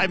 5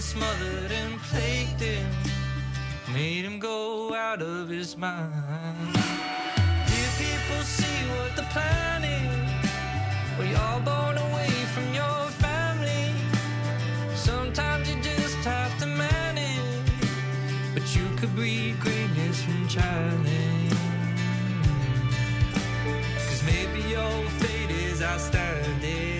and smothered and plagued him, made him go out of his mind. Dear people, see what the plan is. We all born away from your family. Sometimes you just have to manage, but you could breed greatness from childhood. 'Cause maybe your fate is outstanding.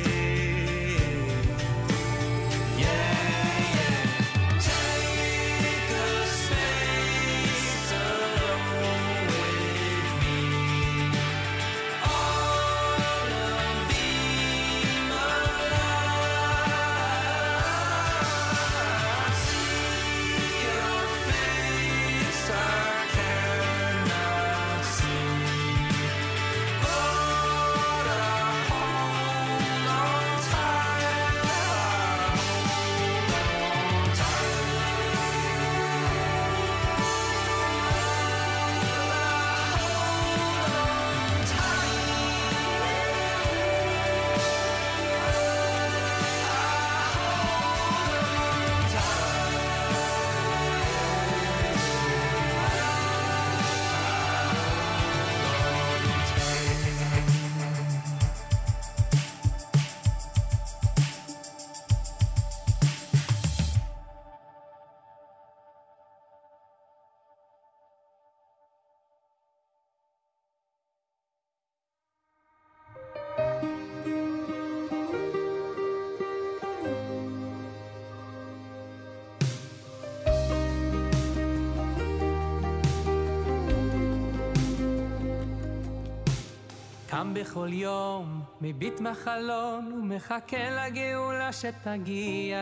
קם בכל יום, מביט מהחלון, ומחכה לגאולה שתגיע.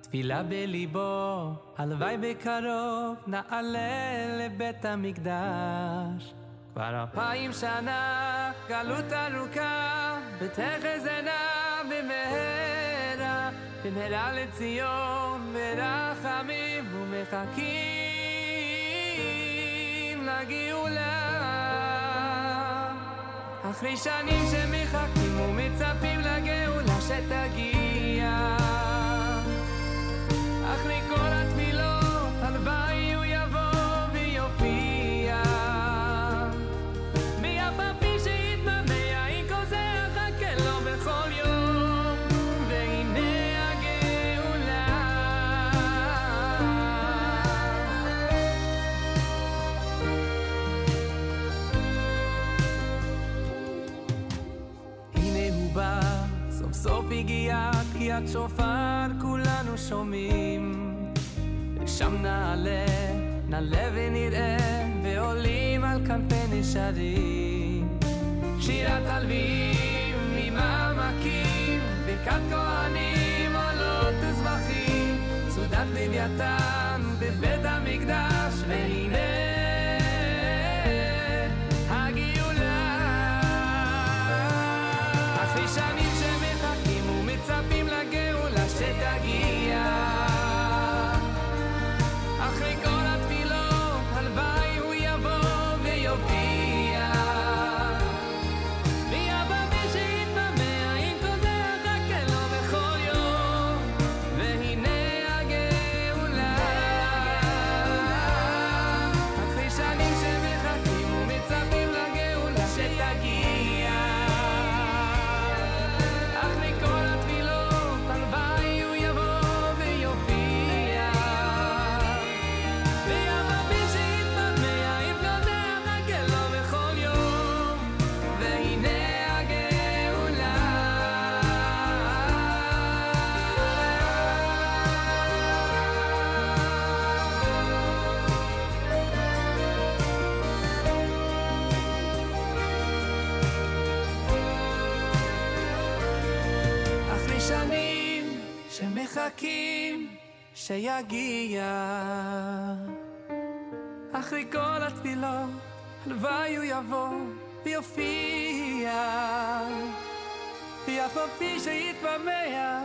תפילה בליבו, הלוואי בקרוב, נעלה לבית המקדש. כבר 2000 שנה, גלות ארוכה, ותכף זה נע במהרה. במהרה לציון, ברחמים, ומחכים לגאולה. אחרי שנים שמחכים ומצפים לגאולה שתגיע, אחרי כל התמילות הלוואי הוא יבוא ויופיע, מהפפי שיתממע עם כל זה החכה לו בכל יום, והנה הגאולה. סוף הגיעה תקיעת שופר, כולנו שומעים, ושם נעלה, נעלה ונראה, ועולים על כנפי נשרים. שירת הלווים ממעמקים, ברכת כהנים עולות וזבחים, סעודת לוויתן בבית המקדש, והנה מחכים שיגיע, אחרי כל התפילות הלוואי הוא יבוא ויופיע, יפה פי שיתממע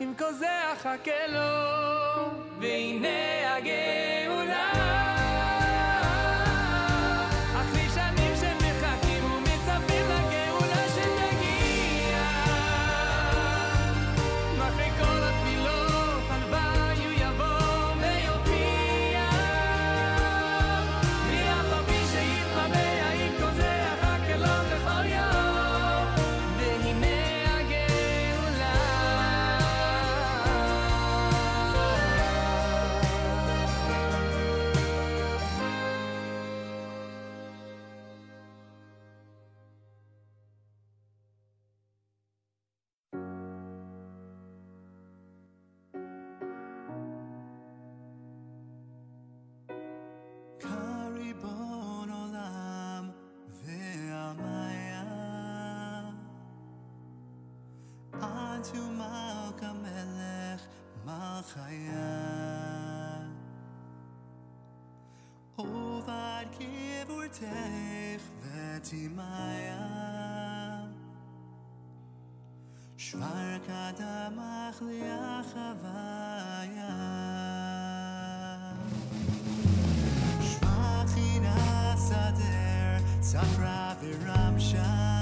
עם כל זה החכה לו, והנה הגאולה. Bye. unto Malcolm Melech Malchaya. Ovad Kivurtech Vetimaya. Shvar Kadamach Liachavaya. Shmachina Sader Safra Viramsha.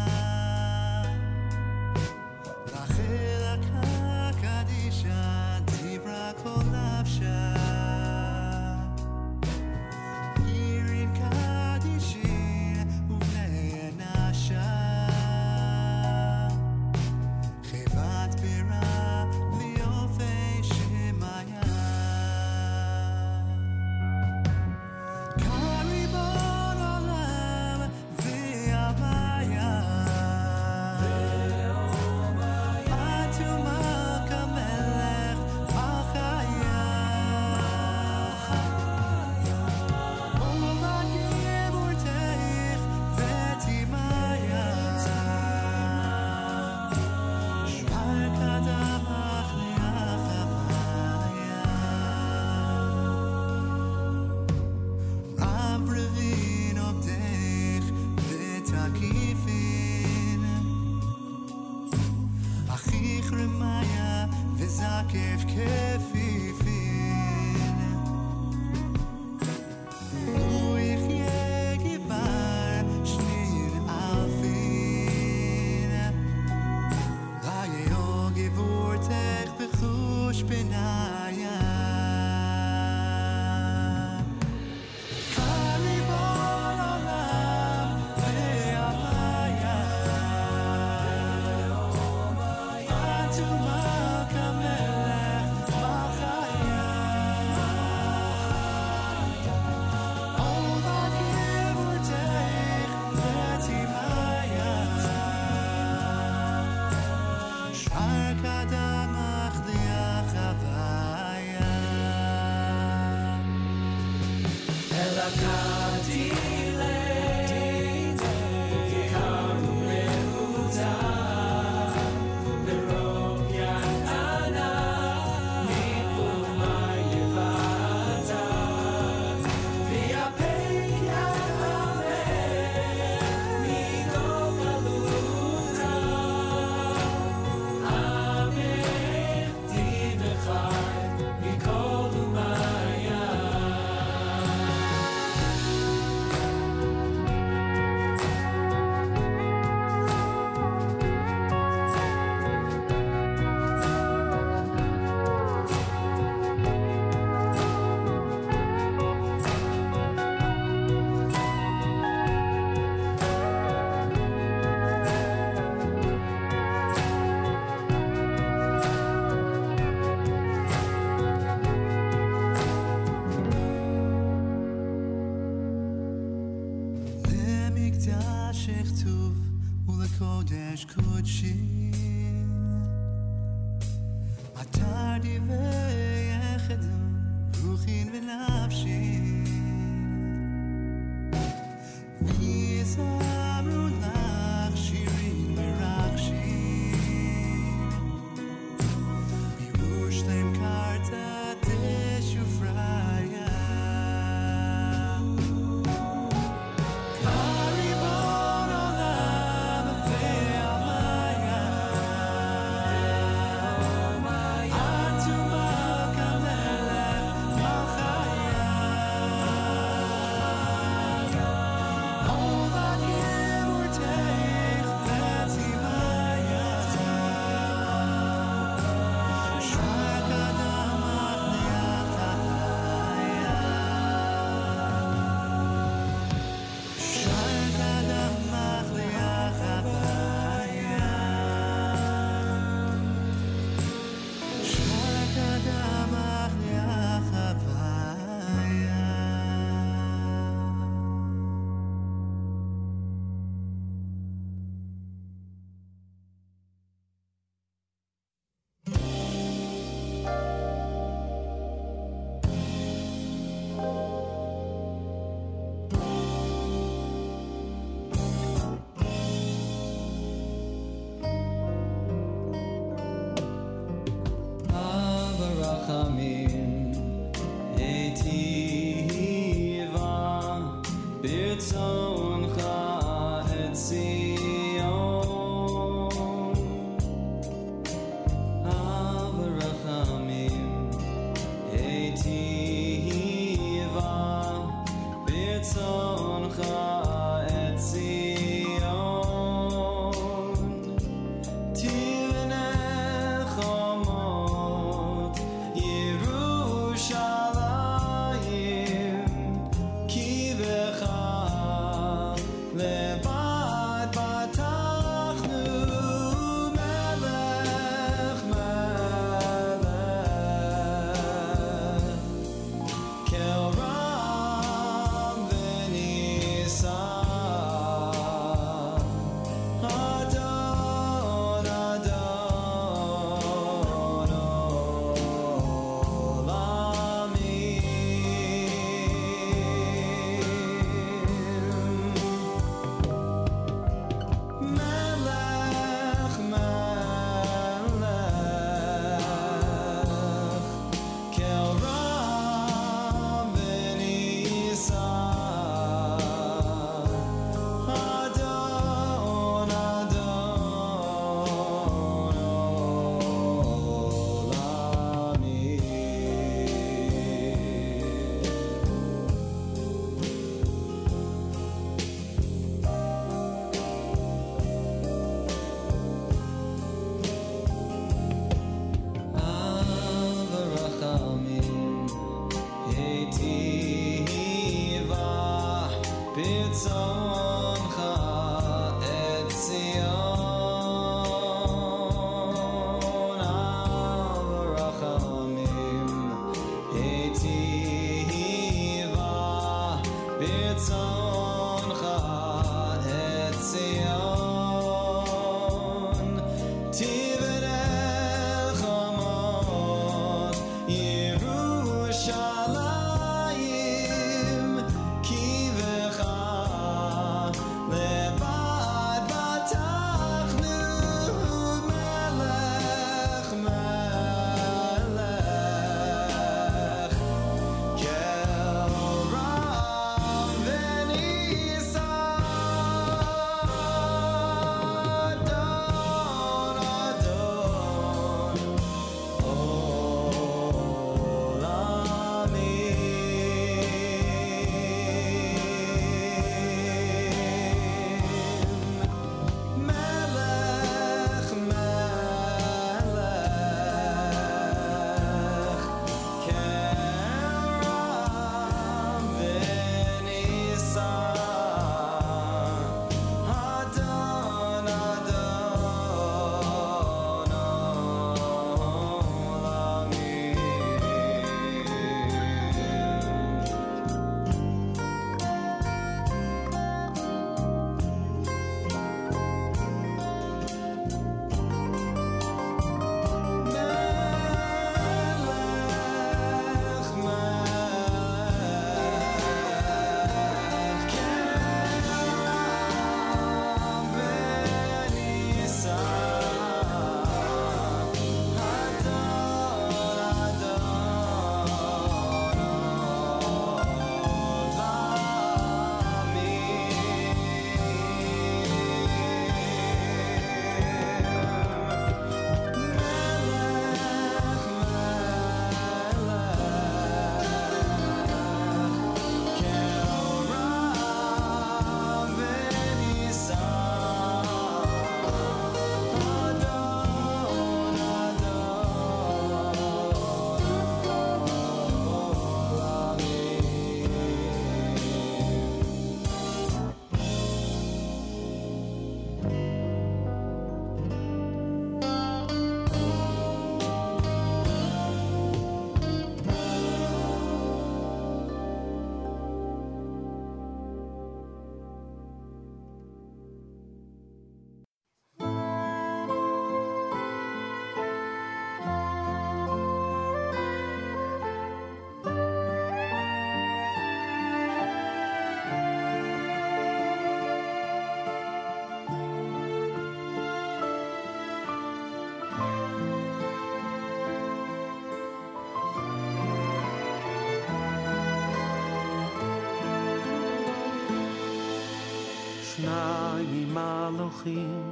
Elohim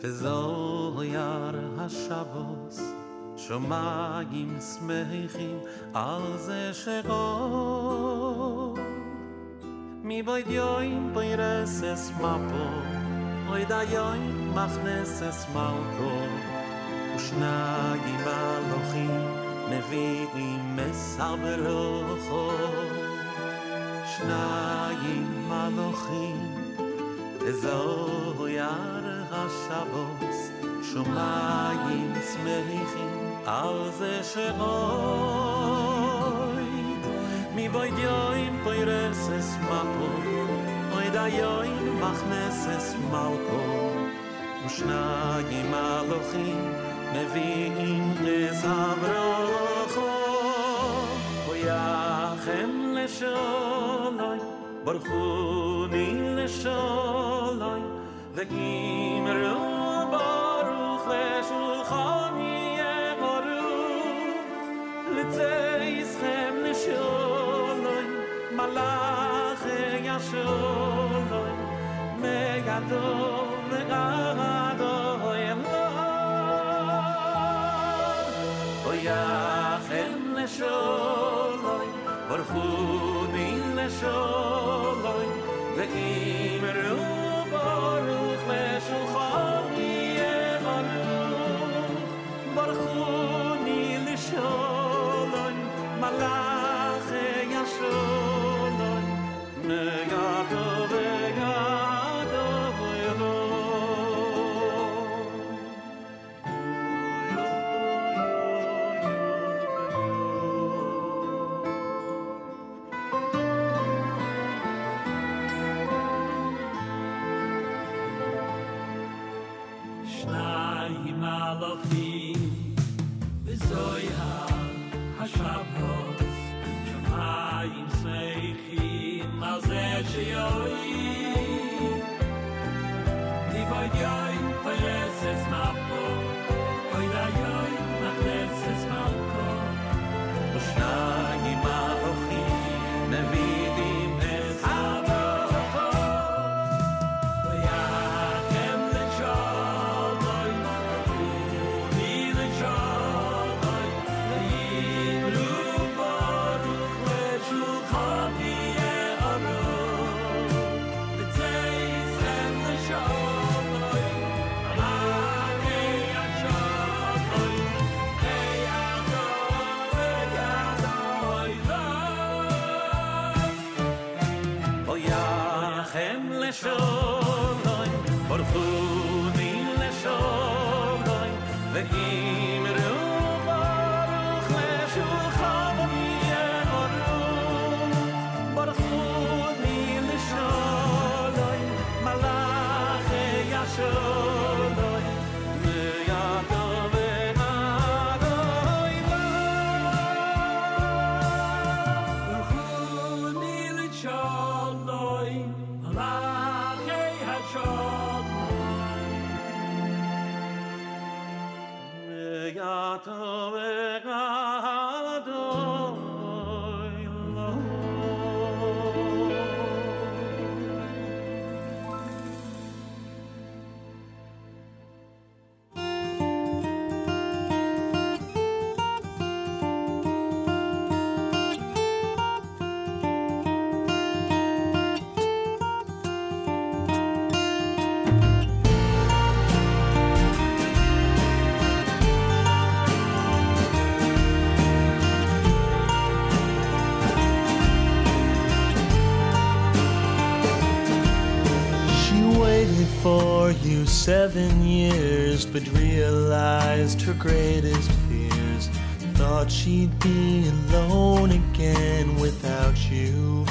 V'zol yar ha-Shabbos Shomagim smeichim Al ze shegol Mi boid yoim Boires es mapo Oida yoim Machnes es malko Ushnagim Elohim Mevirim es ha-Berocho Shnayim Elohim Ezor Yar HaShabbos Shomayim Smeichim Al Ze She'oid Mi Boid Yoim Poires Es Mapor Oid Ayoim Machnes Es Malkor Ushnayim Elohim Meviim Es Avrocho Oyachem Shalom Baruchuni Shalom V'gimru Baruch L'shulchani Baruch L'tzeischem Shalom Malachei Shalom Megadol Megadol Oyachem Shalom Barchudin l'sholoi, v'kimeru baruch l'shulchan yeh baruch. Barchudin l'sholoi, malachei yasholoi, negato v'gato v'yeloi. Malachim, v'zoya ha-Shabbos, Shomayim smeichim al zeh she'oid. Nivoid yoim poires es mapo, oid hayoim machnes es malko. Ushnayim malachim nevidim es ha-Shabbos. For you 7 years, but realized her greatest fears. Thought she'd be alone again without you.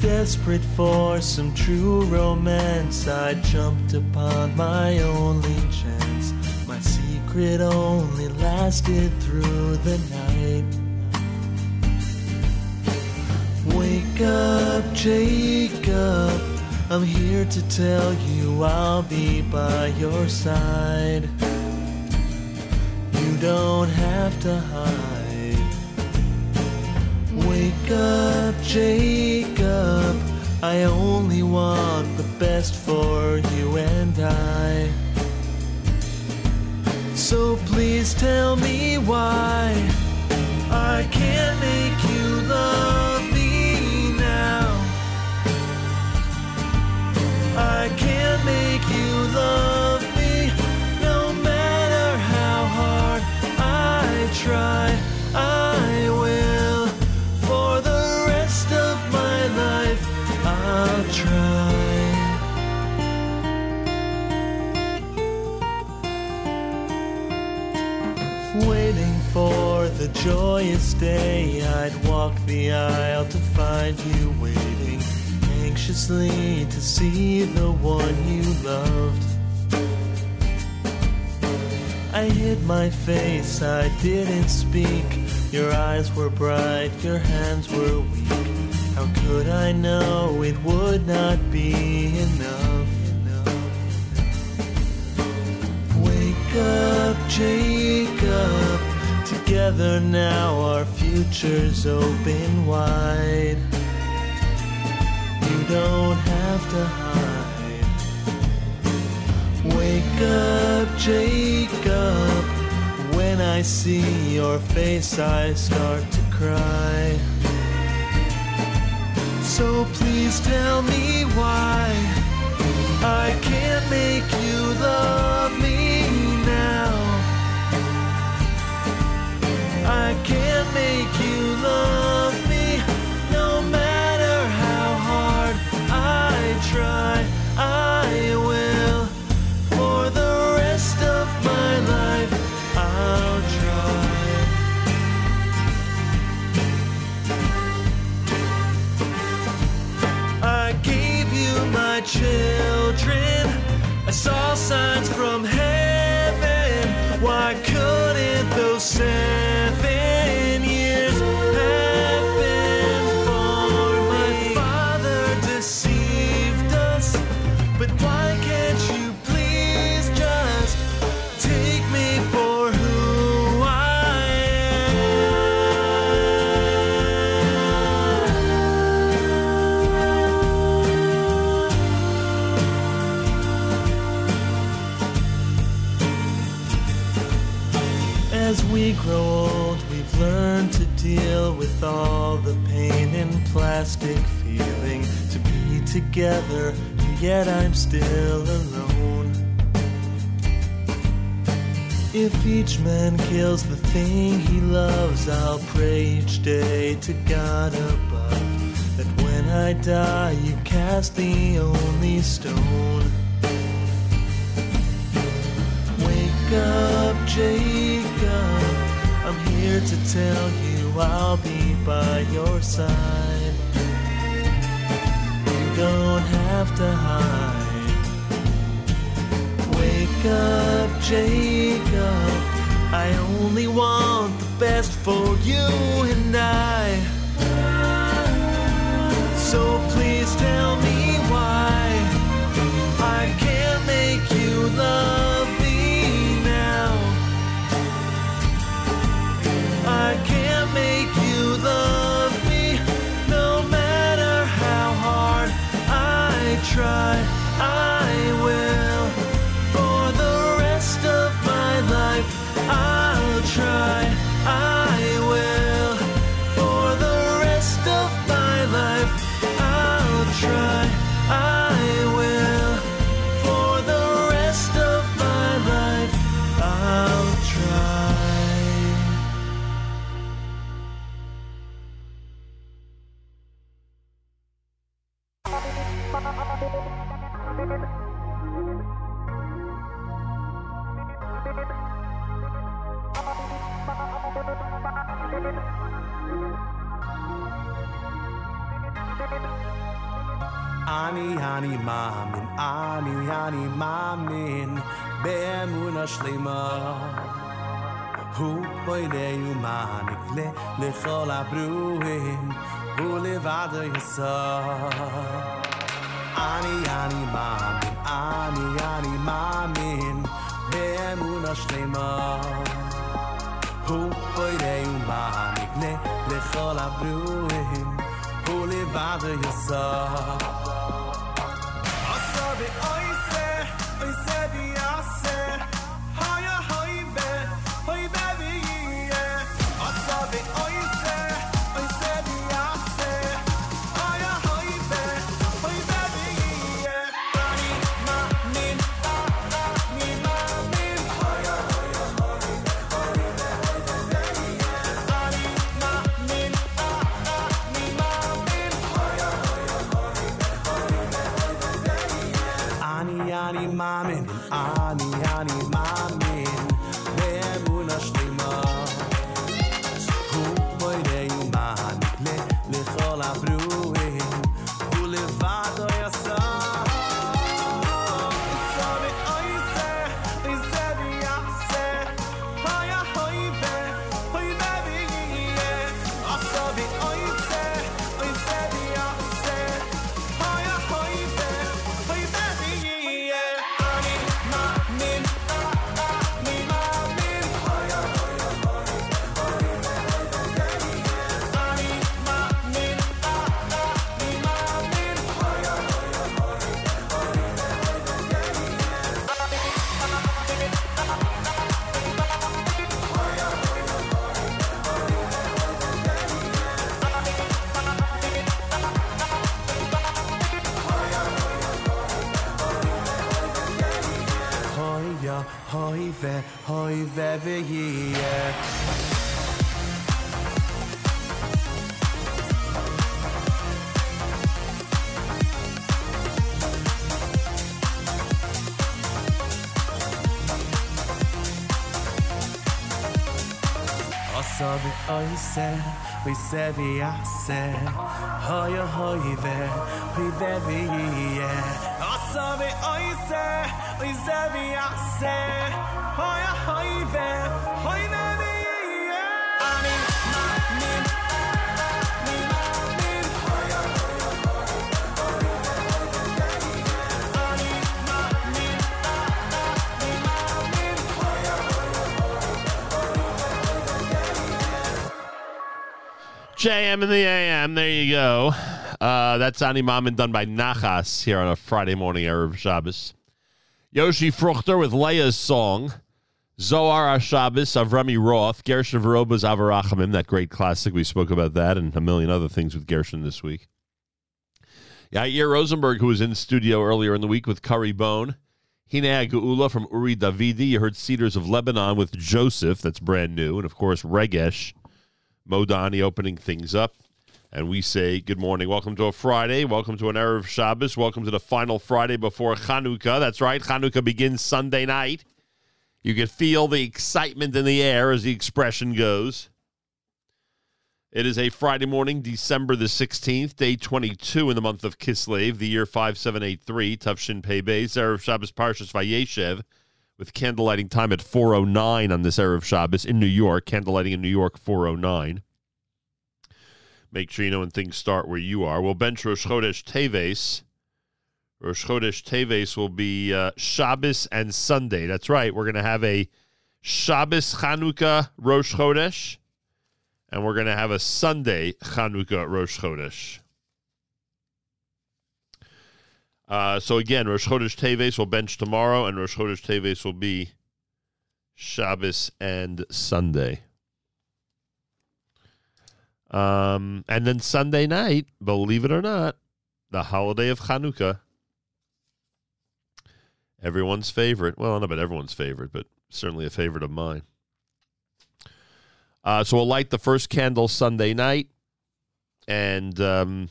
Desperate for some true romance, I jumped upon my only chance. My secret only lasted through the night. Wake up, Jacob, I'm here to tell you I'll be by your side. You don't have to hide. Wake up, Jacob, I only want the best for you and I. So please tell me why I can't make you love me now. I can't make you love me, no matter how hard I try. I will, for the rest of my life, I'll try. Waiting for the joyous day, I'd walk the aisle to find you waiting anxiously to see the one you loved. I hid my face, I didn't speak. Your eyes were bright, your hands were weak. How could I know it would not be enough? Wake up, Jacob. Together now our future's open wide. You don't have to hide. Wake up, Jacob. When I see your face, I start to cry. So please tell me why I can't make you love me now. I can't make you love me, no matter how hard I try. I will. For the rest of my life, I'll try. I gave you my children. I saw signs from heaven. Why couldn't those 7 years have been for me? My father deceived us, but why can't you? As we grow old, we've learned to deal with all the pain and plastic feeling, to be together, and yet I'm still alone. If each man kills the thing he loves, I'll pray each day to God above, that when I die, you cast the only stone. Wake up, Jacob, I'm here to tell you I'll be by your side. You don't have to hide. Wake up, Jacob, I only want the best for you and I. So please tell me why I can't make you love me. I can't make you love me, no matter how hard I try. I will, for the rest of my life, I'll try. I will, for the rest of my life, I'll try. I will, for the rest of my life, I'll try. Ani ani mamin, ani ani mamin, be'emuna shlema. Hu hoidei umanik lechol habruim, hu levado yasar. Ani ani mamin, ani ani mamin, be'emuna shlema. Hu hoidei umanik lechol habruim, hu bother yourself. We said the asset, hoy hoy there, we very yeah. I saw the oise, we said the asset, hoy hoy there, hoy there. JM in the AM, there you go. That's Ani Mamin done by Nachas here on a Friday morning, Erev Shabbos. Yoshi Fruchter with Leah's song. Zohar HaShabbos, Avrami Roth, Gershon Veroba's Avarachimim, that great classic. We spoke about that and a million other things with Gershon this week. Yair Rosenberg, who was in the studio earlier in the week with Curry Bone. Hinei HaGeula from Uri Davidi. You heard Cedars of Lebanon with Joseph, that's brand new. And, of course, Regesh. Modani opening things up, and we say good morning. Welcome to a Friday. Welcome to an Erev Shabbos. Welcome to the final Friday before Chanukah. That's right. Chanukah begins Sunday night. You can feel the excitement in the air, as the expression goes. It is a Friday morning, December the 16th, day 22 in the month of Kislev, the year 5783, Tavshin Pei Beis, Erev Shabbos, Parshas Vayeshev, with candlelighting time at 4:09 on this Erev Shabbos in New York. Candlelighting in New York, 4:09. Make sure you know when things start where you are. We'll bench Rosh Chodesh Teves. Rosh Chodesh Teves will be Shabbos and Sunday. That's right. We're going to have a Shabbos Chanukah Rosh Chodesh, and we're going to have a Sunday Chanukah Rosh Chodesh. So again, Rosh Chodesh Teves will bench tomorrow, and Rosh Chodesh Teves will be Shabbos and Sunday. And then Sunday night, believe it or not, the holiday of Chanukah. Everyone's favorite. Well, I don't know about everyone's favorite, but certainly a favorite of mine. So we'll light the first candle Sunday night, and...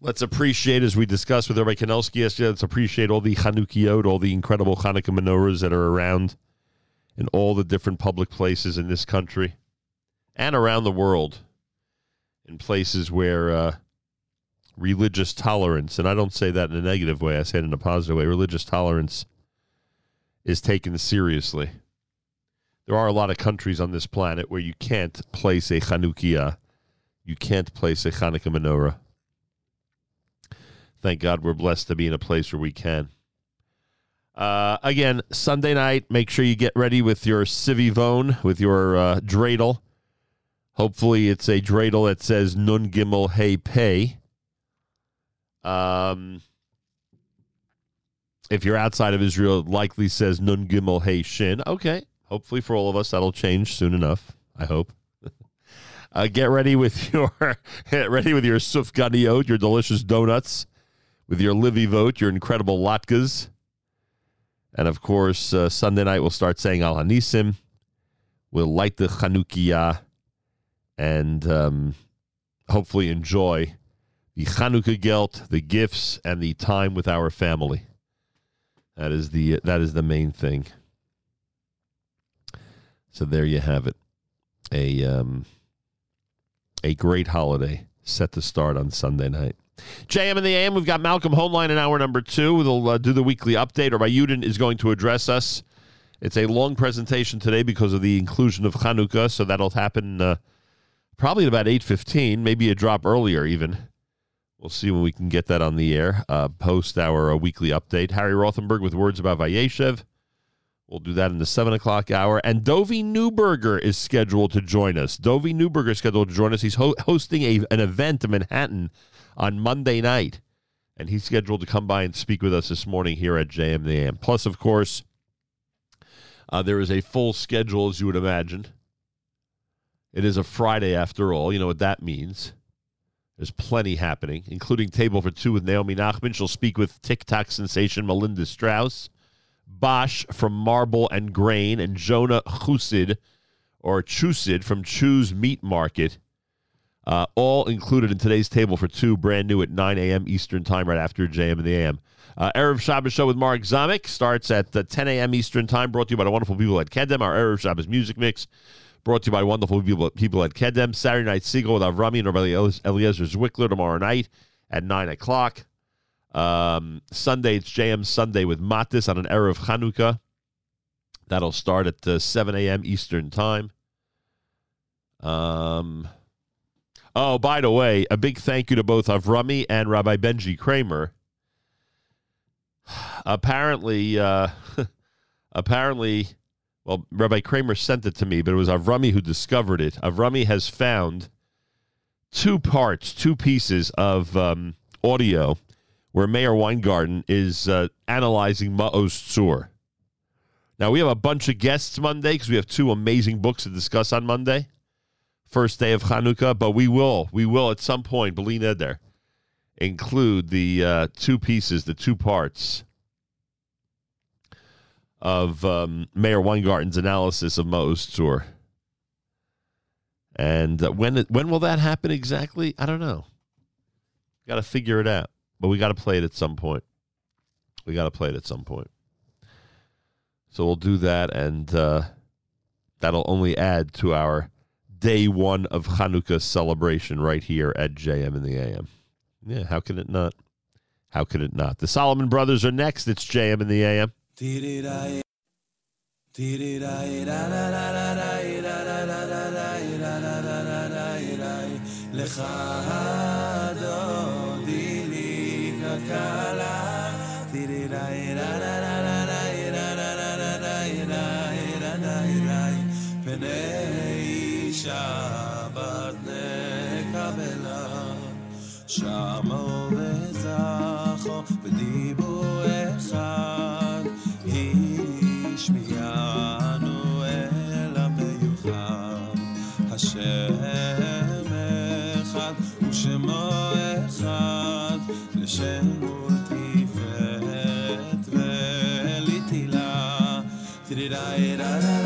let's appreciate, as we discussed with Rabbi Kanelsky yesterday, let's appreciate all the Chanukiot, all the incredible Hanukkah menorahs that are around in all the different public places in this country and around the world, in places where religious tolerance, and I don't say that in a negative way, I say it in a positive way, religious tolerance is taken seriously. There are a lot of countries on this planet where you can't place a Chanukiah, you can't place a Hanukkah menorah. Thank God we're blessed to be in a place where we can. Again, Sunday night, make sure you get ready with your sivivone, with your dreidel. Hopefully it's a dreidel that says Nun Gimel Hey Pei. If you're outside of Israel, it likely says Nun Gimel Hey Shin. Okay. Hopefully for all of us, that'll change soon enough. I hope. Get ready with your sufganiyot, your delicious donuts, with your livivot, your incredible latkes. And, of course, Sunday night we'll start saying Al Hanisim. We'll light the Chanukiah and hopefully enjoy the Chanukah gelt, the gifts, and the time with our family. That is the main thing. So there you have it. A great holiday set to start on Sunday night. JM and the AM, we've got Malcolm Hoenlein in hour number 2. They'll do the weekly update. Rabbi Yudin is going to address us. It's a long presentation today because of the inclusion of Chanukah, so that'll happen probably at about 8:15, maybe a drop earlier even. We'll see when we can get that on the air, post our weekly update. Harry Rothenberg with words about Vayeshev. We'll do that in the 7 o'clock hour. And Dovi Neuberger is scheduled to join us. He's hosting an event in Manhattan on Monday night. And he's scheduled to come by and speak with us this morning here at JM the AM. Plus, of course, there is a full schedule, as you would imagine. It is a Friday, after all. You know what that means. There's plenty happening, including Table for Two with Naomi Nachman. She'll speak with TikTok sensation Melinda Strauss. Bosch from Marble and Grain, and Jonah Chusid from Choose Meat Market, all included in today's Table for Two, brand new at 9 a.m. Eastern Time, right after JM and the AM. Erev Shabbos Show with Mark Zamek starts at 10 a.m. Eastern Time, brought to you by the wonderful people at Kedem. Our Erev Shabbos Music Mix, brought to you by wonderful people at Kedem. Saturday Night Segal with Avrami and Rabbi Eliezer Zwickler tomorrow night at 9 o'clock. Sunday, it's JM Sunday with Matis on an Erev Chanukah. That'll start at 7 a.m. Eastern Time. Oh, by the way, a big thank you to both Avrami and Rabbi Benji Kramer. Apparently, well, Rabbi Kramer sent it to me, but it was Avrami who discovered it. Avrami has found two pieces of audio where Meir Weingarten is analyzing Ma'oz Tzur. Now, we have a bunch of guests Monday because we have two amazing books to discuss on Monday, first day of Chanukah, but we will at some point, B'li Neder, include the two pieces, the two parts of Meir Weingarten's analysis of Ma'oz Tzur. And when will that happen exactly? I don't know. Got to figure it out. But we got to play it at some point. So we'll do that, and that'll only add to our day one of Chanukah celebration right here at JM in the AM. Yeah, how could it not? The Solomon Brothers are next. It's JM in the AM. Shabbat nekabela Shamo vezacho b'dibu echad Hishmiyanu el ha-meyuchad Hashem echad u'shemo echad l'shem u'tiferet ve'litila Tirirayirara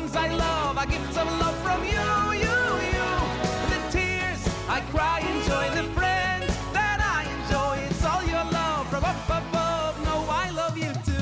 ones I love, I get some love from you, you, you. The tears I cry and join the friends that I enjoy. It's all your love from up above. No, I love you too.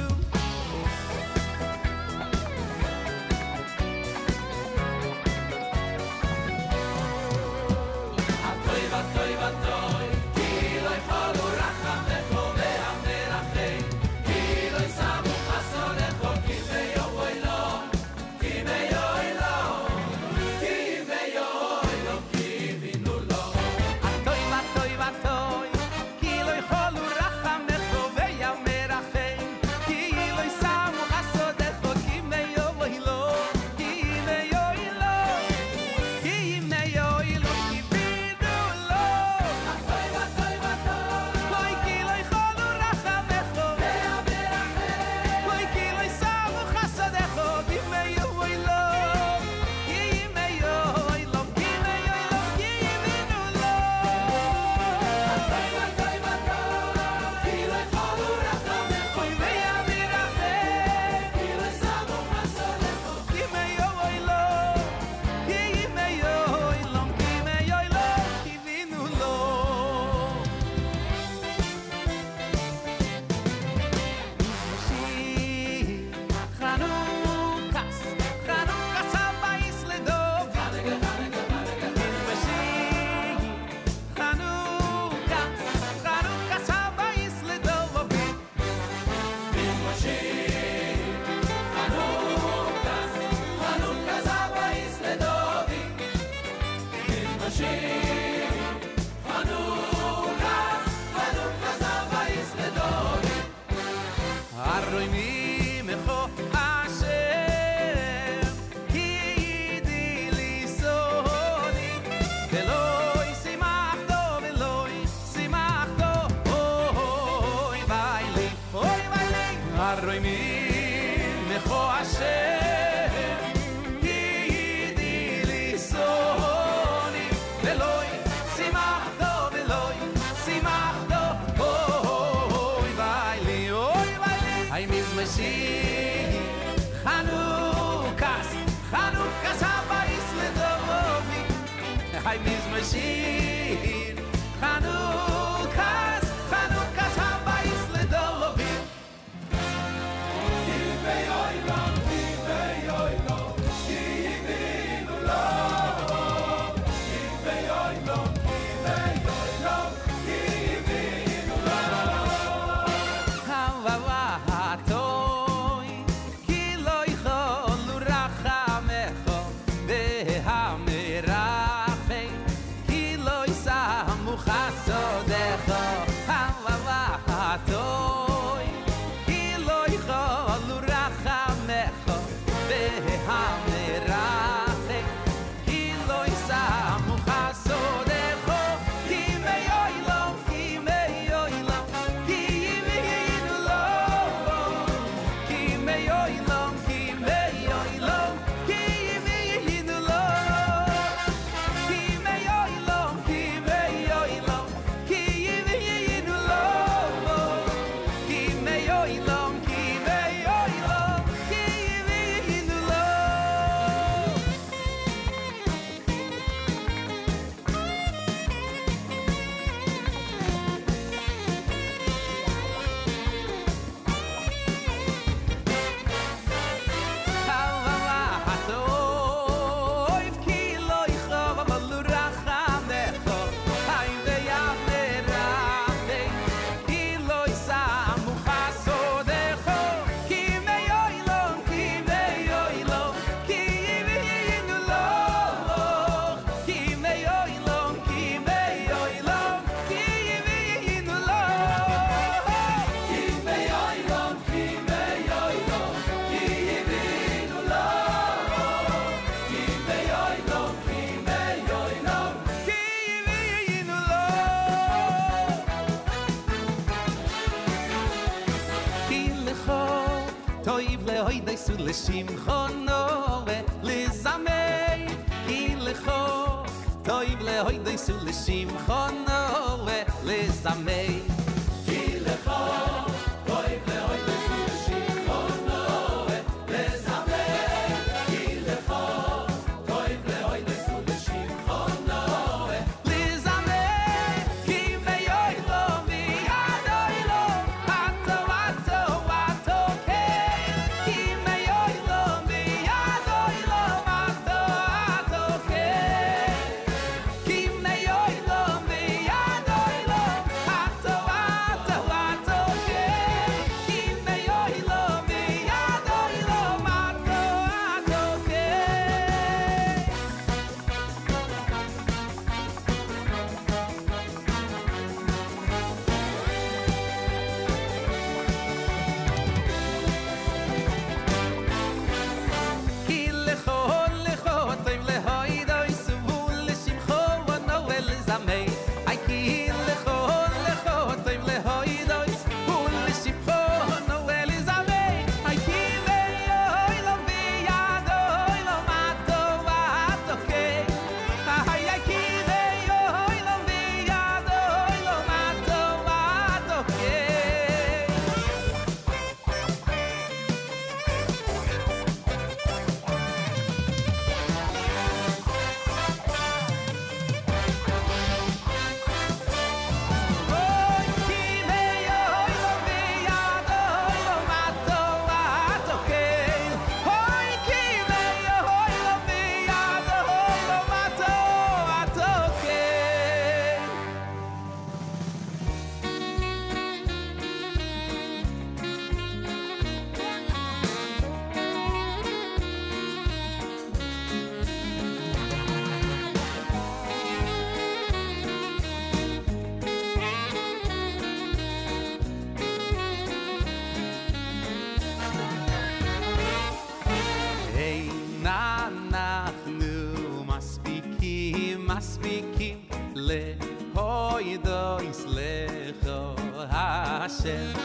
do islecho Hashem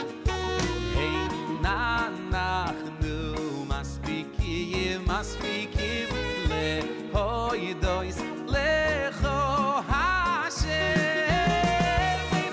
Ein anachnu maspikim Lehoi do islecho Hashem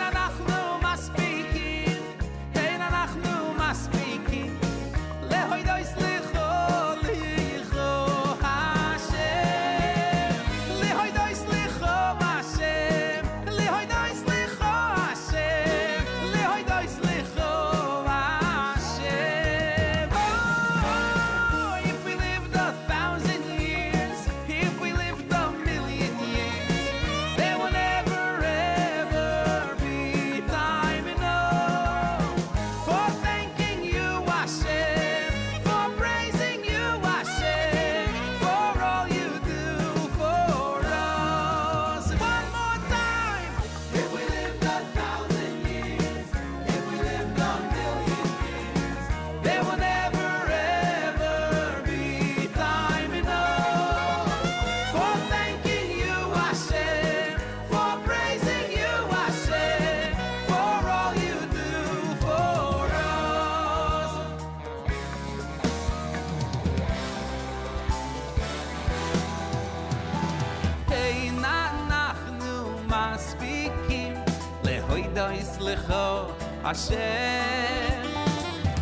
Hashem,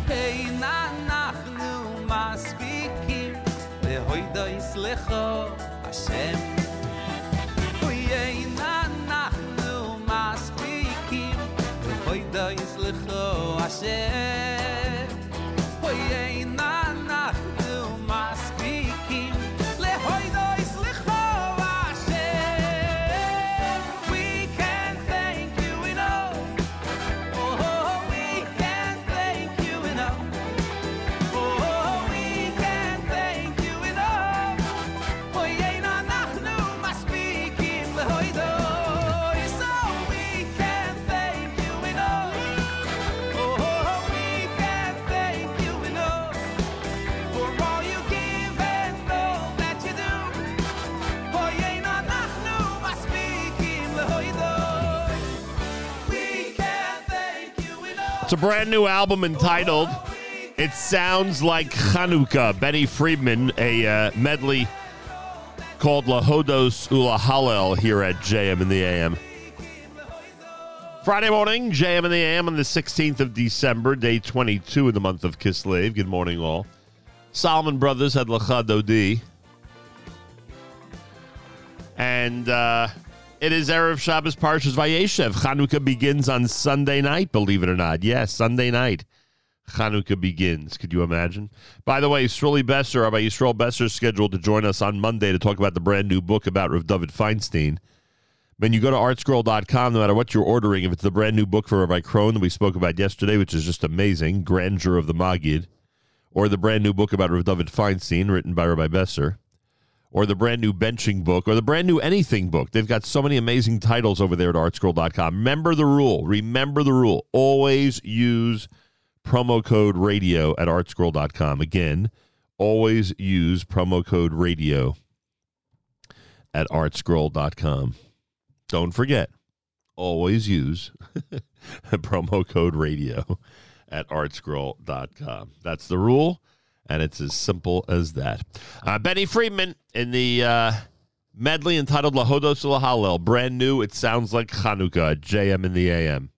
Ein anachnu masbikim Lehoida islecho Hashem Ein anachnu masbikim Lehoida islecho Hashem Ein anachnu masbikim Lehoida islecho It's a brand new album entitled It Sounds Like Chanukah. Benny Friedman, a medley called Lahodos Ulahallel here at JM in the AM. Friday morning, JM in the AM on the 16th of December, day 22 of the month of Kislev. Good morning, all. Solomon Brothers had Lacha Dodi. And, it is Erev Shabbos Parshas Vayeshev. Chanukah begins on Sunday night, believe it or not. Yes, Sunday night. Chanukah begins. Could you imagine? By the way, Rabbi Yisrael Besser is scheduled to join us on Monday to talk about the brand new book about Rav David Feinstein. When you go to ArtScroll.com, no matter what you're ordering, if it's the brand new book for Rabbi Krohn that we spoke about yesterday, which is just amazing, Grandeur of the Maggid, or the brand new book about Rav David Feinstein written by Rabbi Besser, or the brand new benching book, or the brand new anything book. They've got so many amazing titles over there at artscroll.com. Remember the rule. Remember the rule. Always use promo code radio at artscroll.com. Again, always use promo code radio at artscroll.com. Don't forget, always use promo code radio at artscroll.com. That's the rule. And it's as simple as that. Benny Friedman in the medley entitled Lahodos Ulahallel. Brand new. It sounds like Chanukah. JM in the AM.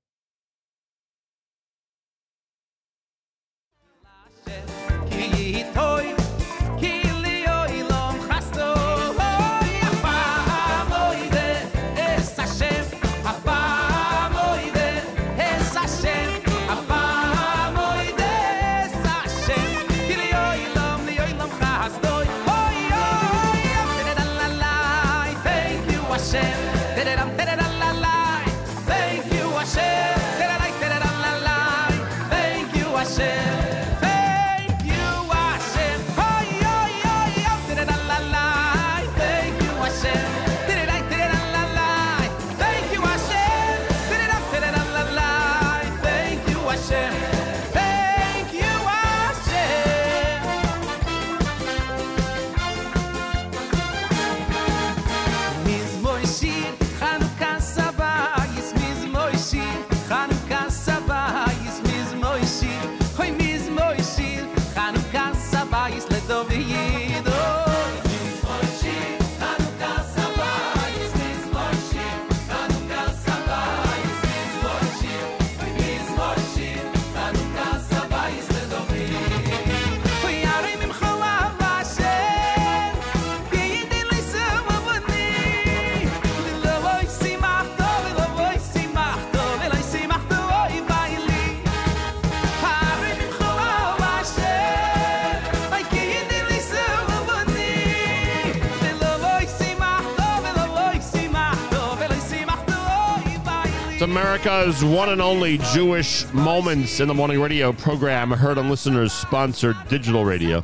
America's one and only Jewish Moments in the Morning radio program, heard on listeners-sponsored digital radio.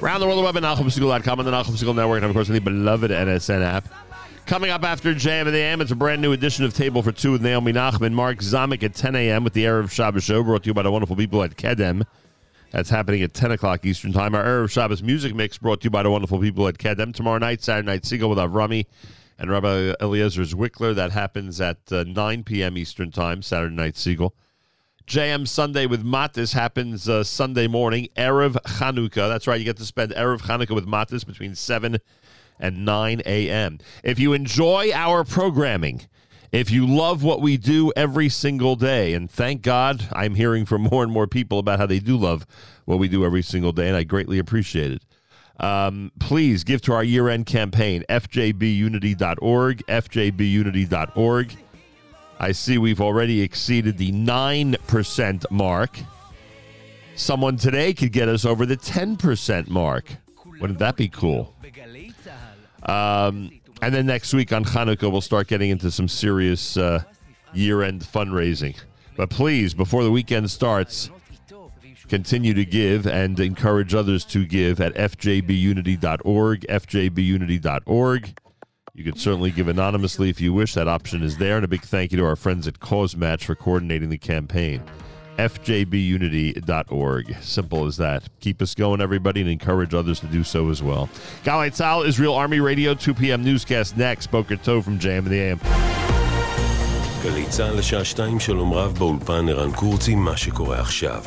Around the world, the web at NachumSegal.com and the Nachum Segal Network, and, of course, on the beloved NSN app. Coming up after JM at the AM, it's a brand new edition of Table for Two with Naomi Nachman. Mark Zamek at 10 a.m. with the Erev Shabbos show, brought to you by the wonderful people at Kedem. That's happening at 10 o'clock Eastern Time. Our Erev Shabbos music mix, brought to you by the wonderful people at Kedem. Tomorrow night, Saturday night, Segal with Avrami and Rabbi Eliezer Zwickler. That happens at 9 p.m. Eastern Time, Saturday night Segal. JM Sunday with Matis happens Sunday morning, Erev Chanukah. That's right, you get to spend Erev Chanukah with Matis between 7 and 9 a.m. If you enjoy our programming, if you love what we do every single day, and thank God I'm hearing from more and more people about how they do love what we do every single day, and I greatly appreciate it. Please give to our year-end campaign, fjbunity.org, fjbunity.org. I see we've already exceeded the 9% mark. Someone today could get us over the 10% mark. Wouldn't that be cool? And then next week on Hanukkah, we'll start getting into some serious year-end fundraising. But please, before the weekend starts, continue to give and encourage others to give at fjbunity.org, fjbunity.org. You can certainly give anonymously if you wish. That option is there. And a big thank you to our friends at Cause Match for coordinating the campaign. fjbunity.org. Simple as that. Keep us going, everybody, and encourage others to do so as well. Galay Tzal, Israel Army Radio, 2 p.m. newscast next. Boker Tov from JM and the AM. גלי צה"ל לשעה 2, שלום רב, באולפן ערן קורצי, מה שקורה עכשיו.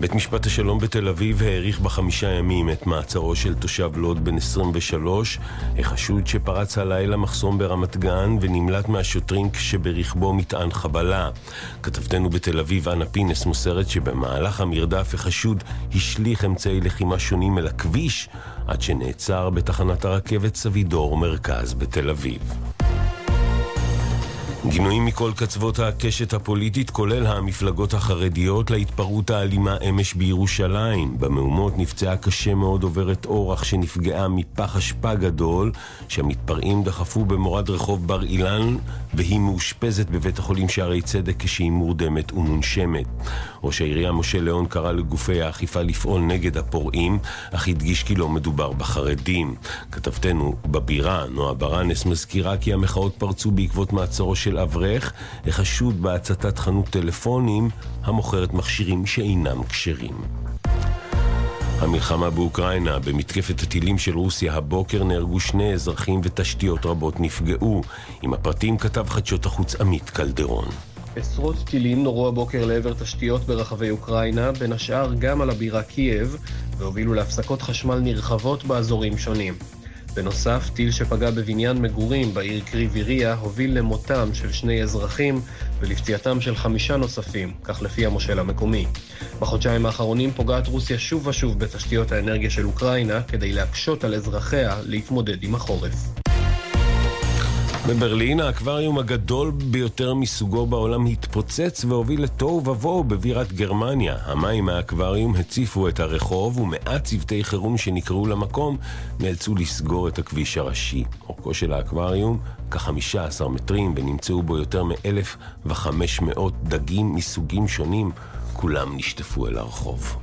בית משפט השלום בתל אביב העריך בחמישה ימים את מעצרו של תושב לוד בן 23, החשוד שפרץ הלילה מחסום ברמת גן ונמלט מהשוטרים כשברכבו מטען חבלה. כתבתנו בתל אביב, אנה פינס, מוסרת שבמהלך המרדף החשוד השליך אמצעי לחימה שונים אל הכביש עד שנעצר בתחנת הרכבת סבידור מרכז בתל אביב. גינויים מכל קצוות הקשת הפוליטית, כולל המפלגות החרדיות, להתפרעות האלימה אמש בירושלים. במהומות נפצעה קשה מאוד עוברת אורח שנפגעה מפח אשפה גדול, שהמתפרעים דחפו במורד רחוב בר אילן, והיא מאושפזת בבית החולים שערי צדק כשהיא מורדמת ומונשמת. ראש העירייה משה ליאון קרא לגופי האכיפה לפעול נגד הפורעים, אך הדגיש כי לא מדובר בחרדים. כתבתנו בבירה, נועה ברנס, מזכירה כי המחאות פרצו בעקבות מעצרו של אברך, החשוד בהצתת חנות טלפונים המוכרת מכשירים שאינם כשרים. המלחמה באוקראינה, במתקפת הטילים של רוסיה הבוקר נהרגו שני אזרחים ותשתיות רבות נפגעו. עם הפרטים כתב חדשות החוץ עמית קלדרון. עשרות טילים נורו הבוקר לעבר תשתיות ברחבי אוקראינה, בין השאר גם על הבירה קייב, והובילו להפסקות חשמל נרחבות באזורים שונים. בנוסף, טיל שפגע בבניין מגורים בעיר קריביריה הוביל למותם של שני אזרחים ולפציעתם של 5 נוספים, כך לפי המושל המקומי. בחודשיים האחרונים פוגעת רוסיה שוב ושוב בתשתיות האנרגיה של אוקראינה כדי להקשות על אזרחיה להתמודד עם החורף. בברלין, האקווריום הגדול ביותר מסוגו בעולם התפוצץ והוביל לתוהו ובוהו בבירת גרמניה. המים מהאקווריום הציפו את הרחוב ומעט צוותי חירום שנקראו למקום נאלצו לסגור את הכביש הראשי. אורכו של האקווריום כ-15 מטרים ונמצאו בו יותר מ-1,500 דגים מסוגים שונים, כולם נשטפו אל הרחוב.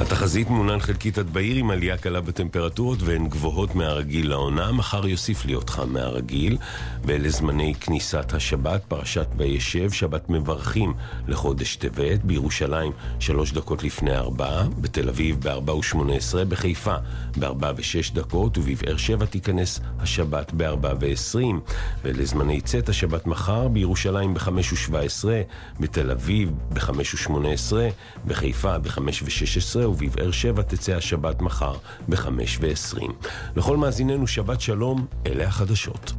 התחזית מונן חלקית עד בעיר עם עלייה קלה בטמפרטורות והן גבוהות מהרגיל לעונה, מחר יוסיף להיות חם מהרגיל, ולזמני כניסת השבת, פרשת וישב, שבת מברכים לחודש טבת, בירושלים 3 דקות לפני 4, בתל אביב ב-4:18, בחיפה ב-4:06 ובבאר שבע תיכנס השבת ב-4:20, ולזמני צאת השבת מחר בירושלים ב-5:17, בתל אביב ב-5:18, בחיפה ב-5:16 ובבאר שבע תצא השבת מחר ב-5:20. לכל מאזיננו שבת שלום, אלה החדשות.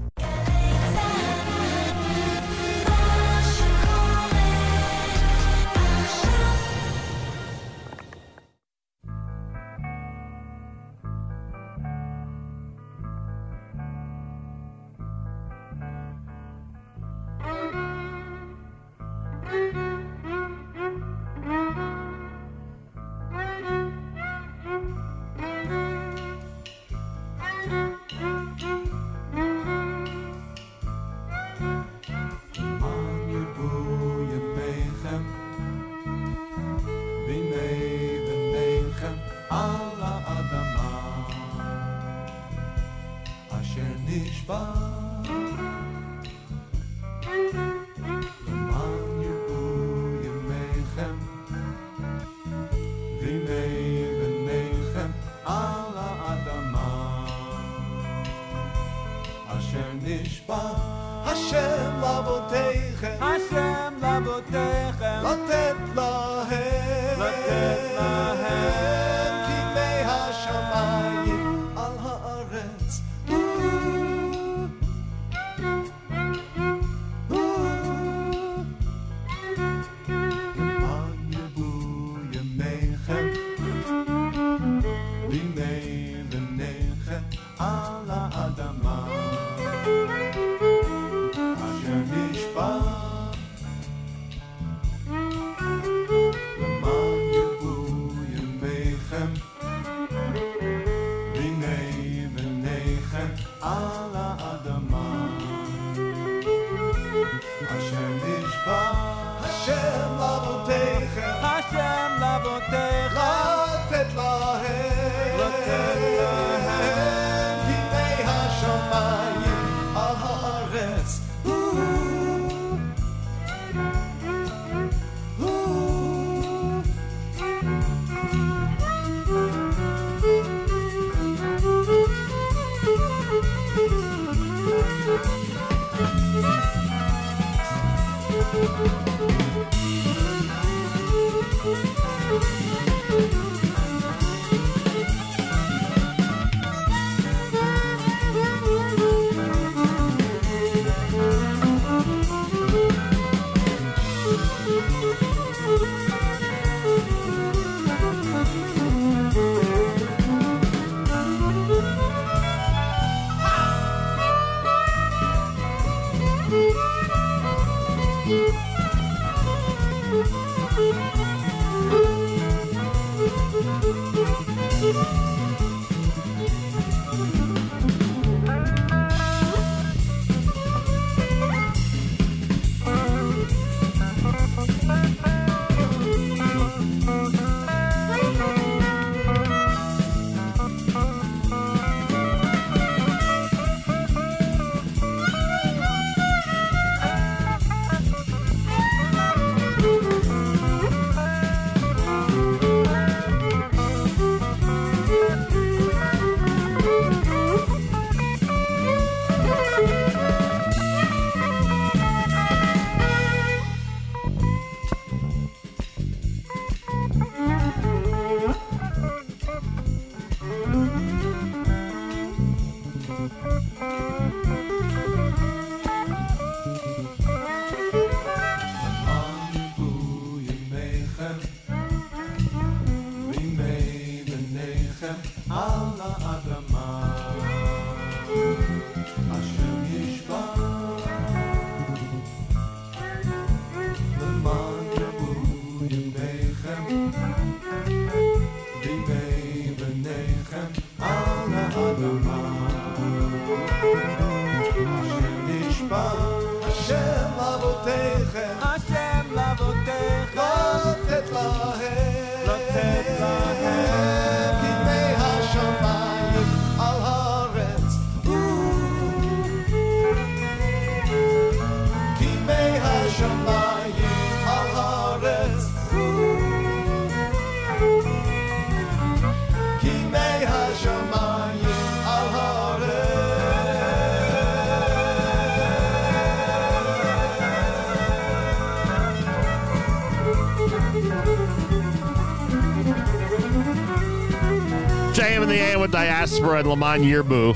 Diaspora and Laman Yerbu.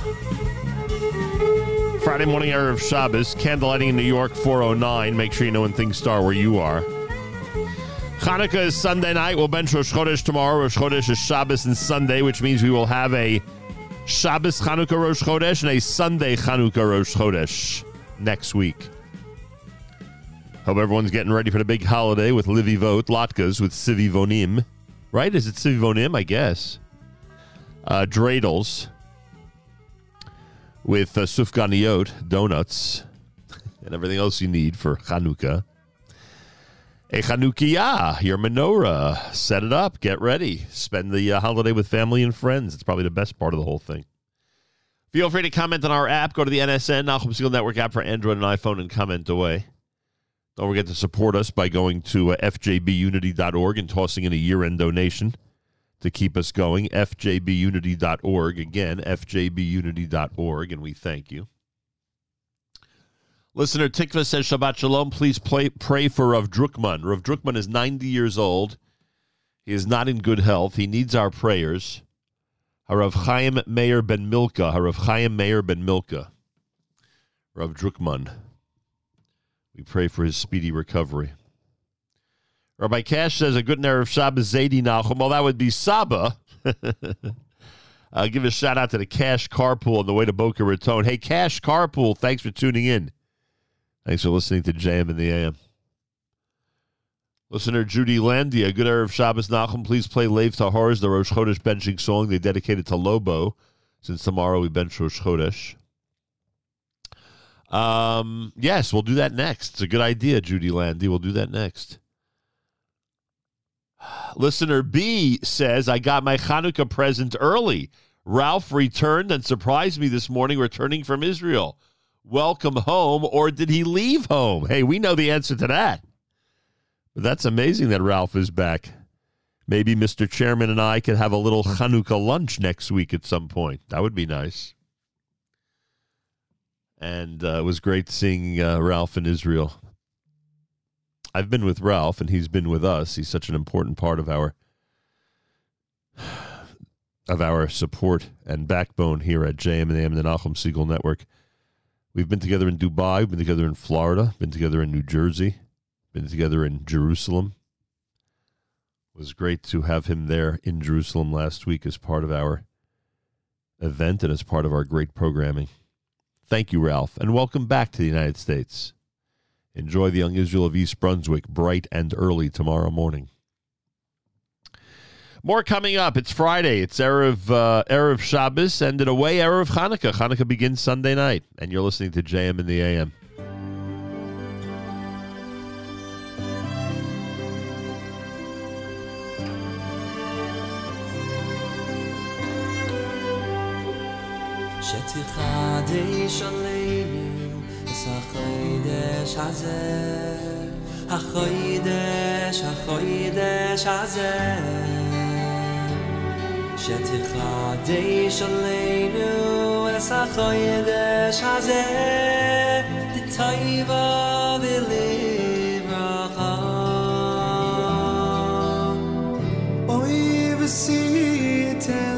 Friday morning, Erev Shabbos. Candlelighting in New York, 4:09. Make sure you know when things start where you are. Hanukkah is Sunday night. We'll bench Rosh Chodesh tomorrow. Rosh Chodesh is Shabbos and Sunday, which means we will have a Shabbos Hanukkah Rosh Chodesh and a Sunday Hanukkah Rosh Chodesh next week. Hope everyone's getting ready for the big holiday with Livivot, latkes with Sivivonim. Right? Is it Sivivonim? I guess. Dreidels with sufganiyot, donuts, and everything else you need for Hanukkah. A Chanukiah, your menorah. Set it up. Get ready. Spend the holiday with family and friends. It's probably the best part of the whole thing. If Feel free to comment on our app. Go to the NSN, Nachum Segal Network app for Android and iPhone, and comment away. Don't forget to support us by going to fjbunity.org and tossing in a year-end donation to keep us going. fjbunity.org. Again, fjbunity.org, and we thank you. Listener Tikva says, Shabbat Shalom, please pray for Rav Drukman. Rav Drukman is 90 years old. He is not in good health. He needs our prayers. Harav Chaim Meir ben Milka. Harav Chaim Meir ben Milka. Rav Drukman. We pray for his speedy recovery. Rabbi Cash says, a good Erev Shabbos Zaydi Nachum. Well, that would be Saba. I'll give a shout out to the Cash Carpool on the way to Boca Raton. Hey, Cash Carpool, thanks for tuning in. Thanks for listening to JM in the AM. Listener Judy Landy, a good Erev Shabbos Nachum. Please play Leiv Tahor's, the Rosh Chodesh benching song they dedicated to Lobo, since tomorrow we bench Rosh Chodesh. Yes, we'll do that next. It's a good idea, Judy Landy. We'll do that next. Listener B says, I got my Hanukkah present early. Ralph returned and surprised me this morning returning from Israel. Welcome home, or did he leave home? Hey, we know the answer to that. But that's amazing that Ralph is back. Maybe Mr. Chairman and I could have a little Hanukkah lunch next week at some point. That would be nice. And it was great seeing Ralph in Israel. I've been with Ralph, and he's been with us. He's such an important part of our support and backbone here at JM and AM, the Nachum Segal Network. We've been together in Dubai. We've been together in Florida. Been together in New Jersey. Been together in Jerusalem. It was great to have him there in Jerusalem last week as part of our event and as part of our great programming. Thank you, Ralph, and welcome back to the United States. Enjoy the Young Israel of East Brunswick bright and early tomorrow morning. More coming up. It's Friday. It's Erev Shabbos, and in a way, Erev Hanukkah. Hanukkah begins Sunday night, and you're listening to JM in the AM. חדש עלינו, אז החוידש הזה, החוידש הזה, שתחדש עלינו, אז החוידש הזה, תטייבה ולברכה. אוי וסיתן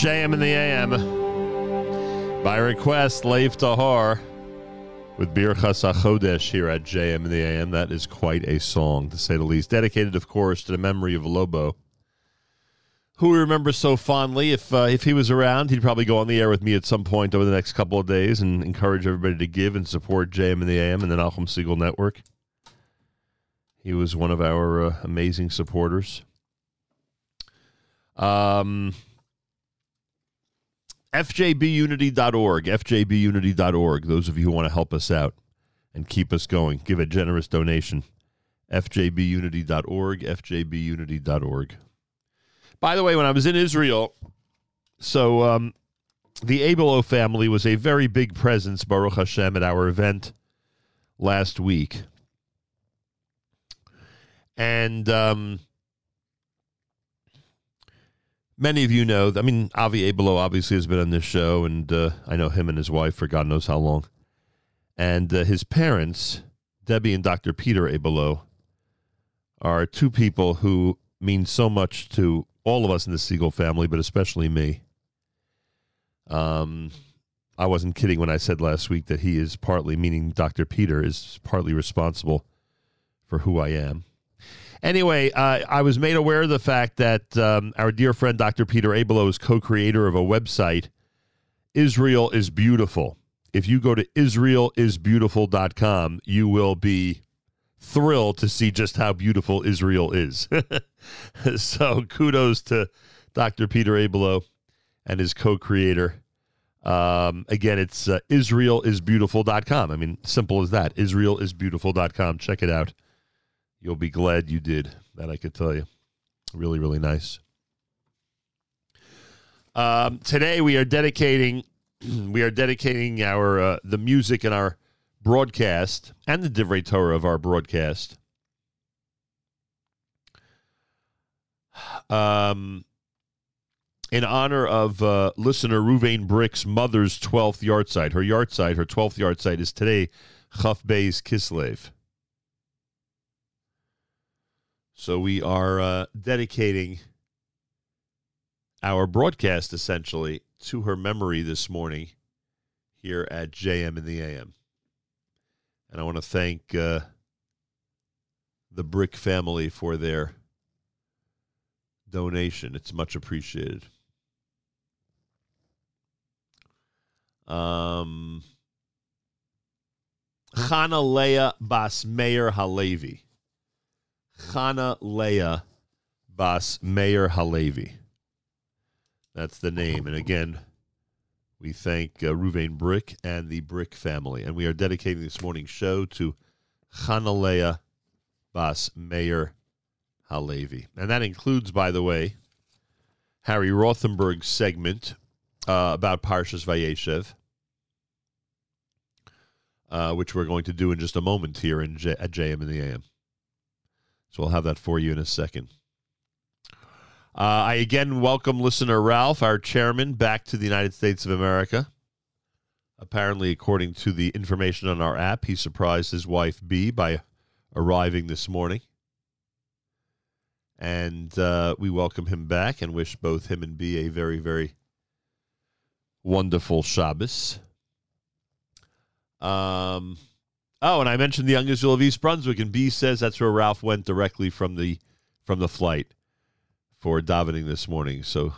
JM in the AM. By request, Leif Tahar with Birchas HaChodesh here at JM in the AM. That is quite a song, to say the least. Dedicated, of course, to the memory of Lobo, who we remember so fondly. If he was around, he'd probably go on the air with me at some point over the next couple of days and encourage everybody to give and support JM in the AM and the Nachum Segal Network. He was one of our amazing supporters. fjbunity.org, fjbunity.org. Those of you who want to help us out and keep us going, give a generous donation. fjbunity.org, fjbunity.org. By the way, when I was in Israel, so the Abelow family was a very big presence, Baruch Hashem, at our event last week. And many of you know, I mean, Avi Abelow obviously has been on this show, and I know him and his wife for God knows how long. And his parents, Debbie and Dr. Peter Abelow, are two people who mean so much to all of us in the Segal family, but especially me. I wasn't kidding when I said last week that he is partly, meaning Dr. Peter, is partly responsible for who I am. Anyway, I was made aware of the fact that our dear friend Dr. Peter Abelow is co-creator of a website, Israel is Beautiful. If you go to israelisbeautiful.com, you will be thrilled to see just how beautiful Israel is. So kudos to Dr. Peter Abelow and his co-creator. Again, it's israelisbeautiful.com. I mean, simple as that, israelisbeautiful.com. Check it out. You'll be glad you did. That I could tell you. Really, really nice. Today we are dedicating our the music in our broadcast and the Divrei Torah of our broadcast in honor of listener Ruvain Brick's mother's 12th yahrzeit. Her yahrzeit, her 12th yahrzeit is today, Chaf Beis Kislev. So we are dedicating our broadcast, essentially, to her memory this morning here at JM in the AM. And I want to thank the Brick family for their donation. It's much appreciated. Chana Leah Bas Meir Halevi. Chana Leah Bas Meir Halevi. That's the name. And again, we thank Ruvain Brick and the Brick family. And we are dedicating this morning's show to Chana Leah Bas Meir Halevi. And that includes, by the way, Harry Rothenberg's segment about Parshas Vayeshev, which we're going to do in just a moment here in at JM in the AM. So we'll have that for you in a second. I again welcome listener Ralph, our chairman, back to the United States of America. Apparently, according to the information on our app, he surprised his wife, Bea, by arriving this morning. And we welcome him back and wish both him and Bea a very, very wonderful Shabbos. Oh, and I mentioned the Young Israel of East Brunswick, and B says that's where Ralph went directly from the flight for davening this morning. So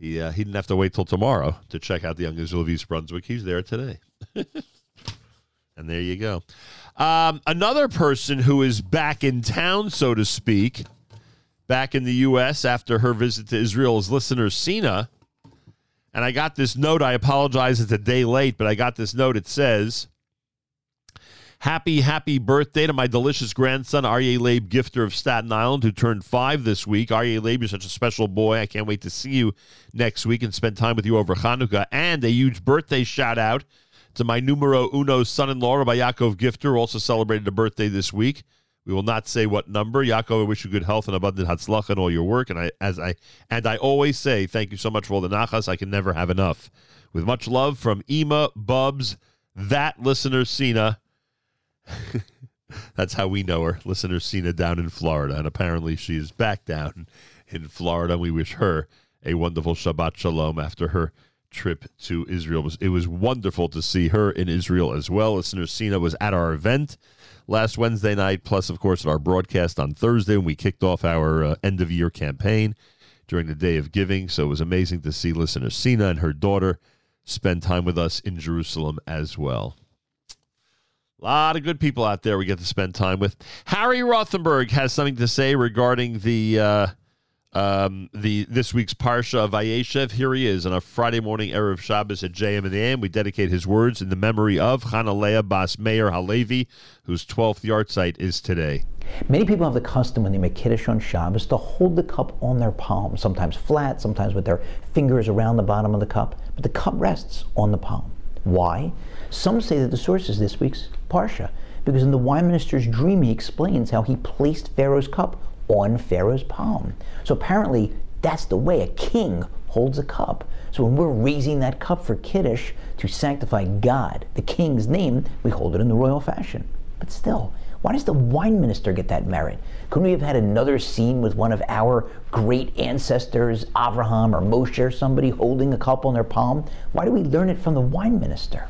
he didn't have to wait till tomorrow to check out the Young Israel of East Brunswick. He's there today. And there you go. Another person who is back in town, so to speak, back in the U.S. after her visit to Israel is listener Sina. And I got this note. I apologize, it's a day late, but I got this note. It says, happy birthday to my delicious grandson, Aryeh Leib Gifter of Staten Island, who turned 5 this week. Aryeh Leib, you're such a special boy. I can't wait to see you next week and spend time with you over Hanukkah. And a huge birthday shout-out to my numero uno son-in-law, Rabbi Yaakov Gifter, who also celebrated a birthday this week. We will not say what number. Yaakov, I wish you good health and abundant hatzlacha in all your work. And I always say, thank you so much for all the nachas. I can never have enough. With much love from Ema, Bubs, that listener Sina. That's how we know her, listener Sina down in Florida. And apparently she is back down in Florida. We wish her a wonderful Shabbat Shalom after her trip to Israel. It was wonderful to see her in Israel as well. Listener Sina was at our event last Wednesday night, plus, of course, at our broadcast on Thursday when we kicked off our end-of-year campaign during the Day of Giving. So it was amazing to see Listener Sina and her daughter spend time with us in Jerusalem as well. A lot of good people out there we get to spend time with. Harry Rothenberg has something to say regarding this week's Parsha of Vayeshev. Here he is on a Friday morning Erev Shabbos at JM in the AM. We dedicate his words in the memory of Chana Leah Bas Meir Halevi, whose 12th yard site is today. Many people have the custom when they make Kiddush on Shabbos to hold the cup on their palm, sometimes flat, sometimes with their fingers around the bottom of the cup, but the cup rests on the palm. Why? Some say that the source is this week's Parsha, because in the wine minister's dream he explains how he placed Pharaoh's cup on Pharaoh's palm. So apparently that's the way a king holds a cup. So when we're raising that cup for Kiddush to sanctify God, the king's name, we hold it in the royal fashion. But still, why does the wine minister get that merit? Couldn't we have had another scene with one of our great ancestors, Avraham or Moshe or somebody, holding a cup on their palm? Why do we learn it from the wine minister?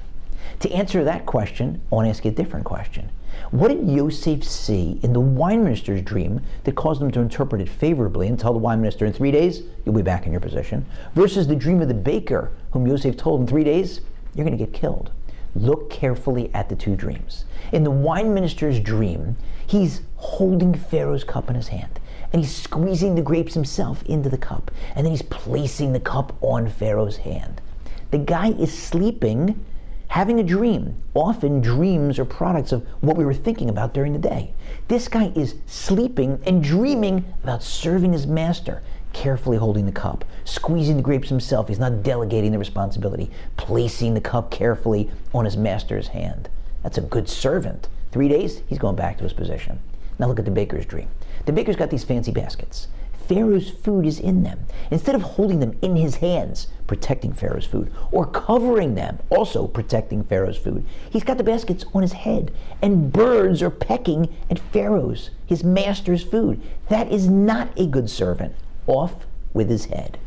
To answer that question, I want to ask you a different question. What did Yosef see in the wine minister's dream that caused him to interpret it favorably and tell the wine minister, in 3 days, you'll be back in your position, versus the dream of the baker whom Yosef told, in 3 days, you're going to get killed? Look carefully at the two dreams. In the wine minister's dream, he's holding Pharaoh's cup in his hand, and he's squeezing the grapes himself into the cup, and then he's placing the cup on Pharaoh's hand. The guy is sleeping, having a dream. Often dreams are products of what we were thinking about during the day. This guy is sleeping and dreaming about serving his master, carefully holding the cup, squeezing the grapes himself. He's not delegating the responsibility, placing the cup carefully on his master's hand. That's a good servant. 3 days, he's going back to his position. Now look at the baker's dream. The baker's got these fancy baskets. Pharaoh's food is in them. Instead of holding them in his hands, protecting Pharaoh's food, or covering them, also protecting Pharaoh's food, he's got the baskets on his head, and birds are pecking at Pharaoh's, his master's food. That is not a good servant. Off with his head.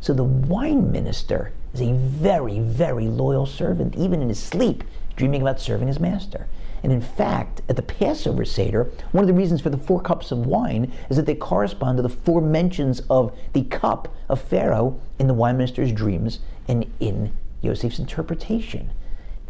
So the wine minister is a very, very loyal servant, even in his sleep, dreaming about serving his master. And in fact, at the Passover Seder, one of the reasons for the 4 cups of wine is that they correspond to the 4 mentions of the cup of Pharaoh in the wine minister's dreams and in Yosef's interpretation.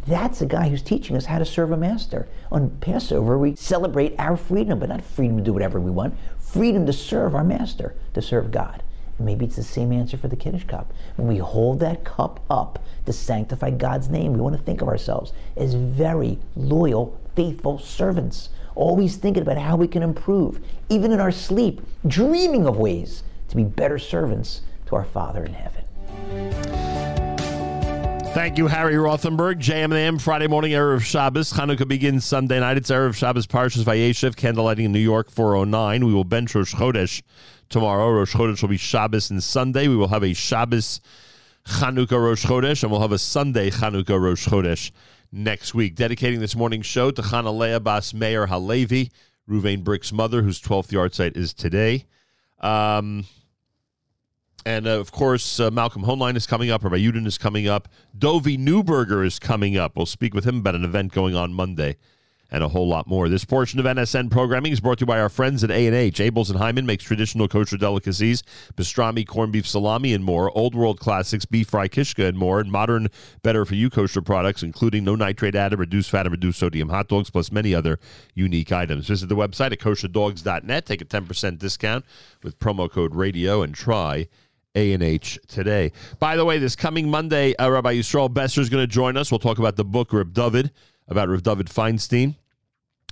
That's a guy who's teaching us how to serve a master. On Passover, we celebrate our freedom, but not freedom to do whatever we want, freedom to serve our master, to serve God. Maybe it's the same answer for the Kiddush cup. When we hold that cup up to sanctify God's name, we want to think of ourselves as very loyal, faithful servants, always thinking about how we can improve, even in our sleep, dreaming of ways to be better servants to our Father in heaven. Thank you, Harry Rothenberg. JMM, Friday morning, Erev Shabbos. Hanukkah begins Sunday night. It's Erev Shabbos, Parshas Vayeshev, candlelighting in New York, 409. We will bench Rosh Chodesh tomorrow. Rosh Chodesh will be Shabbos and Sunday. We will have a Shabbos Hanukkah Rosh Chodesh, and we'll have a Sunday Hanukkah Rosh Chodesh next week. Dedicating this morning's show to Chana Leah Bas Meir Halevi, Ruvain Brick's mother, whose 12th yard site is today. And, of course, Malcolm Hoenlein is coming up. Rabbi Yudin is coming up. Dovi Neuberger is coming up. We'll speak with him about an event going on Monday and a whole lot more. This portion of NSN programming is brought to you by our friends at A&H. Abel's and Hyman makes traditional kosher delicacies, pastrami, corned beef salami, and more, old world classics, beef fry kishka, and more, and modern, better-for-you kosher products, including no nitrate added, reduced fat, and reduced sodium hot dogs, plus many other unique items. Visit the website at kosherdogs.net. Take a 10% discount with promo code radio and try A&H today. By the way, this coming Monday, Rabbi Yisrael Besser is going to join us. We'll talk about the book about Rav David Feinstein.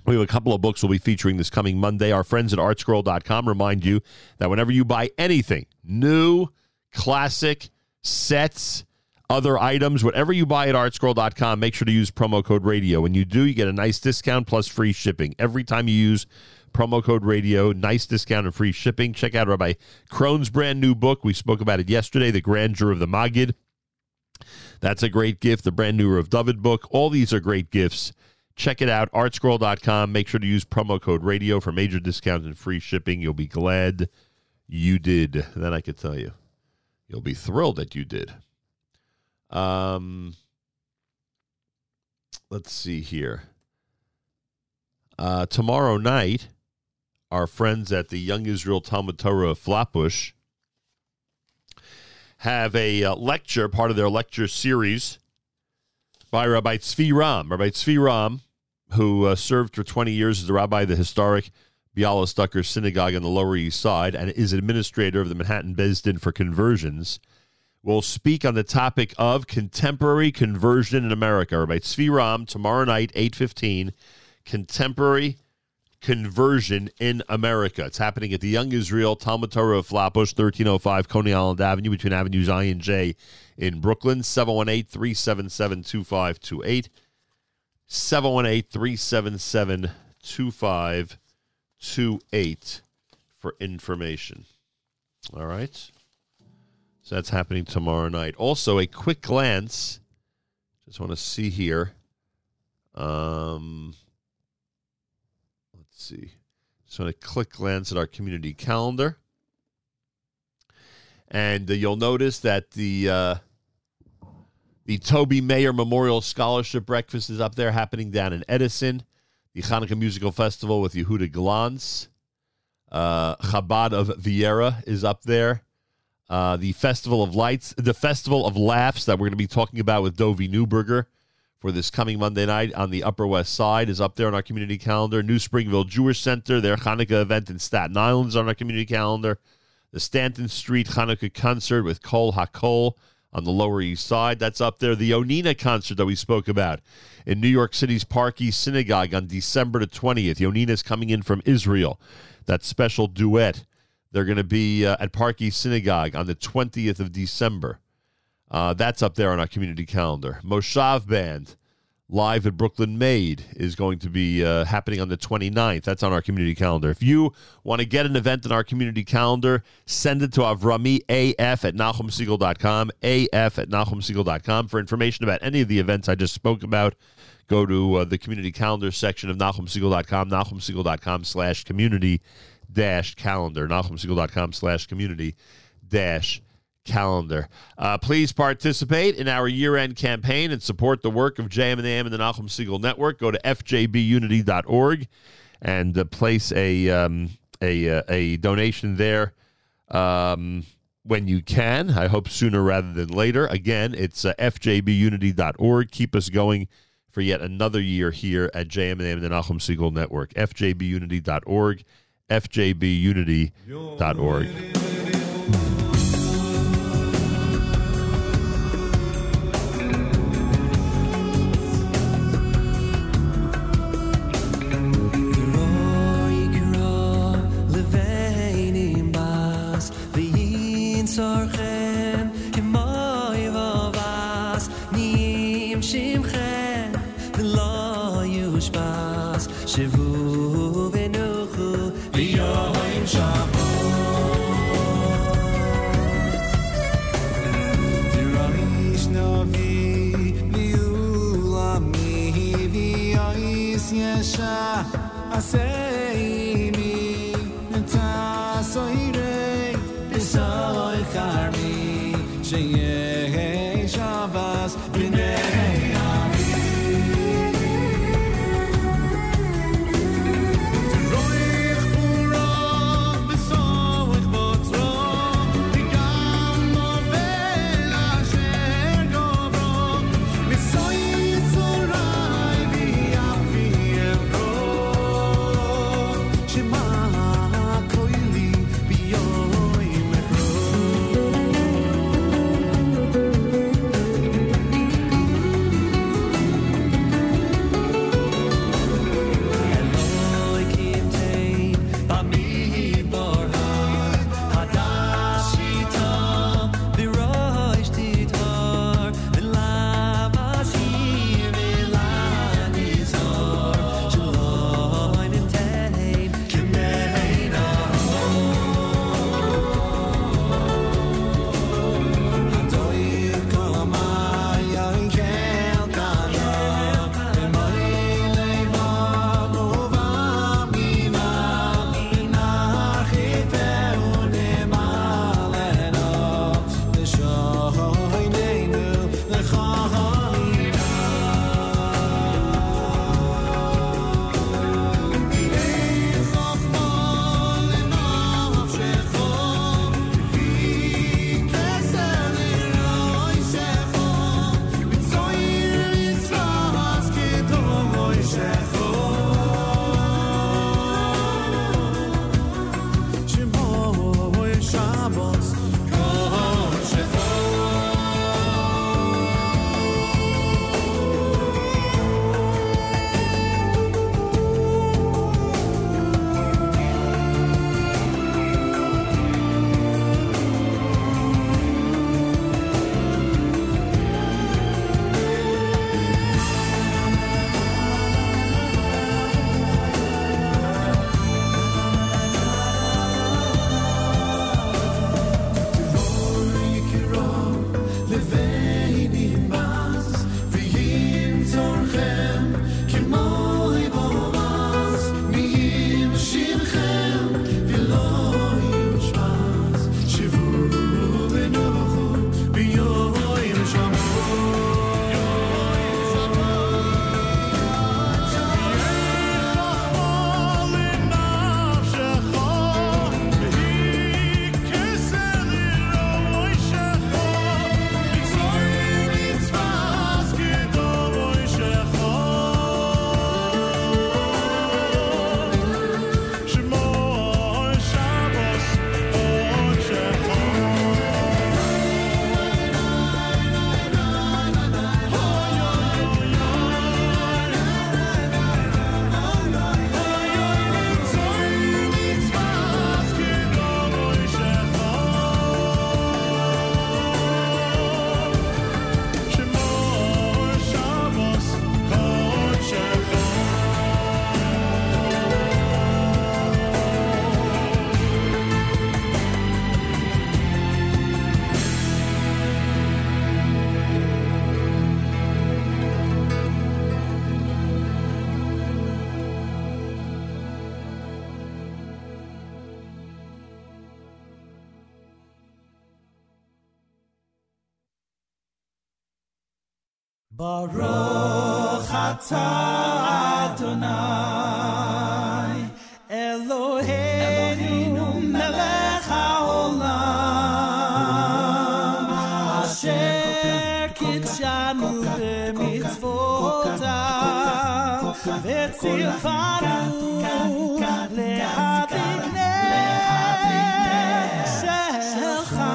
We have a couple of books we'll be featuring this coming Monday. Our friends at ArtScroll.com remind you that whenever you buy anything, new, classic, sets, other items, whatever you buy at ArtScroll.com, make sure to use promo code radio. When you do, you get a nice discount plus free shipping. Every time you use promo code radio, nice discount and free shipping. Check out Rabbi Krohn's brand new book. We spoke about it yesterday, The Grandeur of the Maggid. That's a great gift. The brand new Rav David book. All these are great gifts. Check it out, artscroll.com. Make sure to use promo code radio for major discounts and free shipping. You'll be glad you did. That I could tell you. You'll be thrilled that you did. Let's see here. Tomorrow night, our friends at the Young Israel Talmud Torah of Flatbush have a lecture, part of their lecture series, by Rabbi Tzvi Ram. Rabbi Tzvi Ram, who served for 20 years as the rabbi of the historic Bialystoker Synagogue on the Lower East Side and is administrator of the Manhattan Beis Din for Conversions, will speak on the topic of contemporary conversion in America. Rabbi Tzvi Ram, tomorrow night, 8:15, Contemporary Conversion in America. It's happening at the Young Israel Talmud Torah of Flatbush, 1305 Coney Island Avenue, between Avenues I and J in Brooklyn, 718-377-2528. 718-377-2528 for information. All right. So that's happening tomorrow night. Also, a quick glance. Just want to see here. Let's see. Just want to quick glance at our community calendar. And you'll notice that the Toby Mayer Memorial Scholarship Breakfast is up there, happening down in Edison. The Hanukkah Musical Festival with Yehuda Glantz. Chabad of Vieira is up there. The Festival of Lights, the Festival of Laughs that we're going to be talking about with Dovi Neuberger for this coming Monday night on the Upper West Side is up there on our community calendar. New Springville Jewish Center, their Hanukkah event in Staten Island is on our community calendar. The Stanton Street Hanukkah concert with Kol HaKol on the Lower East Side, that's up there. The Yonina concert that we spoke about in New York City's Park East Synagogue on December the 20th. Yonina's coming in from Israel, that special duet. They're going to be at Park East Synagogue on the 20th of December. That's up there on our community calendar. Moshav Band, live at Brooklyn Maid, is going to be happening on the 29th. That's on our community calendar. If you want to get an event in our community calendar, send it to Avrami, AF at NachumSegal.com, AF at NachumSegal.com. For information about any of the events I just spoke about, go to the community calendar section of NachumSegal.com, NachumSegal.com/community-calendar, NachumSegal.com/community-calendar. Please participate in our year-end campaign and support the work of JM and AM and the Nachum Segal Network. Go to fjbunity.org and place a donation there when you can. I hope sooner rather than later. Again, it's fjbunity.org. Keep us going for yet another year here at JM and AM and the Nachum Segal Network. fjbunity.org. fjbunity.org. Baruch atah Adonai Eloheinu melech haolam Asher kitshanu b'mitzvotav V'tzilvanu lehavik nefesh shelcha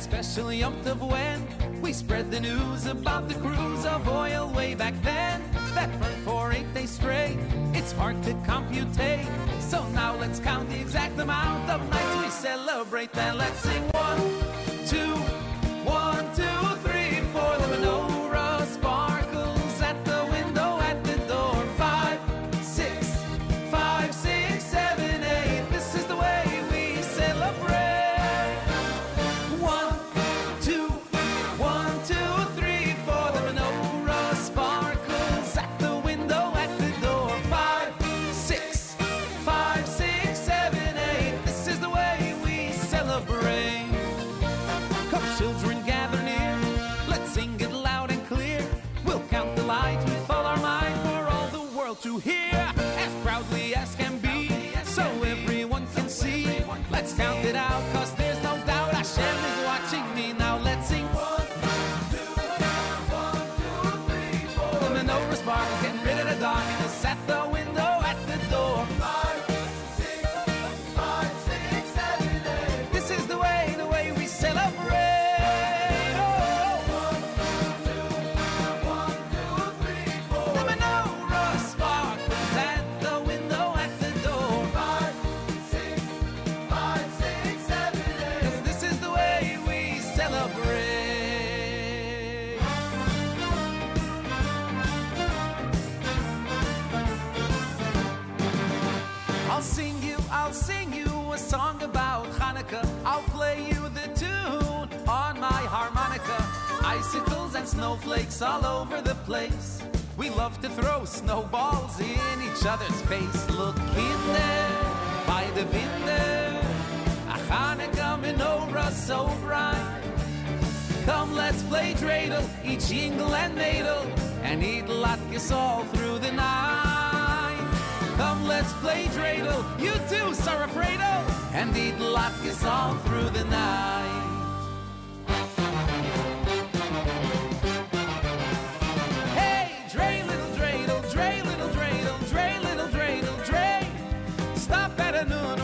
special Yom Tov when we spread the news about the cruise of oil way back then that burned for 8 days straight. It's hard to computate, so now let's count the exact amount of nights we celebrate. Then let's sing 1, 2, 1, 2, 3 for the menorah sparkles at the window at the door. 5, 6, 5, 6, 7, 8. This is the way we celebrate. 1, 2, 1, 2, 3 for the menorah sparkles at the window at the door. 5, 6, 5, 6, 7, 8. This is the way we celebrate. Come children, gather near, let's sing it loud and clear. We'll count the light with all our might for all the world to hear. As proudly as can be, so everyone can see. Let's count it out, cause there's no doubt Hashem is watching me. Now let's sing 1, 2, 1, 2, 3, 4. The menorah sparkles, getting rid of the darkness at the window, at the door. 5, 6, 5, 6, 7, 8. This is the way we celebrate. Oh. 1, 2, 1, 2, 3, 4. The menorah sparkles at the window, at the door. 5, 6, 5, 6, 7, 8. 'Cause this is the way we celebrate. I'll sing you a song about Hanukkah. I'll play you the tune on my harmonica. Icicles and snowflakes all over the place. We love to throw snowballs in each other's face. Look in there, by the window, a Hanukkah menorah so bright. Come, let's play dreidel, eat jingle and madel, and eat latkes all through the night. Come, let's play dreidel, you too, Sarafredo, and eat latkes all through the night.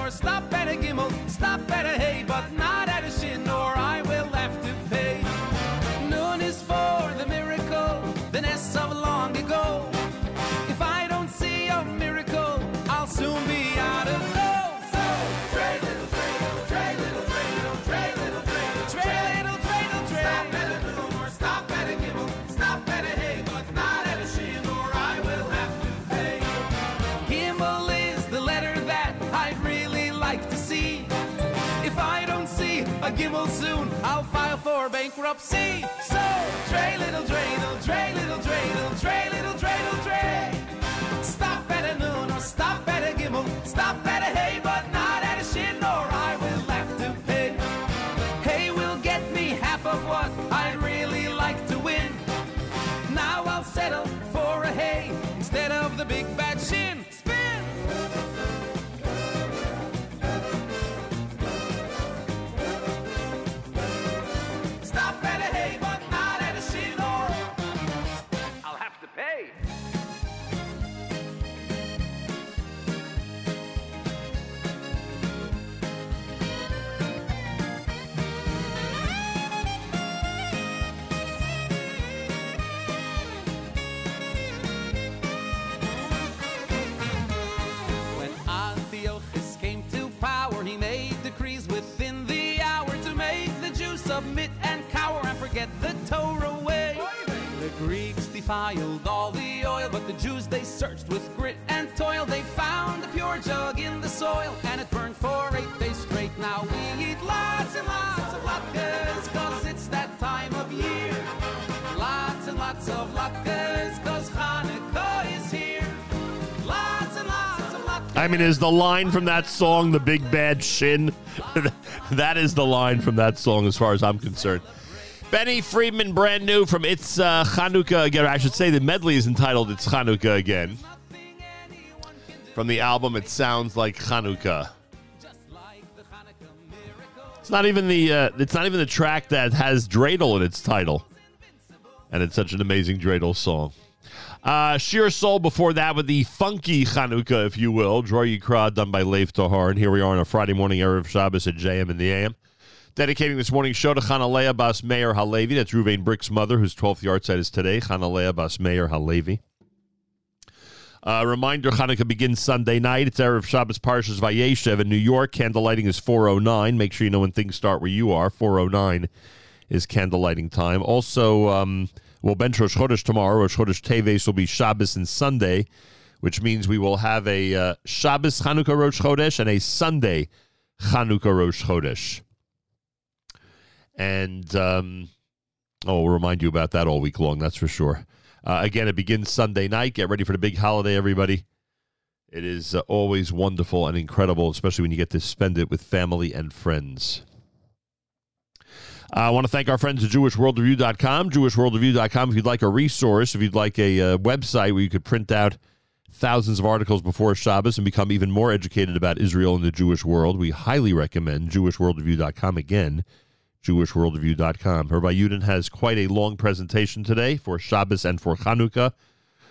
Stop at a gimel, stop at a hay, but not at a shin, or I will have to pay. Noon is for the miracle, the ness of long ago. If I don't see a miracle, I'll soon be out of dough. So, dray little dreidel, dray little dreidel, dray little dreidel, dray little dreidel, dray. Stop at a noon, or stop at a gimel, stop at a hay, but not at a shin, or I will have to pay. Gimel is the letter that I really like to see. If I don't see a gimel soon, I'll file for bankruptcy. So with a big bad shin. Spin! Stop at a hay, but not at a shin, or I'll have to pay. He made decrees within the hour to make the Jews submit and cower and forget the Torah way. The Greeks defiled all the oil, but the Jews they searched with grit and toil. They found a pure jug in the soil, and it burned for 8 days straight. Now we eat lots and lots of latkes, cause it's that time of year. Lots and lots of latkes, cause Hanukkah is here. Lots and lots. I mean, is the line from that song the big bad shin? That is the line from that song as far as I'm concerned. Benny Friedman, brand new from It's Chanukah Again. Or I should say the medley is entitled It's Chanukah Again. From the album It Sounds Like Chanukah. It's not even the track that has dreidel in its title. And it's such an amazing dreidel song. Sheer Soul before that with the funky Chanukah, if you will. Droy Yikra, done by Leif Tahar. And here we are on a Friday morning, Erev Shabbos at JM in the AM. Dedicating this morning's show to Chana Leah Bas Meir Halevi. That's Ruvain Brick's mother, whose 12th yard site is today. Chana Leah Bas Meir Halevi. Reminder, Chanukah begins Sunday night. It's Erev Shabbos, Parshas Vayeshev in New York. Candlelighting is 4:09. Make sure you know when things start where you are. 4:09 is candlelighting time. Also, well, bench Rosh Chodesh tomorrow. Rosh Chodesh Teves will be Shabbos and Sunday, which means we will have a Shabbos Chanukah Rosh Chodesh and a Sunday Chanukah Rosh Chodesh. And we'll remind you about that all week long, that's for sure. Again, it begins Sunday night. Get ready for the big holiday, everybody. It is always wonderful and incredible, especially when you get to spend it with family and friends. I want to thank our friends at JewishWorldReview.com. JewishWorldReview.com, if you'd like a resource, if you'd like a website where you could print out thousands of articles before Shabbos and become even more educated about Israel and the Jewish world, we highly recommend JewishWorldReview.com. Again, JewishWorldReview.com. Rabbi Yudin has quite a long presentation today for Shabbos and for Chanukah,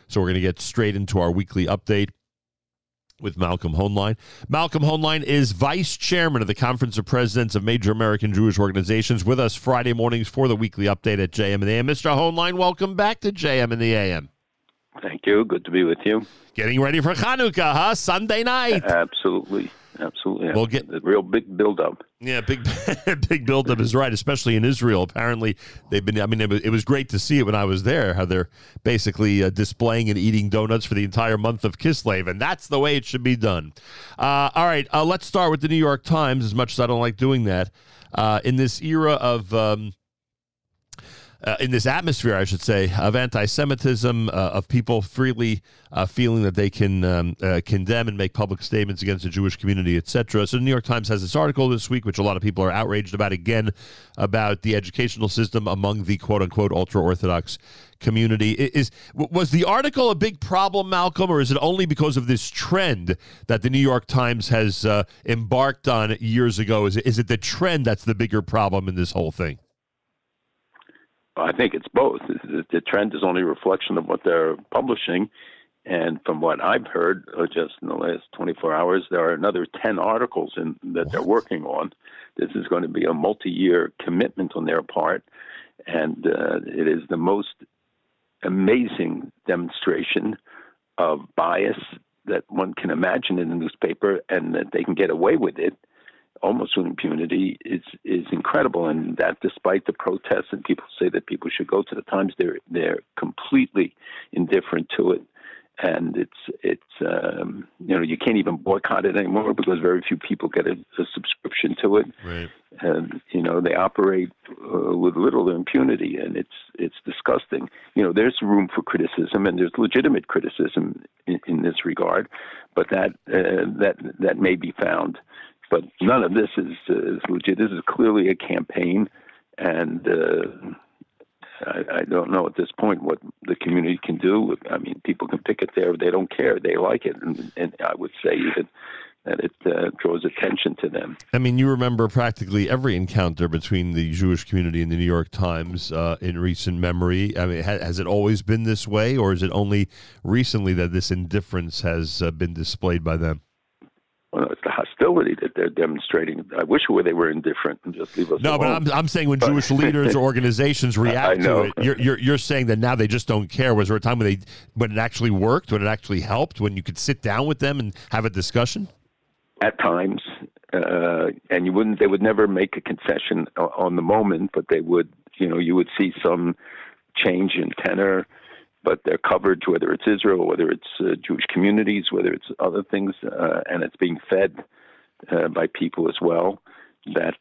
so we're going to get straight into our weekly update with Malcolm Hoenlein. Malcolm Hoenlein is vice chairman of the Conference of Presidents of Major American Jewish Organizations, with us Friday mornings for the weekly update at JM and the AM. Mr. Hoenlein, welcome back to JM and the AM. Thank you. Good to be with you. Getting ready for Chanukah, huh? Sunday night. Absolutely. Absolutely. We'll get a real big build-up. Yeah, big build-up is right, especially in Israel. Apparently, they've been, I mean, it was great to see it when I was there, how they're basically displaying and eating donuts for the entire month of Kislev, and that's the way it should be done. All right, let's start with the New York Times, as much as I don't like doing that. In this era of... in this atmosphere, I should say, of anti-Semitism, of people freely feeling that they can condemn and make public statements against the Jewish community, etc. So the New York Times has this article this week, which a lot of people are outraged about, again, about the educational system among the quote-unquote ultra-Orthodox community. Was the article a big problem, Malcolm, or is it only because of this trend that the New York Times has embarked on years ago? Is it the trend that's the bigger problem in this whole thing? I think it's both. The trend is only a reflection of what they're publishing. And from what I've heard, just in the last 24 hours, there are another 10 articles that they're working on. This is going to be a multi-year commitment on their part. And it is the most amazing demonstration of bias that one can imagine in the newspaper, and that they can get away with it almost with impunity is incredible. And that despite the protests and people say that people should go to the Times, they're completely indifferent to it. And it's you can't even boycott it anymore because very few people get a subscription to it. Right. And they operate with little impunity, and it's disgusting. There's room for criticism, and there's legitimate criticism in this regard, but that may be found. But none of this is legit. This is clearly a campaign, and I don't know at this point what the community can do. I mean, people can pick it there. They don't care. They like it. And I would say even that it draws attention to them. I mean, you remember practically every encounter between the Jewish community and the New York Times in recent memory. I mean, has it always been this way, or is it only recently that this indifference has been displayed by them? Well, it's the hostility that they're demonstrating. I wish they were indifferent and just leave us alone. No, but I'm saying when Jewish leaders or organizations react to it, you're saying that now they just don't care. Was there a time when it actually worked, when it actually helped, when you could sit down with them and have a discussion? At times, and they would never make a confession on the moment, but they would, you would see some change in tenor. But they're covered, whether it's Israel, whether it's Jewish communities, whether it's other things, and it's being fed by people as well. That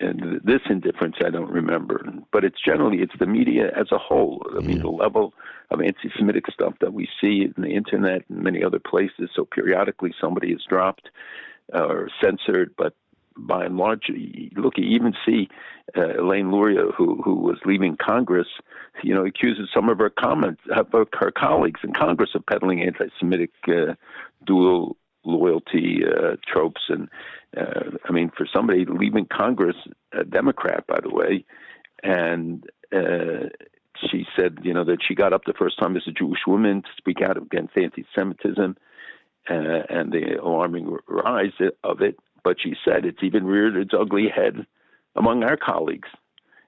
and this indifference, I don't remember. But it's the media as a whole. I mean, the level of anti-Semitic stuff that we see in the internet and many other places. So periodically somebody is dropped or censored, but by and large, look, you even see Elaine Luria, who was leaving Congress, accuses some of her colleagues in Congress of peddling anti-Semitic dual loyalty tropes. And I mean, for somebody leaving Congress, a Democrat, by the way, and she said, that she got up the first time as a Jewish woman to speak out against anti-Semitism and the alarming rise of it. But she said it's even reared its ugly head among our colleagues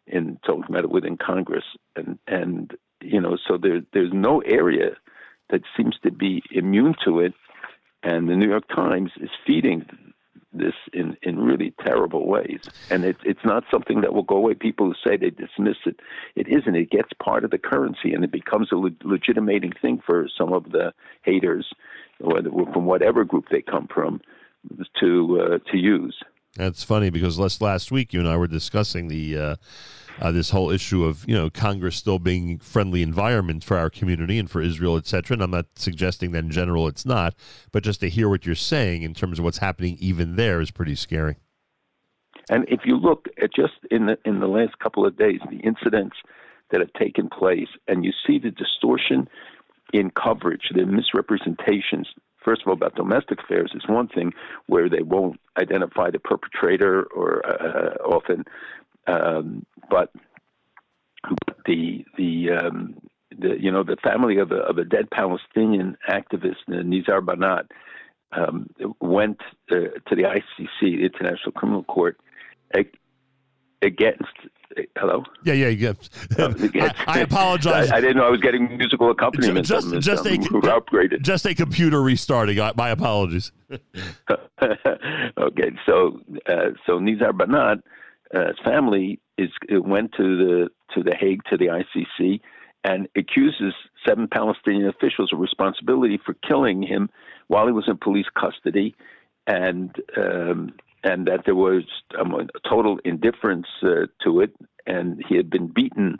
in talking about it within Congress. And so there's no area that seems to be immune to it. And the New York Times is feeding this in really terrible ways. And it's not something that will go away. People who say they dismiss it, it isn't. It gets part of the currency, and it becomes a legitimating thing for some of the haters, whether from whatever group they come from, to use. That's funny, because last week you and I were discussing the this whole issue of Congress still being friendly environment for our community and for Israel, etc. And I'm not suggesting that in general it's not, but just to hear what you're saying in terms of what's happening even there is pretty scary. And if you look at just in the last couple of days, the incidents that have taken place, and you see the distortion in coverage, the misrepresentations. First of all, about domestic affairs is one thing where they won't identify the perpetrator, or often, but the family of a dead Palestinian activist, Nizar Banat, went to the ICC, the International Criminal Court, against. Hello? Yeah. I apologize. I didn't know I was getting musical accompaniment. Just a computer restarting. My apologies. Okay, so Nizar Banat's family went to the Hague, to the ICC, and accuses 7 Palestinian officials of responsibility for killing him while he was in police custody, and that there was a total indifference to it, and he had been beaten,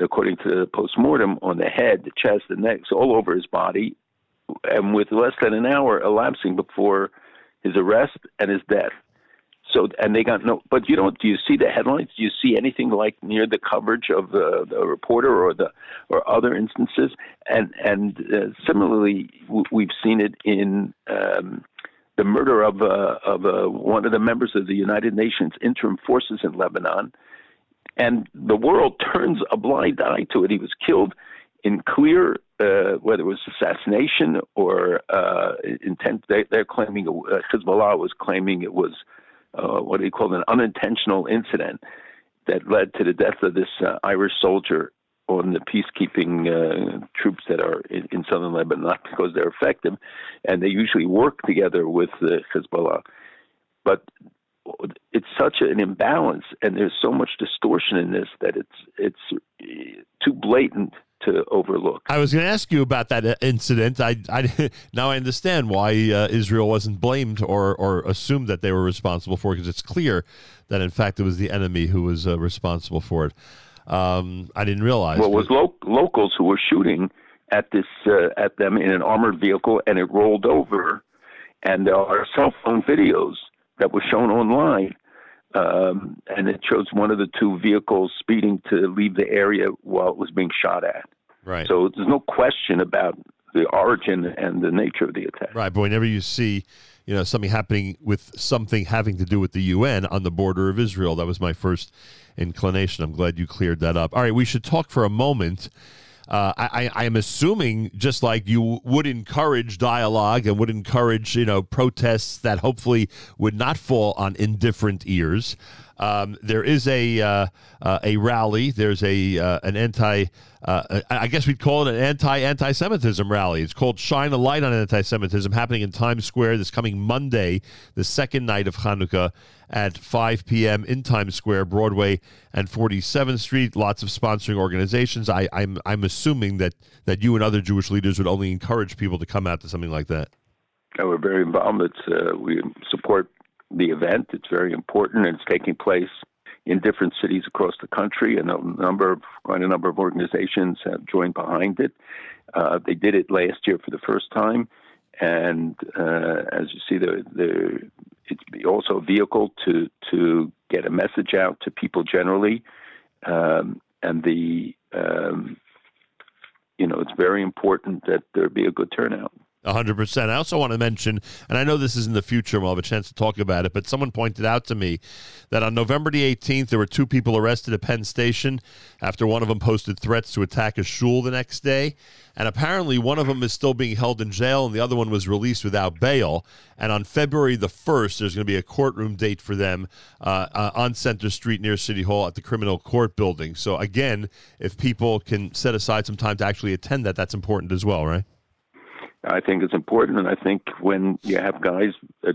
according to the postmortem, on the head, the chest, the neck, all over his body, and with less than an hour elapsing before his arrest and his death. So, and they got no. But do you see the headlines? Do you see anything like near the coverage of the reporter or other instances? And similarly, we've seen it in. The murder of one of the members of the United Nations interim forces in Lebanon, and the world turns a blind eye to it. He was killed in clear, whether it was assassination or intent. They're claiming Hezbollah was claiming it was what he called an unintentional incident that led to the death of this Irish soldier on the peacekeeping troops that are in southern Lebanon, not because they're effective, and they usually work together with Hezbollah. But it's such an imbalance, and there's so much distortion in this that it's too blatant to overlook. I was going to ask you about that incident. Now I understand why Israel wasn't blamed or assumed that they were responsible for it, because it's clear that, in fact, it was the enemy who was responsible for it. I didn't realize. Well, it was locals who were shooting at them in an armored vehicle, and it rolled over. And there are cell phone videos that were shown online and it shows one of the two vehicles speeding to leave the area while it was being shot at. Right. So there's no question about the origin and the nature of the attack. Right, but whenever you see, you know, something happening with something having to do with the UN on the border of Israel, that was my first inclination. I'm glad you cleared that up. All right, we should talk for a moment. I am assuming, just like you would encourage dialogue and would encourage, you know, protests that hopefully would not fall on indifferent ears. There is a rally. There's an anti. I guess we'd call it an anti-Semitism rally. It's called Shine a Light on Anti-Semitism, happening in Times Square this coming Monday, the second night of Hanukkah at 5 p.m. in Times Square, Broadway and 47th Street. Lots of sponsoring organizations. I'm assuming that you and other Jewish leaders would only encourage people to come out to something like that. Yeah, we're very involved. We support the event. It's very important, and it's taking place in different cities across the country, and quite a number of organizations have joined behind it. They did it last year for the first time, and as you see, it's also a vehicle to get a message out to people generally, and the it's very important that there be a good turnout. 100%. I also want to mention, and I know this is in the future, we'll have a chance to talk about it, but someone pointed out to me that on November the 18th, there were two people arrested at Penn Station after one of them posted threats to attack a shul the next day. And apparently one of them is still being held in jail, and the other one was released without bail. And on February the 1st, there's going to be a courtroom date for them on Center Street near City Hall at the Criminal Court Building. So again, if people can set aside some time to actually attend that, that's important as well, right? I think it's important, and I think when you have guys,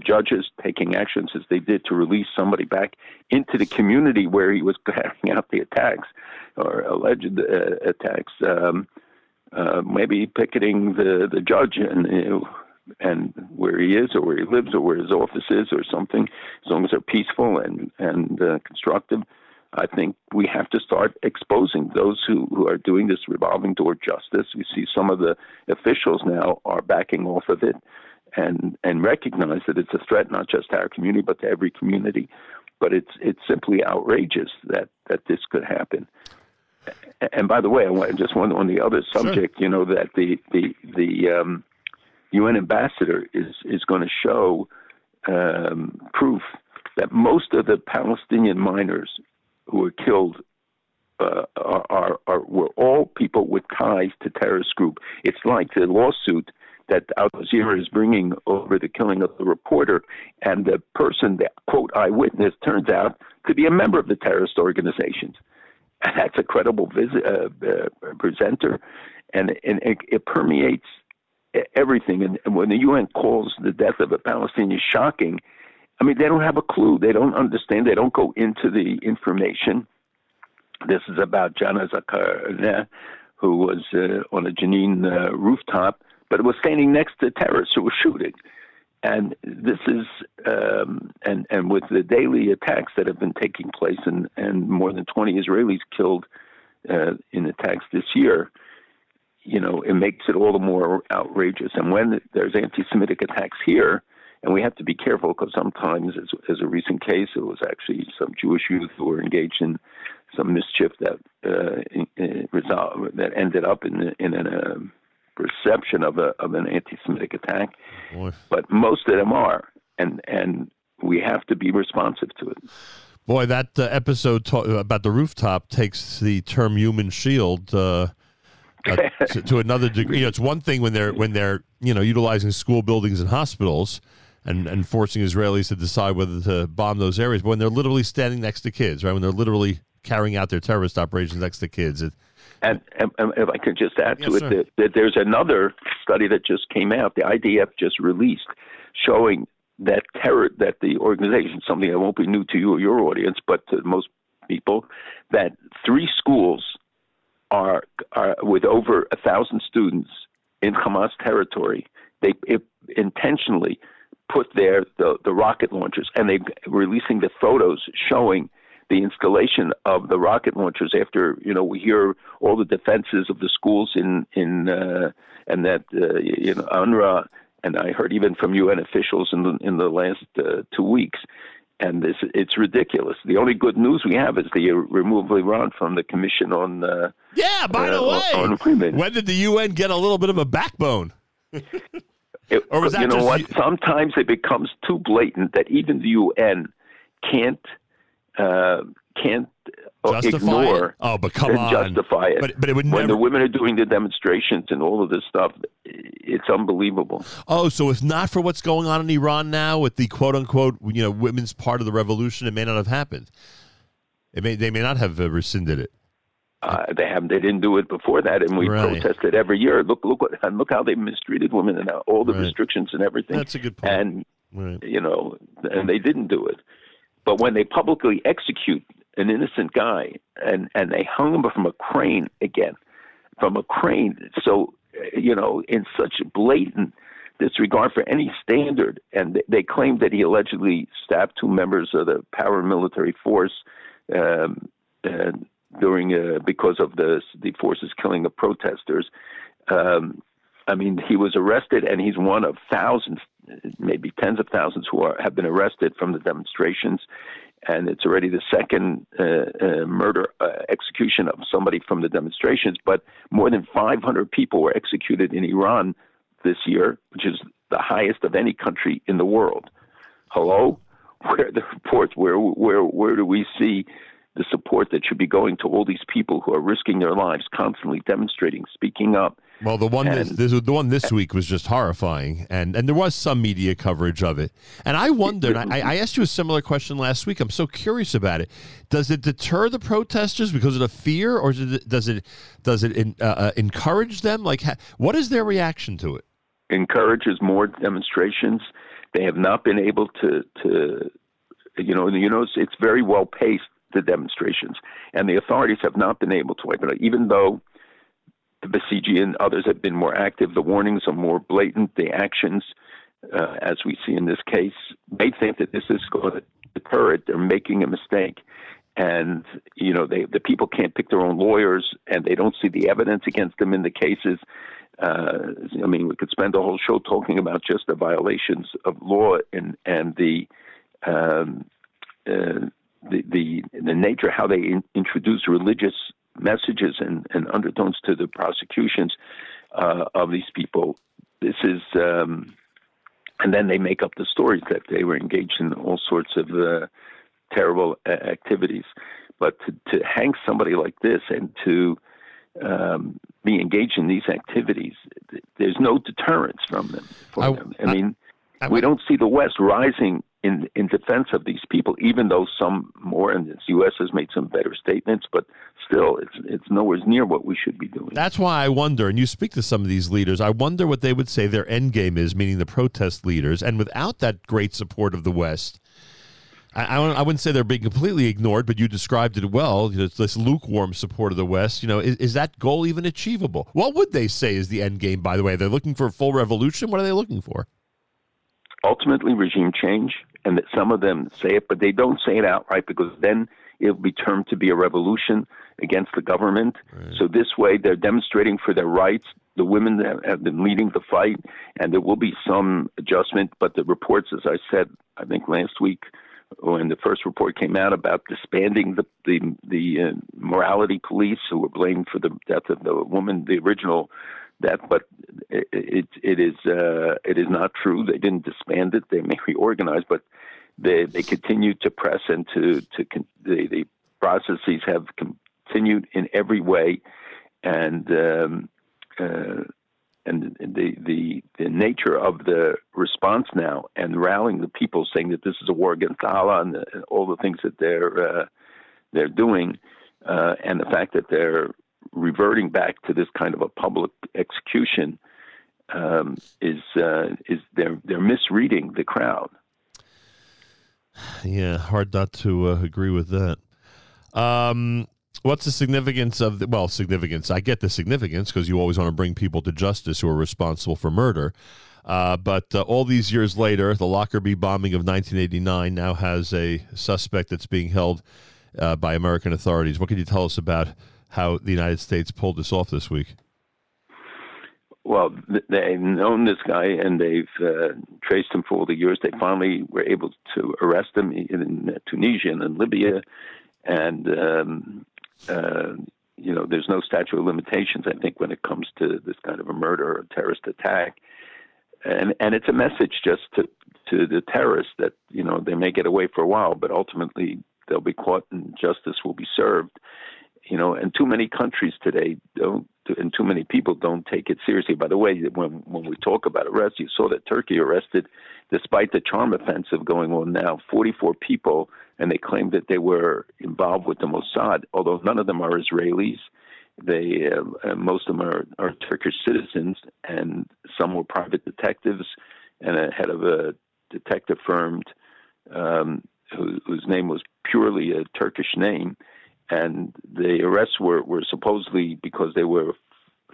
judges, taking actions as they did to release somebody back into the community where he was carrying out the attacks or alleged attacks, maybe picketing the judge and where he is or where he lives or where his office is or something, as long as they're peaceful and constructive, I think we have to start exposing those who are doing this revolving door justice. We see some of the officials now are backing off of it and recognize that it's a threat not just to our community but to every community. But it's simply outrageous that this could happen. And by the way, I just want on the other subject, sure. You know, that the UN ambassador is going to show proof that most of the Palestinian minors who were killed were all people with ties to terrorist group. It's like the lawsuit that Al Jazeera is bringing over the killing of the reporter, and the person, the quote eyewitness, turns out to be a member of the terrorist organizations. And that's a credible presenter, and it permeates everything. And when the UN calls the death of a Palestinian shocking, I mean, they don't have a clue. They don't understand. They don't go into the information. This is about Chana Leah, who was on a Jenin rooftop, but was standing next to terrorists who were shooting. And this is, and with the daily attacks that have been taking place, and more than 20 Israelis killed in attacks this year, you know, it makes it all the more outrageous. And when there's anti-Semitic attacks here, and we have to be careful, because sometimes, as a recent case, it was actually some Jewish youth who were engaged in some mischief that that ended up in a perception of an anti-Semitic attack. Boy. But most of them are, and we have to be responsive to it. Boy, that episode about the rooftop takes the term human shield to another degree. You know, it's one thing when they're you know, utilizing school buildings and hospitals. And forcing Israelis to decide whether to bomb those areas. But when they're literally standing next to kids, right, when they're literally carrying out their terrorist operations next to kids. And if I could just add to it, that there's another study that just came out, the IDF just released, showing that terror, that the organization, something that won't be new to you or your audience, but to most people, that 3 schools are with over 1,000 students in Hamas territory. They intentionally put there the rocket launchers, and they're releasing the photos showing the installation of the rocket launchers after, you know, we hear all the defenses of the schools and that, you know, UNRWA, and I heard even from UN officials in the last 2 weeks, And it's ridiculous. The only good news we have is the removal of Iran from the Commission on on Women. When did the UN get a little bit of a backbone? Or was that you know just... what? Sometimes it becomes too blatant that even the UN can't justify ignore it. Oh, but come and on. Justify it. But it would never... When the women are doing the demonstrations and all of this stuff, it's unbelievable. Oh, so if not for what's going on in Iran now with the quote-unquote women's part of the revolution, it may not have happened. They may not have rescinded it. They didn't do it before that, and we protested every year. Look how they mistreated women and all the restrictions and everything. That's a good point. And and they didn't do it. But when they publicly execute an innocent guy, and they hung him from a crane so in such blatant disregard for any standard, and they claimed that he allegedly stabbed two members of the paramilitary force. Because of the forces killing of protesters. He was arrested, and he's one of thousands, maybe tens of thousands, who have been arrested from the demonstrations. And it's already the second execution of somebody from the demonstrations. But more than 500 people were executed in Iran this year, which is the highest of any country in the world. Hello? Where are the reports? Where do we see the support that should be going to all these people who are risking their lives, constantly demonstrating, speaking up? Well, the one this week was just horrifying, and there was some media coverage of it. And I wondered, I asked you a similar question last week. I'm so curious about it. Does it deter the protesters because of the fear, or does it encourage them? Like, what is their reaction to it? Encourages more demonstrations. They have not been able to it's very well paced, the demonstrations, and the authorities have not been able to wipe it out, even though the Basiji and others have been more active. The warnings are more blatant. The actions, as we see in this case, they think that this is going to deter it. They're making a mistake, and the people can't pick their own lawyers, and they don't see the evidence against them in the cases. We could spend a whole show talking about just the violations of law and the nature, how they introduce religious messages and undertones to the prosecutions of these people. This is, and then they make up the stories that they were engaged in all sorts of terrible activities. But to hang somebody like this and to be engaged in these activities, there's no deterrence from them. We don't see the West rising in defense of these people, even though some more, and the U.S. has made some better statements, but still it's nowhere near what we should be doing. That's why I wonder, and you speak to some of these leaders, I wonder what they would say their end game is, meaning the protest leaders, and without that great support of the West, I wouldn't say they're being completely ignored, but you described it well, this lukewarm support of the West. Is that goal even achievable? What would they say is the end game, by the way? Are they looking for a full revolution? What are they looking for? Ultimately, regime change, and that some of them say it, but they don't say it outright, because then it'll be termed to be a revolution against the government. Right. So this way, they're demonstrating for their rights. The women have been leading the fight, and there will be some adjustment. But the reports, as I said, I think last week, when the first report came out about disbanding the morality police, who were blamed for the death of the woman, the original death, but it is not true. They didn't disband it. They may reorganize, but they continue to press, and the processes have continued in every way, and the nature of the response now, and rallying the people, saying that this is a war against Allah, and all the things that they're doing, and the fact that they're reverting back to this kind of a public execution is they're misreading the crowd. Yeah, hard not to agree with that. What's the significance of significance? I get the significance, because you always want to bring people to justice who are responsible for murder. But all these years later, the Lockerbie bombing of 1989 now has a suspect that's being held by American authorities. What can you tell us about how the United States pulled this off this week? Well, they've known this guy, and they've traced him for all the years. They finally were able to arrest him in Tunisia and in Libya. And, you know, there's no statute of limitations, I think, when it comes to this kind of a murder or terrorist attack. And it's a message just to the terrorists that, you know, they may get away for a while, but ultimately they'll be caught and justice will be served. You know, and too many countries today don't, and too many people don't take it seriously. By the way, when we talk about arrests, you saw that Turkey arrested, despite the charm offensive going on now, 44 people, and they claimed that they were involved with the Mossad, although none of them are Israelis. They most of them are Turkish citizens, and some were private detectives, and a head of a detective firm whose name was purely a Turkish name. And the arrests were supposedly because they were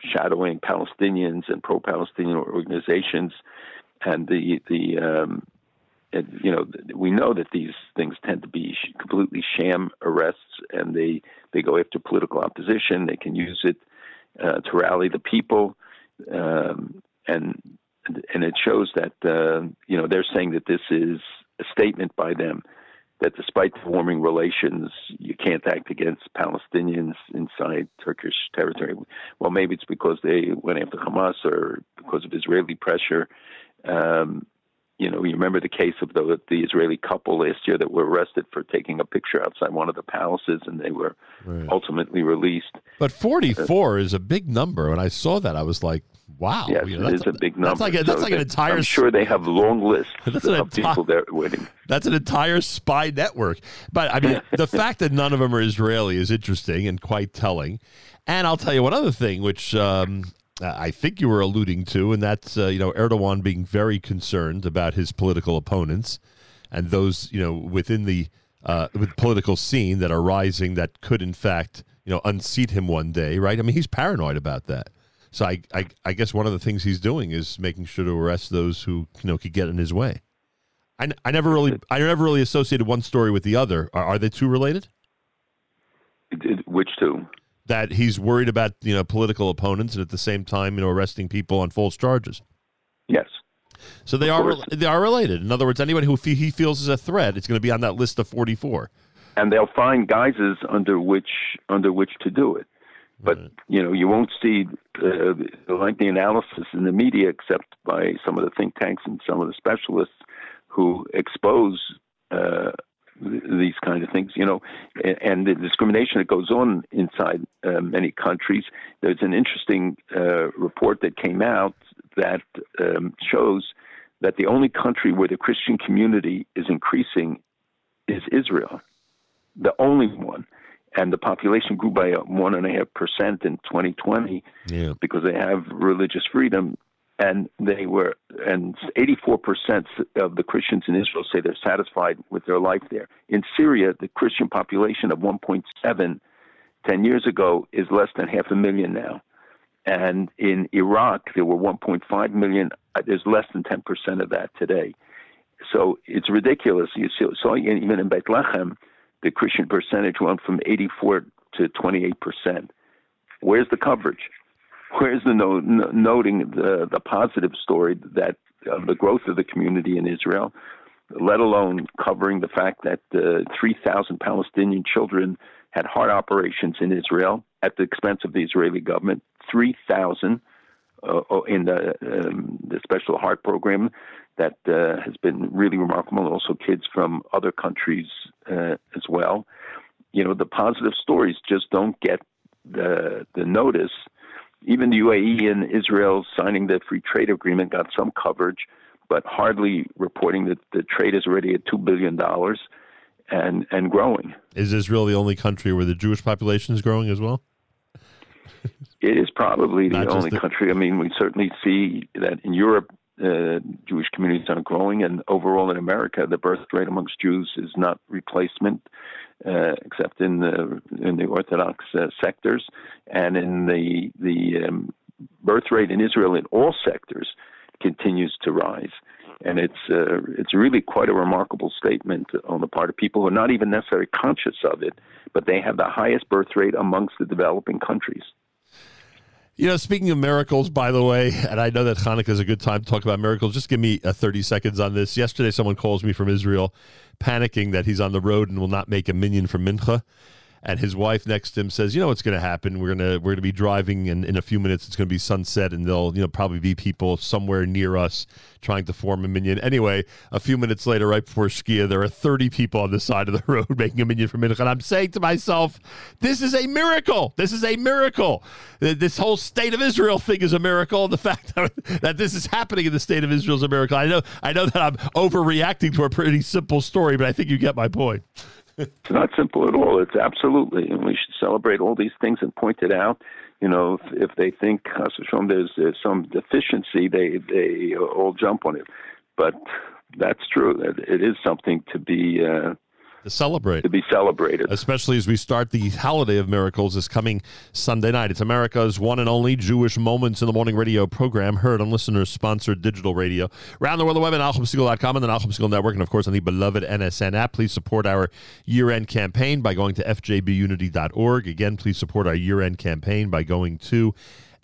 shadowing Palestinians and pro-Palestinian organizations. And you know, we know that these things tend to be completely sham arrests, and they go after political opposition. They can use it to rally the people, and it shows that you know, they're saying that this is a statement by them, that despite the warming relations, you can't act against Palestinians inside Turkish territory. Well, maybe it's because they went after Hamas or because of Israeli pressure. You know, you remember the case of the Israeli couple last year that were arrested for taking a picture outside one of the palaces, and they were ultimately released. But 44 is a big number. When I saw that, I was like, wow. Yes, you know, it is a big number. That's like, that's so like an entire... I'm sure they have long lists of people there waiting. That's an entire spy network. But, I mean, the fact that none of them are Israeli is interesting and quite telling. And I'll tell you one other thing, which... I think you were alluding to, and that's, you know, Erdogan being very concerned about his political opponents and those, you know, within the with political scene that are rising that could, in fact, you know, unseat him one day, right? I mean, he's paranoid about that. So I guess one of the things he's doing is making sure to arrest those who, you know, could get in his way. I never really associated one story with the other. Are they two related? Which two? That he's worried about, you know, political opponents, and at the same time, you know, arresting people on false charges. Yes. So they are related. In other words, anyone who he feels is a threat, it's going to be on that list of 44. And they'll find guises under which to do it. But you know, you won't see like the analysis in the media, except by some of the think tanks and some of the specialists who expose these kind of things, you know, and the discrimination that goes on inside many countries. There's an interesting report that came out that shows that the only country where the Christian community is increasing is Israel, the only one. And the population grew by 1.5% in 2020 because they have religious freedom. And they were, and 84% of the Christians in Israel say they're satisfied with their life there. In Syria, the Christian population of 1.7 10 years ago is less than 500,000 now. And in Iraq, there were 1.5 million. There's less than 10% of that today. So it's ridiculous. You saw even in Bethlehem, the Christian percentage went from 84 to 28%. Where's the coverage? Where's the noting the positive story that the growth of the community in Israel, let alone covering the fact that 3,000 Palestinian children had heart operations in Israel at the expense of the Israeli government, 3,000 in the special heart program that has been really remarkable, and also kids from other countries as well. You know, the positive stories just don't get the notice. Even the UAE and Israel signing the free trade agreement got some coverage, but hardly reporting that the trade is already at $2 billion and growing. Is Israel the only country where the Jewish population is growing as well? It is probably the only country. I mean, we certainly see that in Europe, Jewish communities aren't growing, and overall in America, the birth rate amongst Jews is not replacement, except in the Orthodox sectors, and in the birth rate in Israel in all sectors continues to rise, and it's really quite a remarkable statement on the part of people who are not even necessarily conscious of it, but they have the highest birth rate amongst the developing countries. You know, speaking of miracles, by the way, and I know that Hanukkah is a good time to talk about miracles. Just give me 30 seconds on this. Yesterday, someone calls me from Israel panicking that he's on the road and will not make a minyan for Mincha. And his wife next to him says, you know what's going to happen? We're gonna be driving, and in a few minutes it's going to be sunset, and there'll probably be people somewhere near us trying to form a minyan. Anyway, a few minutes later, right before Shkia, there are 30 people on the side of the road making a minyan for Mincha. And I'm saying to myself, this is a miracle. This is a miracle. This whole state of Israel thing is a miracle. The fact that this is happening in the state of Israel is a miracle. I know that I'm overreacting to a pretty simple story, but I think you get my point. It's not simple at all. It's absolutely, and we should celebrate all these things and point it out. You know, if they think there's some deficiency, they all jump on it. But that's true. It is something to be celebrated, especially as we start the holiday of miracles this coming Sunday night. It's America's one and only Jewish Moments in the Morning radio program, heard on listeners-sponsored digital radio. Around the world, the web at NachumSegal.com and the Nachum Segal Network, and of course on the beloved NSN app. Please support our year-end campaign by going to fjbunity.org. Again, please support our year-end campaign by going to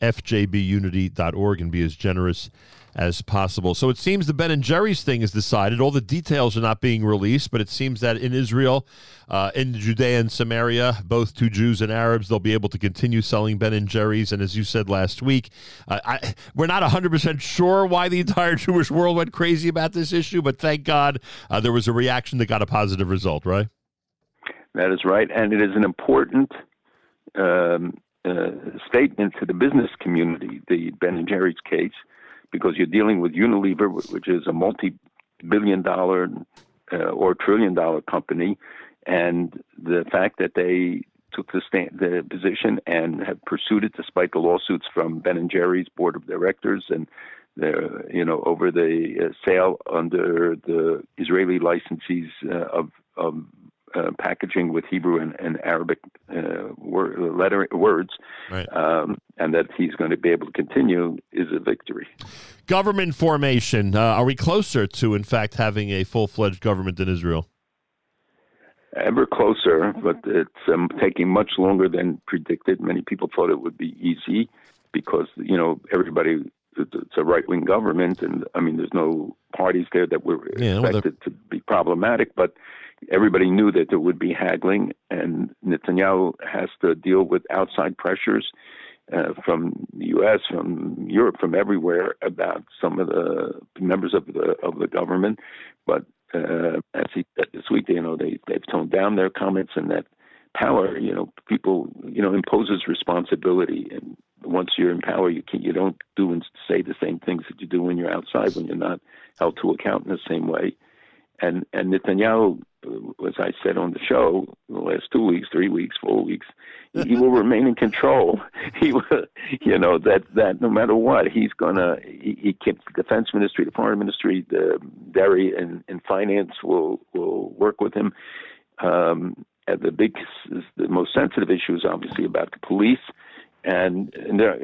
fjbunity.org and be as generous as possible. So it seems the Ben & Jerry's thing is decided. All the details are not being released, but it seems that in Israel, in Judea and Samaria, both to Jews and Arabs, they'll be able to continue selling Ben & Jerry's. And as you said last week, we're not 100% sure why the entire Jewish world went crazy about this issue, but thank God there was a reaction that got a positive result, right? That is right. And it is an important statement to the business community, the Ben & Jerry's case, because you're dealing with Unilever, which is a multi-billion-dollar or trillion-dollar company, and the fact that they took the position and have pursued it despite the lawsuits from Ben & Jerry's board of directors and their, over the sale under the Israeli licensees of packaging with Hebrew and Arabic words, right. And that he's going to be able to continue is a victory. Government formation. Are we closer to, in fact, having a full-fledged government in Israel? Ever closer, but it's taking much longer than predicted. Many people thought it would be easy because, everybody, it's a right-wing government, and, there's no parties there that were expected to be problematic, but everybody knew that there would be haggling, and Netanyahu has to deal with outside pressures from the U.S., from Europe, from everywhere about some of the members of the government. But as he said this week, they've toned down their comments, and that power, people, imposes responsibility. And once you're in power, you don't do and say the same things that you do when you're outside, when you're not held to account in the same way. And Netanyahu, as I said on the show, the last 2 weeks, 3 weeks, 4 weeks, he will remain in control. He will, that no matter what, he's gonna. He keeps the defense ministry, the foreign ministry, the Derry and finance will work with him. The most sensitive issue is obviously about the police. And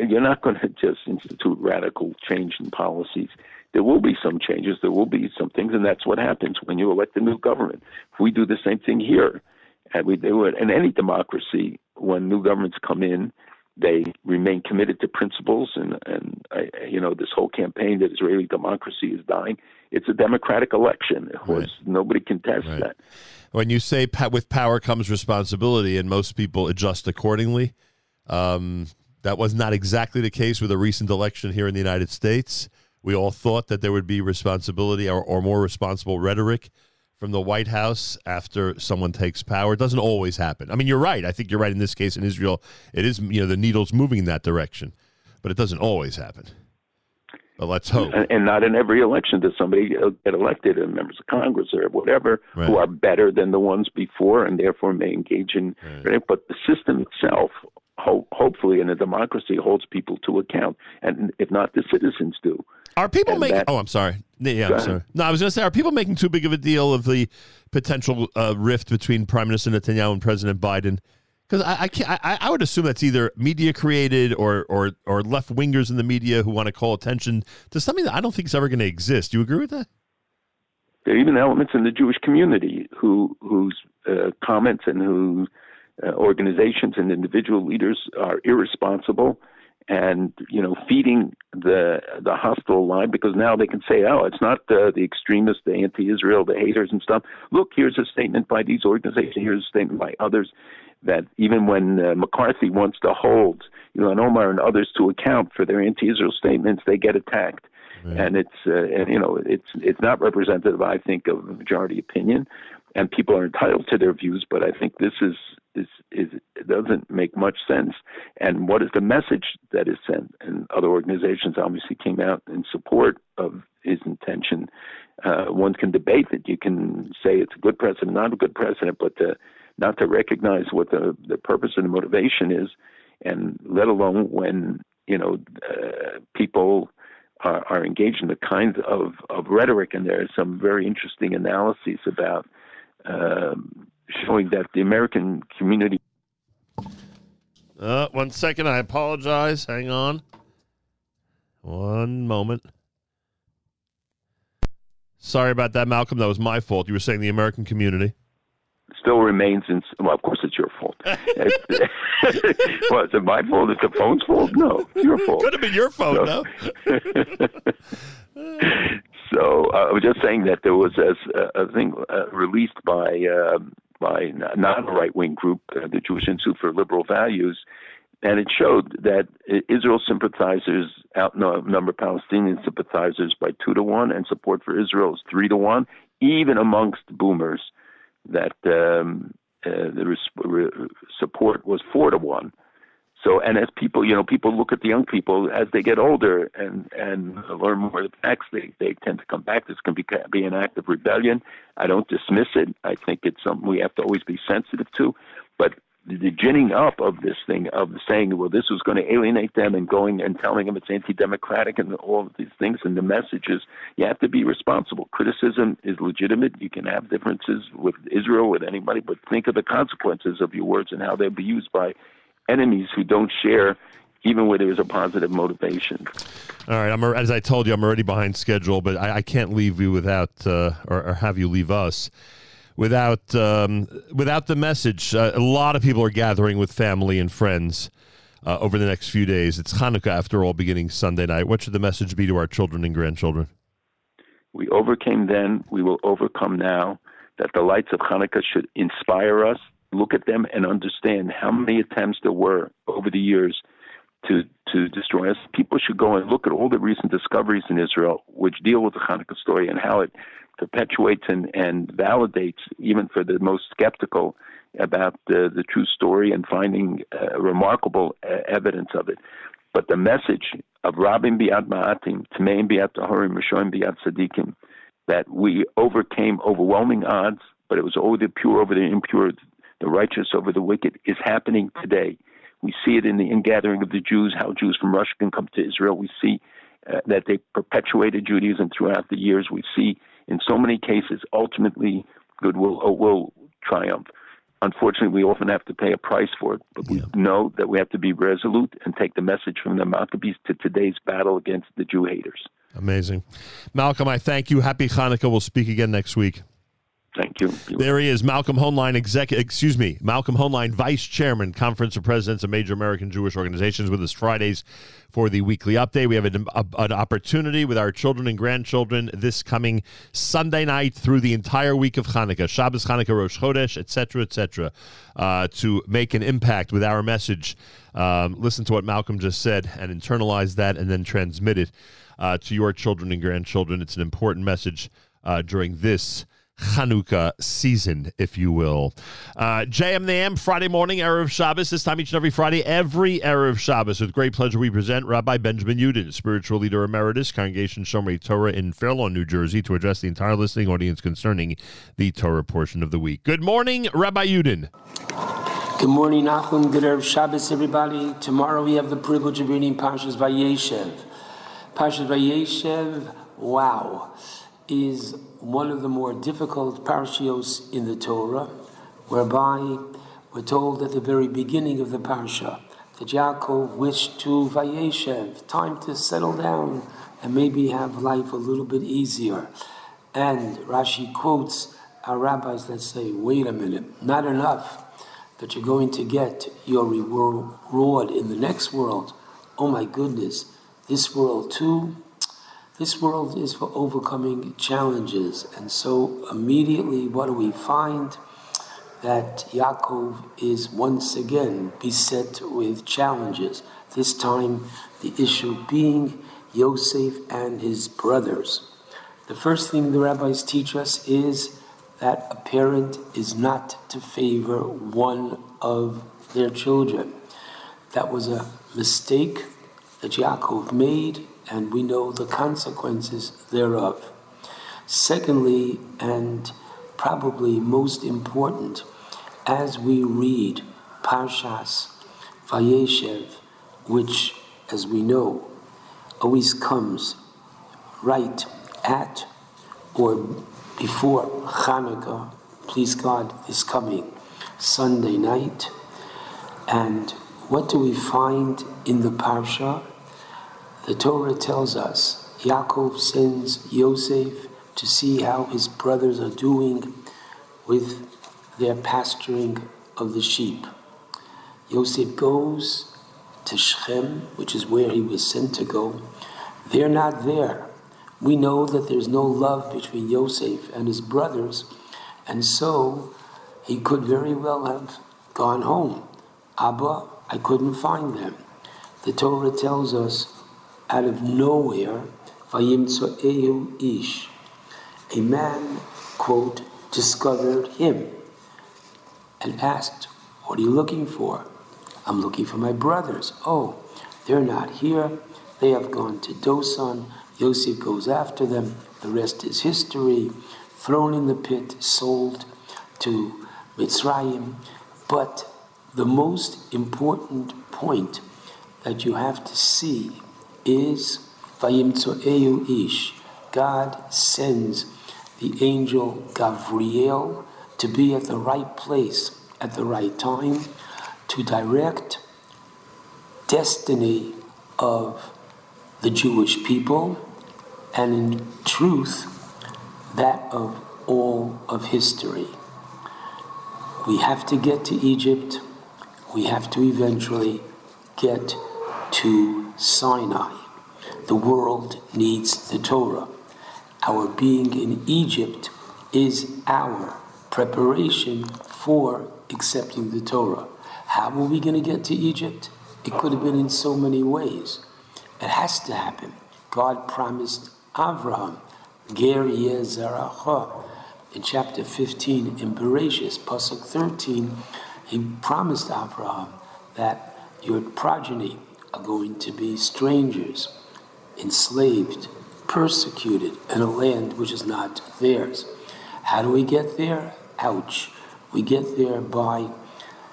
you're not going to just institute radical change in policies. There will be some changes. There will be some things, and that's what happens when you elect a new government. If we do the same thing here, and we do it in any democracy, when new governments come in, they remain committed to principles. And this whole campaign that Israeli democracy is dying, it's a democratic election. Of course, nobody contests that. When you say with power comes responsibility, and most people adjust accordingly. That was not exactly the case with a recent election here in the United States. We all thought that there would be responsibility or more responsible rhetoric from the White House after someone takes power. It doesn't always happen. You're right. I think you're right in this case in Israel. It is, the needle's moving in that direction, but it doesn't always happen. But let's hope. And not in every election does somebody get elected, and members of Congress or whatever, who are better than the ones before and therefore may engage in. Right? But the system itself, hopefully in a democracy, holds people to account, and if not, the citizens do. Are people making? Oh, I'm sorry. Yeah, I'm sorry. No, I was going to say, are people making too big of a deal of the potential rift between Prime Minister Netanyahu and President Biden? Because I would assume that's either media created or left wingers in the media who want to call attention to something that I don't think is ever going to exist. Do you agree with that? There are even elements in the Jewish community whose comments and whose organizations and individual leaders are irresponsible and, you know, feeding the hostile line, because now they can say, oh, it's not the extremists, the anti-Israel, the haters and stuff. Look, here's a statement by these organizations, here's a statement by others, that even when McCarthy wants to hold, you know, and Omar and others to account for their anti-Israel statements, they get attacked. Right. And it's, you know, it's not representative, I think, of majority opinion, and people are entitled to their views. But I think this is it doesn't make much sense. And what is the message that is sent? And other organizations obviously came out in support of his intention. One can debate that. You can say it's a good precedent, not a good precedent, but not to recognize what the purpose and the motivation is, and let alone when, you know, people are engaged in the kinds of rhetoric. And there is some very interesting analyses about showing that the American community. 1 second, I apologize. Hang on. One moment. Sorry about that, Malcolm. That was my fault. You were saying the American community still remains in. Well, of course, it's your fault. Well, is it my fault? Is the phone's fault? No, it's your fault. Could have been your phone, no. So I was just saying that there was a thing released by not a right-wing group, the Jewish Institute for Liberal Values, and it showed that Israel sympathizers outnumber Palestinian sympathizers by 2 to 1, and support for Israel is 3 to 1, even amongst boomers. That the support was 4 to 1. So, and as people, you know, people look at the young people as they get older and learn more of the facts, they tend to come back. This can be an act of rebellion. I don't dismiss it. I think it's something we have to always be sensitive to. But the ginning up of this thing, of saying, well, this was going to alienate them, and going and telling them it's anti-democratic and all of these things and the messages, you have to be responsible. Criticism is legitimate. You can have differences with Israel, with anybody, but think of the consequences of your words and how they'll be used by enemies who don't share, even where there is a positive motivation. All right. As I told you, I'm already behind schedule, but I can't leave you without, or have you leave us, without without the message. A lot of people are gathering with family and friends over the next few days. It's Hanukkah, after all, beginning Sunday night. What should the message be to our children and grandchildren? We overcame then. We will overcome now. That the lights of Hanukkah should inspire us. Look at them and understand how many attempts there were over the years to destroy us. People should go and look at all the recent discoveries in Israel, which deal with the Hanukkah story and how it perpetuates and validates, even for the most skeptical, about the true story, and finding remarkable evidence of it. But the message of Rabim Biad Ma'atim, Tameim Biad Tahorim, Rishonim Biad Tzadikim, that we overcame overwhelming odds, but it was over the pure, over the impure, the righteous over the wicked, is happening today. We see it in the ingathering of the Jews, how Jews from Russia can come to Israel. We see that they perpetuated Judaism throughout the years. We see in so many cases, ultimately, goodwill will triumph. Unfortunately, we often have to pay a price for it, but we know that we have to be resolute and take the message from the Maccabees to today's battle against the Jew haters. Amazing. Malcolm, I thank you. Happy Hanukkah. We'll speak again next week. Thank you. There he is, Malcolm Hoenlein, Malcolm Hoenlein, Vice Chairman, Conference of Presidents of Major American Jewish Organizations, with us Fridays for the weekly update. We have an opportunity with our children and grandchildren this coming Sunday night through the entire week of Hanukkah, Shabbos, Hanukkah, Rosh Chodesh, et cetera, to make an impact with our message. Listen to what Malcolm just said and internalize that, and then transmit it to your children and grandchildren. It's an important message during this Hanukkah season, if you will. JM the AM, Friday morning, Erev Shabbos. This time each and every Friday, every Erev Shabbos. With great pleasure, we present Rabbi Benjamin Yudin, Spiritual Leader Emeritus, Congregation Shomrei Torah in Fair Lawn, New Jersey, to address the entire listening audience concerning the Torah portion of the week. Good morning, Rabbi Yudin. Good morning, Nachum. Good Erev Shabbos, everybody. Tomorrow we have the privilege of reading Parshas Vayeshev. Parshas Vayeshev, wow, is one of the more difficult parashios in the Torah, whereby we're told at the very beginning of the parasha that Yaakov wished to Vayeshev, time to settle down and maybe have life a little bit easier. And Rashi quotes our rabbis that say, wait a minute, not enough that you're going to get your reward in the next world, oh my goodness, this world too, this world is for overcoming challenges. And so immediately what do we find? That Yaakov is once again beset with challenges, this time the issue being Yosef and his brothers. The first thing the rabbis teach us is that a parent is not to favor one of their children. That was a mistake that Yaakov made, and we know the consequences thereof. Secondly, and probably most important, as we read Parshas Vayeshev, which, as we know, always comes right at or before Hanukkah, please God, is coming Sunday night. And what do we find in the Parsha? The Torah tells us Yaakov sends Yosef to see how his brothers are doing with their pasturing of the sheep. Yosef goes to Shechem, which is where he was sent to go. They're not there. We know that there's no love between Yosef and his brothers, and so he could very well have gone home. Abba, I couldn't find them. The Torah tells us, out of nowhere, Vayimtso'ehu ish, a man, quote, discovered him and asked, what are you looking for? I'm looking for my brothers. Oh, they're not here. They have gone to Dosan. Yosef goes after them. The rest is history. Thrown in the pit, sold to Mitzrayim. But the most important point that you have to see is Vayimtso'ehu ish. God sends the angel Gabriel to be at the right place at the right time to direct destiny of the Jewish people, and in truth, that of all of history. We have to get to Egypt. We have to eventually get to Sinai. The world needs the Torah. Our being in Egypt is our preparation for accepting the Torah. How were we going to get to Egypt? It could have been in so many ways. It has to happen. God promised Avraham, Ger yeh zeracha. In chapter 15 in Bereshis, Pasuk 13, he promised Avraham that your progeny are going to be strangers, enslaved, persecuted in a land which is not theirs. How do we get there? Ouch. We get there by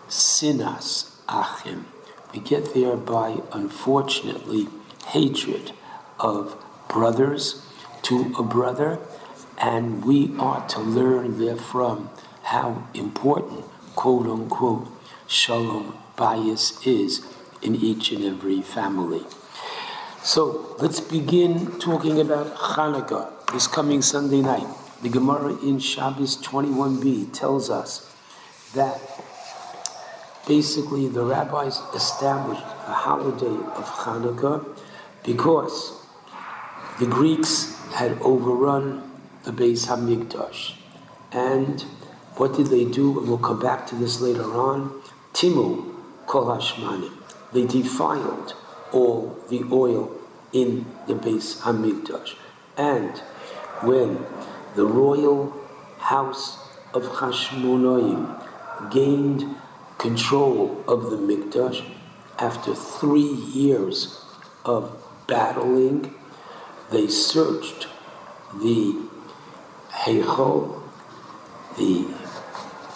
sinas achim. We get there by, unfortunately, hatred of brothers to a brother, and we are to learn therefrom how important, quote-unquote, shalom bayis is in each and every family. So let's begin talking about Hanukkah this coming Sunday night. The Gemara in Shabbos 21b tells us that basically the rabbis established a holiday of Hanukkah because the Greeks had overrun the Beis Hamikdash. And what did they do? And we'll come back to this later on. Timu kol hashmanim. They defiled all the oil in the Beis Hamikdash. And when the royal house of Hashmonaim gained control of the Mikdash after 3 years of battling, they searched the Heichal, the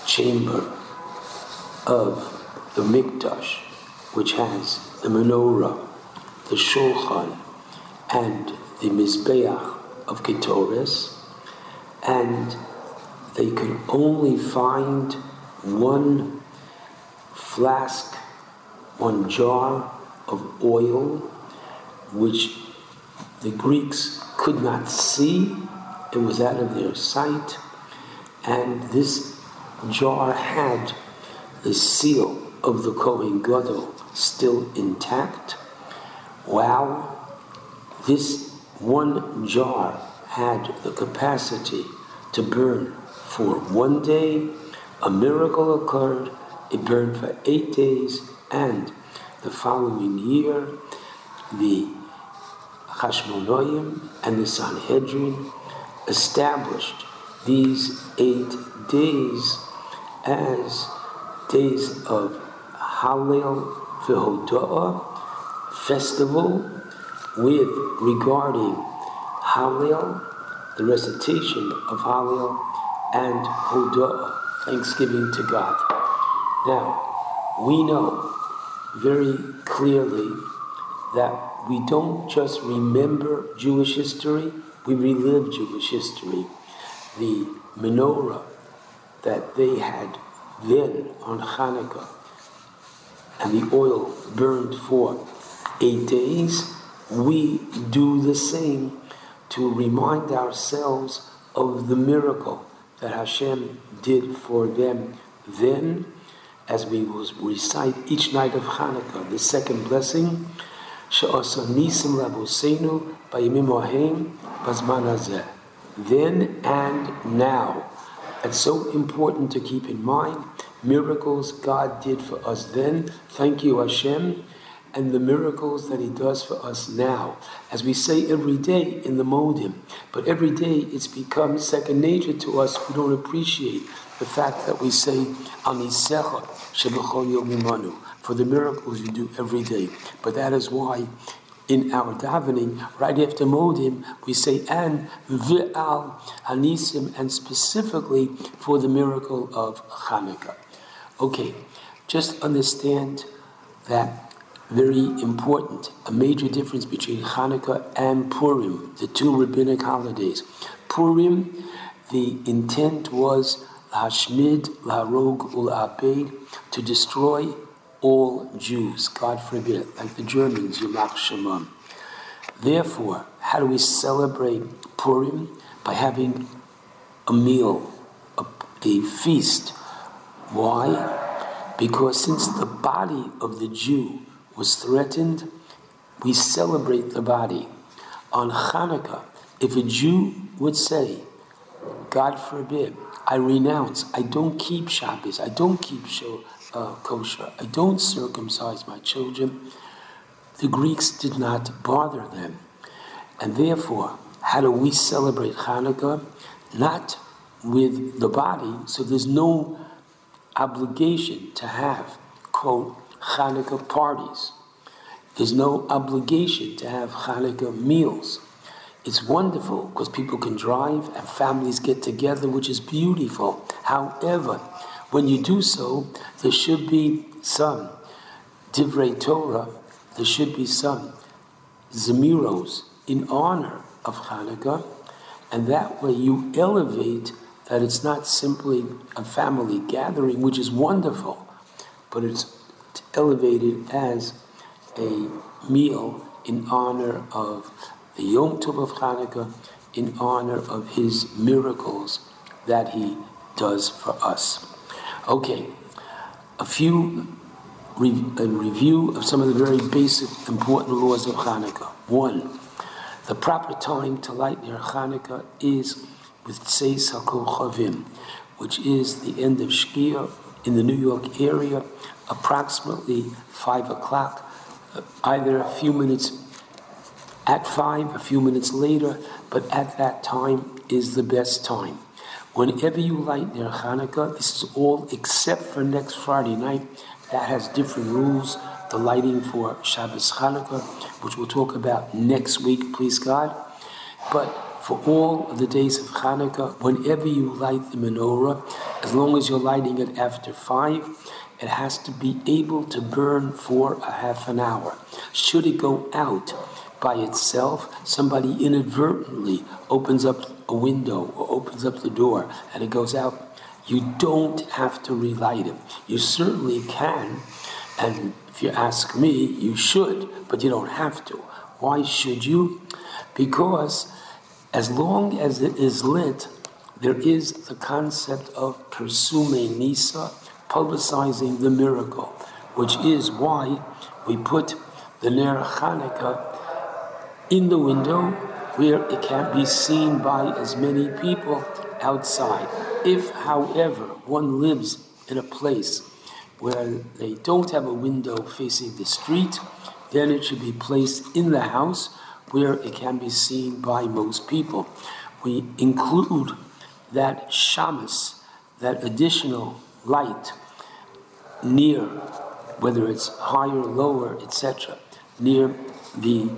chamber of the Mikdash, which has the menorah, the shulchan, and the mizbeach of Ketores, and they could only find one flask, one jar of oil, which the Greeks could not see. It was out of their sight, and this jar had the seal of the Kohen Gadol still intact, wow, this one jar had the capacity to burn for one day. A miracle occurred. It burned for 8 days, and the following year, the Hashmonaim and the Sanhedrin established these 8 days as days of Hallel V'Hoda'ah, festival, with regarding Hallel, the recitation of Hallel, and Hoda'ah, thanksgiving to God. Now, we know very clearly that we don't just remember Jewish history, we relive Jewish history. The menorah that they had then on Hanukkah, and the oil burned for 8 days, we do the same to remind ourselves of the miracle that Hashem did for them then, as we will recite each night of Hanukkah, the second blessing, then and now. It's so important to keep in mind miracles God did for us then. Thank you, Hashem. And the miracles that He does for us now. As we say every day in the Moedim, but every day it's become second nature to us. We don't appreciate the fact that we say, Anisecha Shebechol Yomimanu, for the miracles you do every day. But that is why in our davening, right after Moedim, we say, and V'al Hanisim, and specifically for the miracle of Hanukkah. Okay, just understand that very important, a major difference between Hanukkah and Purim, the two rabbinic holidays. Purim, the intent was Hashmid, Laharog, Ul'abed, to destroy all Jews, God forbid, like the Germans, Yimach Shemam. Therefore, how do we celebrate Purim? By having a meal, a feast. Why? Because since the body of the Jew was threatened, we celebrate the body. On Hanukkah, if a Jew would say, God forbid, I renounce, I don't keep Shabbos, I don't keep kosher, I don't circumcise my children, the Greeks did not bother them. And therefore, how do we celebrate Hanukkah? Not with the body, so there's no obligation to have, quote, Hanukkah parties. There's no obligation to have Hanukkah meals. It's wonderful because people can drive and families get together, which is beautiful. However, when you do so, there should be some Divrei Torah, there should be some Zemiros in honor of Hanukkah, and that way you elevate that it's not simply a family gathering, which is wonderful, but it's elevated as a meal in honor of the Yom Tov of Hanukkah, in honor of His miracles that He does for us. Okay, a review of some of the very basic, important laws of Hanukkah. 1, the proper time to light your Hanukkah is with Tzeis HaKol Chavim, which is the end of Shkia in the New York area, approximately 5 o'clock, either a few minutes at 5, a few minutes later, but at that time is the best time. Whenever you light Ner Hanukkah, this is all except for next Friday night, that has different rules, the lighting for Shabbos Hanukkah, which we'll talk about next week, please God. But for all of the days of Hanukkah, whenever you light the menorah, as long as you're lighting it after 5, it has to be able to burn for a half an hour. Should it go out by itself, somebody inadvertently opens up a window or opens up the door and it goes out, you don't have to relight it. You certainly can, and if you ask me, you should, but you don't have to. Why should you? Because as long as it is lit, there is the concept of Persume Nisa, publicizing the miracle, which is why we put the Ner Hanukkah, in the window where it can't be seen by as many people outside. If, however, one lives in a place where they don't have a window facing the street, then it should be placed in the house where it can be seen by most people. We include that shamas, that additional light, near, whether it's higher, lower, etc., near the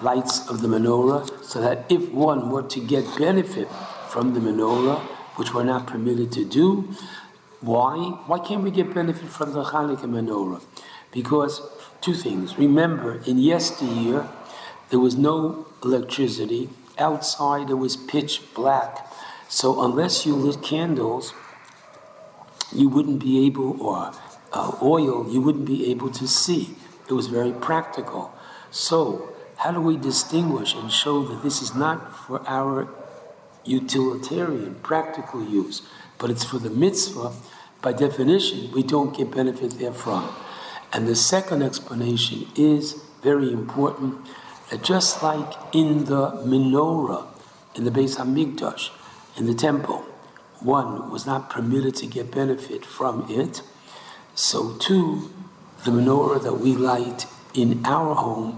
lights of the menorah, so that if one were to get benefit from the menorah, which we're not permitted to do, why? Why can't we get benefit from the Hanukkah menorah? Because two things. Remember, in yesteryear, there was no electricity. Outside, it was pitch black. So unless you lit candles, you wouldn't be able, or oil, you wouldn't be able to see. It was very practical. So how do we distinguish and show that this is not for our utilitarian, practical use, but it's for the mitzvah? By definition, we don't get benefit therefrom. And the second explanation is very important, that just like in the menorah, in the Beis HaMikdash, in the temple, one was not permitted to get benefit from it, so too, the menorah that we light in our home,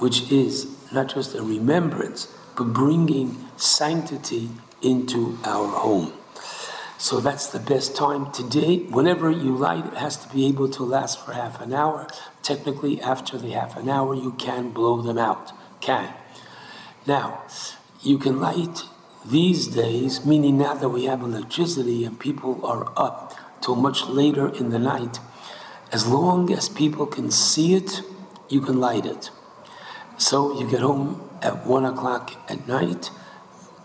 which is not just a remembrance, but bringing sanctity into our home. So that's the best time today. Whenever you light, it has to be able to last for half an hour. Technically, after the half an hour, you can blow them out. Can. Now, you can light these days, meaning now that we have electricity and people are up till much later in the night, as long as people can see it, you can light it. So you get home at 1 o'clock at night.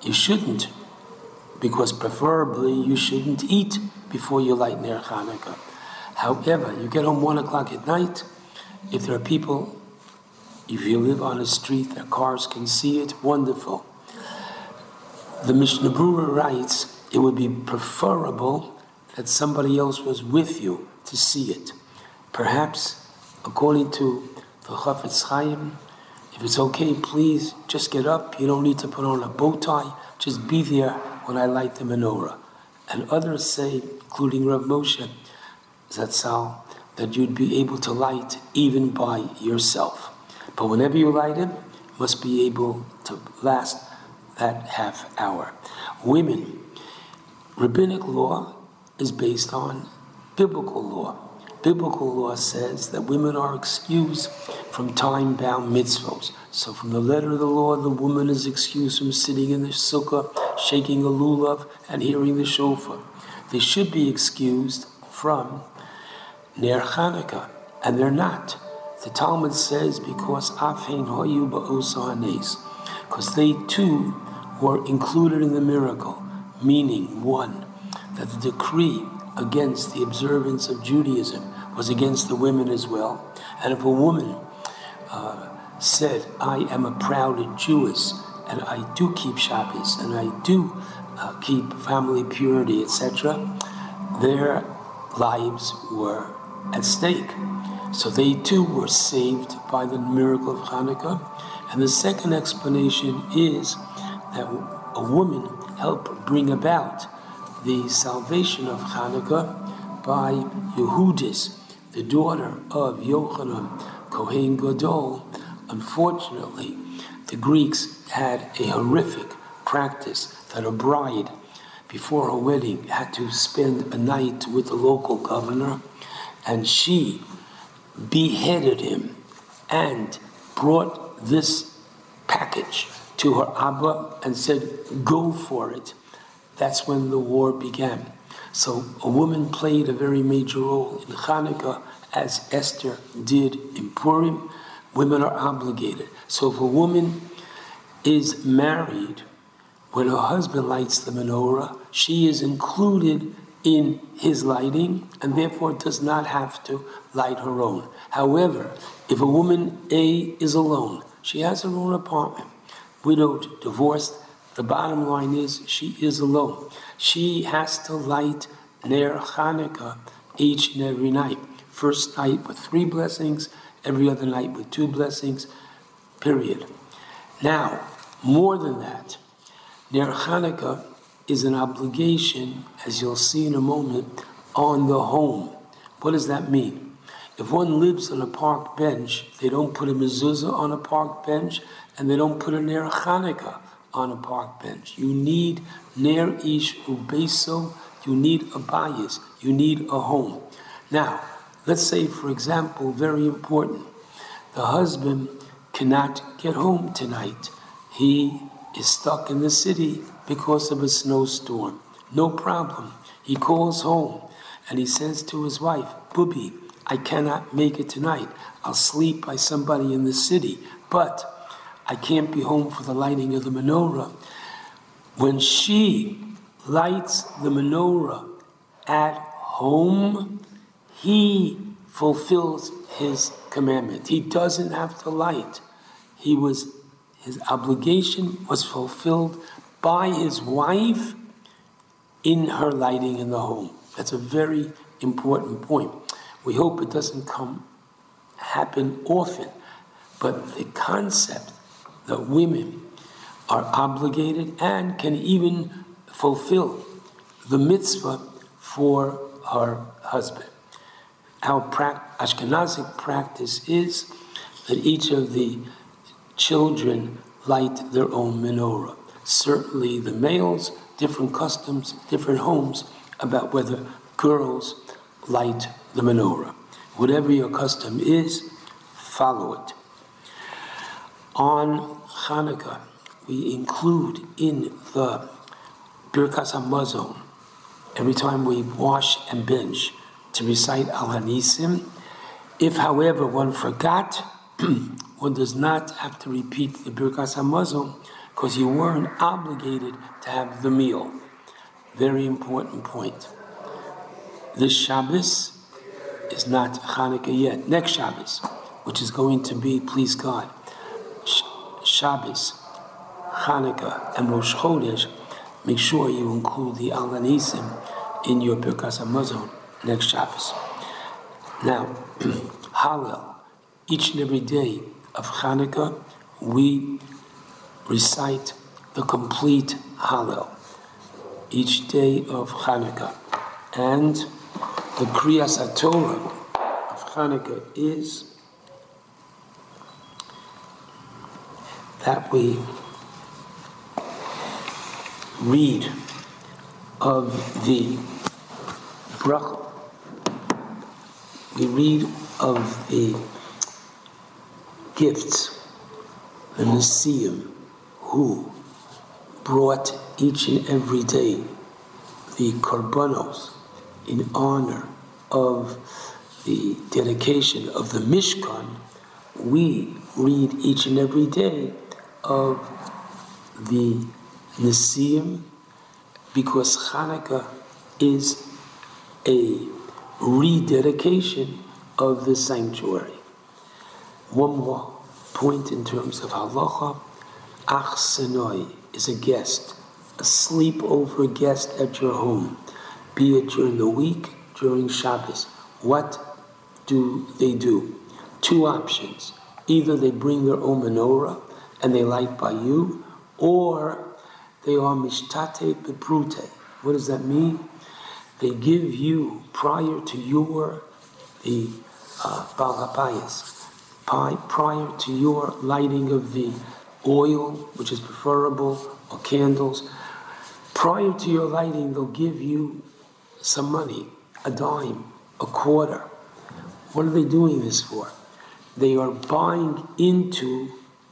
You shouldn't, because preferably you shouldn't eat before you light Ner Hanukkah. However, you get home 1 o'clock at night. If there are people, if you live on a street, their cars can see it, wonderful. The Mishnah Berurah writes, it would be preferable that somebody else was with you to see it. Perhaps, according to the Chafetz Chaim, if it's okay, please just get up. You don't need to put on a bow tie. Just be there when I light the menorah. And others say, including Rav Moshe Zatzal, that you'd be able to light even by yourself. But whenever you light it, you must be able to last that half hour. Women, rabbinic law is based on biblical law. Biblical law says that women are excused from time-bound mitzvahs. So from the letter of the law, the woman is excused from sitting in the sukkah, shaking a lulav, and hearing the shofar. They should be excused from Ner Hanukkah, and they're not. The Talmud says, because afhein hoyu ba'osa hanes, because they too were included in the miracle, meaning, one, that the decree against the observance of Judaism was against the women as well. And if a woman said, I am a proud Jewess, and I do keep Shabbos, and I do keep family purity, etc., their lives were at stake. So they too were saved by the miracle of Hanukkah. And the second explanation is that a woman helped bring about the salvation of Hanukkah by Yehudis, the daughter of Yochanan Kohen Gadol. Unfortunately, the Greeks had a horrific practice that a bride, before her wedding, had to spend a night with the local governor, and she beheaded him and brought this package to her Abba and said, go for it. That's when the war began. So a woman played a very major role in Hanukkah, as Esther did in Purim. Women are obligated. So if a woman is married, when her husband lights the menorah, she is included in his lighting and therefore does not have to light her own. However, if a woman A is alone, she has her own apartment, widowed, divorced, the bottom line is, she is alone. She has to light Ner Hanukkah each and every night. First night with 3 blessings, every other night with two blessings, period. Now, more than that, Ner Chanukah is an obligation, as you'll see in a moment, on the home. What does that mean? If one lives on a park bench, they don't put a mezuzah on a park bench, and they don't put a Ner Chanukah on a park bench. You need Ner Ish Ubeso, you need a bayis, you need a home. Now, let's say, for example, very important, the husband cannot get home tonight. He is stuck in the city because of a snowstorm. No problem. He calls home and he says to his wife, "Booby, I cannot make it tonight. I'll sleep by somebody in the city, but I can't be home for the lighting of the menorah." When she lights the menorah at home, he fulfills his commandment. He doesn't have to light. His obligation was fulfilled by his wife in her lighting in the home. That's a very important point. We hope it doesn't happen often, but the concept that women are obligated and can even fulfill the mitzvah for her husband. Our Ashkenazic practice is that each of the children light their own menorah. Certainly the males, different customs, different homes about whether girls light the menorah. Whatever your custom is, follow it. On Hanukkah, we include in the Birkas HaMazon, every time we wash and bench, to recite Al-Hanisim. If, however, one forgot, one does not have to repeat the Birkas HaMazon because you weren't obligated to have the meal. Very important point. This Shabbos is not Hanukkah yet. Next Shabbos, which is going to be, please God, Shabbos, Hanukkah, and Rosh Chodesh. Make sure you include the Al-Hanisim in your Birkas HaMazon next Shabbos. Now, Hallel, each and every day of Hanukkah, we recite the complete Hallel, each day of Hanukkah. And the Kriyas HaTorah of Hanukkah is that we read of the brachot. We read of the gifts, the Nesiim, who brought each and every day the korbanos in honor of the dedication of the Mishkan. We read each and every day of the Nesiim because Hanukkah is a rededication of the sanctuary. One more point in terms of halacha. Achsenoi is a guest, a sleepover guest at your home, be it during the week, during Shabbos. What do? 2 options. Either they bring their own menorah and they light by you, or they are mishtate beprute. What does that mean? They give you, prior to your, the Baal HaBayis, prior to your lighting of the oil, which is preferable, or candles, prior to your lighting, they'll give you some money, a dime, a quarter. What are they doing this for? They are buying into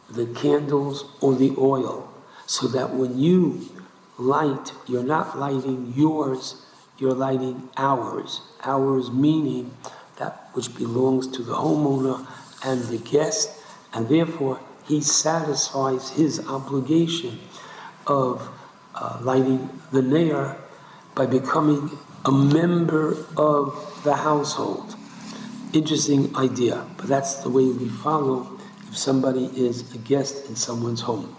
the candles or the oil, so that when you light, you're not lighting yours, you're lighting ours. Ours meaning that which belongs to the homeowner and the guest, and therefore he satisfies his obligation of lighting the Ner by becoming a member of the household. Interesting idea, but that's the way we follow if somebody is a guest in someone's home.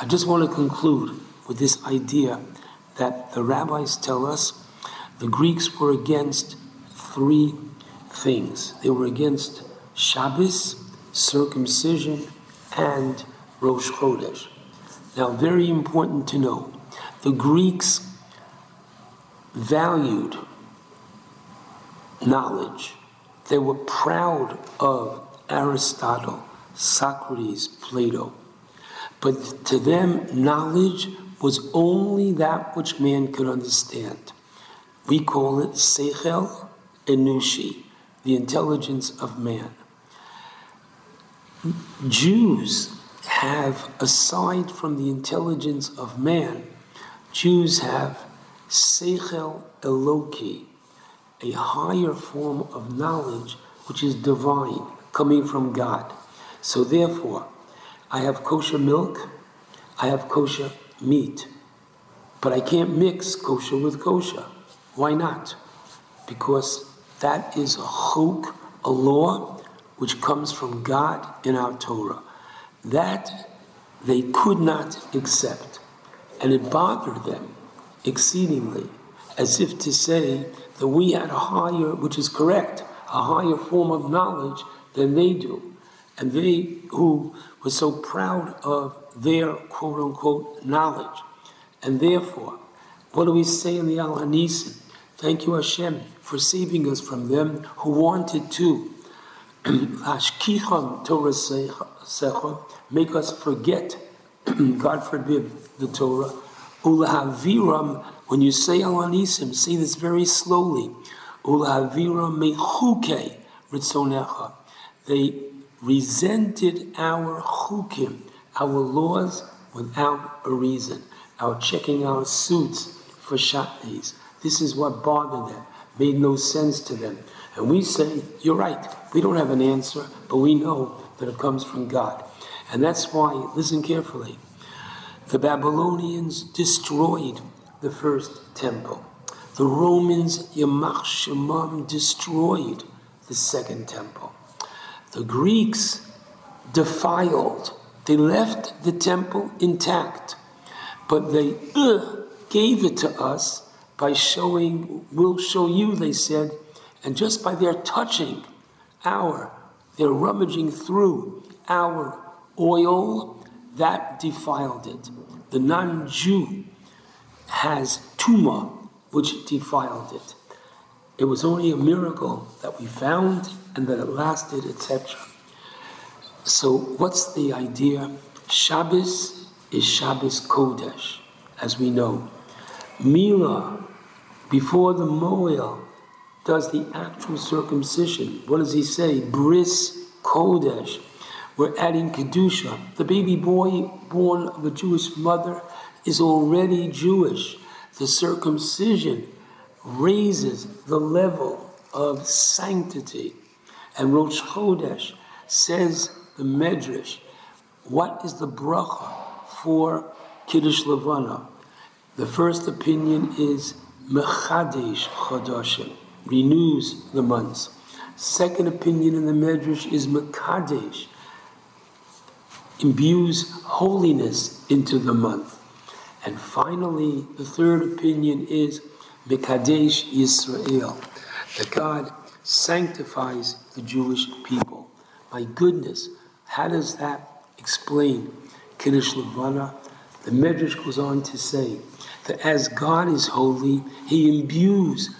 I just want to conclude with this idea that the rabbis tell us the Greeks were against 3 things. They were against Shabbos, circumcision, and Rosh Chodesh. Now, very important to know, the Greeks valued knowledge. They were proud of Aristotle, Socrates, Plato. But to them, knowledge was only that which man could understand. We call it Seichel Enushi, the intelligence of man. Jews have, aside from the intelligence of man, Jews have Seichel Eloki, a higher form of knowledge which is divine, coming from God. So therefore, I have kosher milk, I have kosher meat, but I can't mix kosher with kosher. Why not? Because that is a chuk, a law, which comes from God in our Torah. That they could not accept. And it bothered them exceedingly, as if to say that we had a higher, which is correct, a higher form of knowledge than they do. And they, who were so proud of their quote-unquote knowledge. And therefore, what do we say in the Al-Hanisim? Thank you, Hashem, for saving us from them who wanted to Ashkicham Torah Secha, make us forget, God forbid, the Torah. Ulahaviram, when you say Al-Hanisim, say this very slowly. Ulahaviram mechuke ritzonecha. They resented our chukim, our laws, without a reason. Our checking our suits for shatnez. This is what bothered them, made no sense to them. And we say, you're right, we don't have an answer, but we know that it comes from God. And that's why, listen carefully, the Babylonians destroyed the first temple. The Romans, Yamach Shemam, destroyed the second temple. The Greeks defiled. They left the temple intact, but they gave it to us by showing, we'll show you, they said, and just by their touching their rummaging through our oil, that defiled it. The non-Jew has tumah, which defiled it. It was only a miracle that we found and that it lasted, etc. So what's the idea? Shabbos is Shabbos Kodesh, as we know. Mila, before the Moel does the actual circumcision, what does he say? Bris Kodesh. We're adding Kedusha. The baby boy born of a Jewish mother is already Jewish. The circumcision raises the level of sanctity. And Rosh Chodesh, says the Medrash, what is the bracha for Kiddush Levana? The first opinion is Mechadesh Chodashim, renews the months. Second opinion in the Medrash is Mekadesh, imbues holiness into the month. And finally, the third opinion is Mekadesh Yisrael, that God sanctifies the Jewish people. My goodness, how does that explain Kiddush Levana? The Medrash goes on to say that as God is holy, he imbues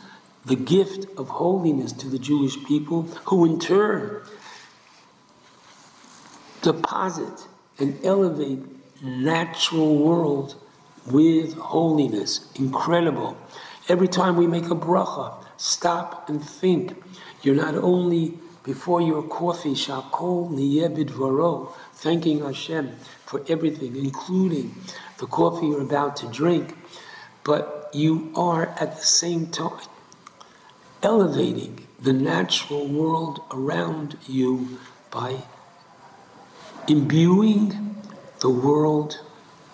the gift of holiness to the Jewish people, who in turn deposit and elevate natural world with holiness. Incredible. Every time we make a bracha, stop and think. You're not only before your coffee, Shakol Niyebid Varo, thanking Hashem for everything, including the coffee you're about to drink, but you are at the same time elevating the natural world around you by imbuing the world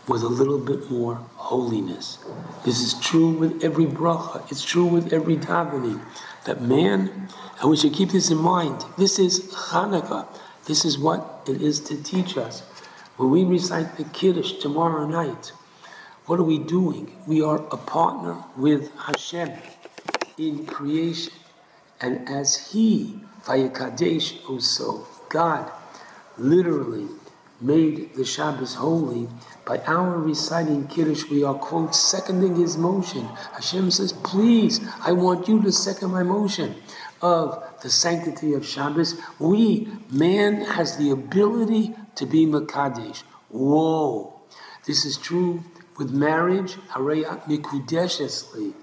with a little bit more holiness. This is true with every bracha. It's true with every davening. That man, and we should keep this in mind, this is Hanukkah. This is what it is to teach us. When we recite the Kiddush tomorrow night, what are we doing? We are a partner with Hashem in creation, and as he Vayikadesh Oso. God literally made the Shabbos holy by our reciting Kiddush. We are, quote, seconding his motion. Hashem says, please, I want you to second my motion of the sanctity of Shabbos. Man has the ability to be Makadesh. Whoa. This is true with marriage. Harei at mikudeshesli.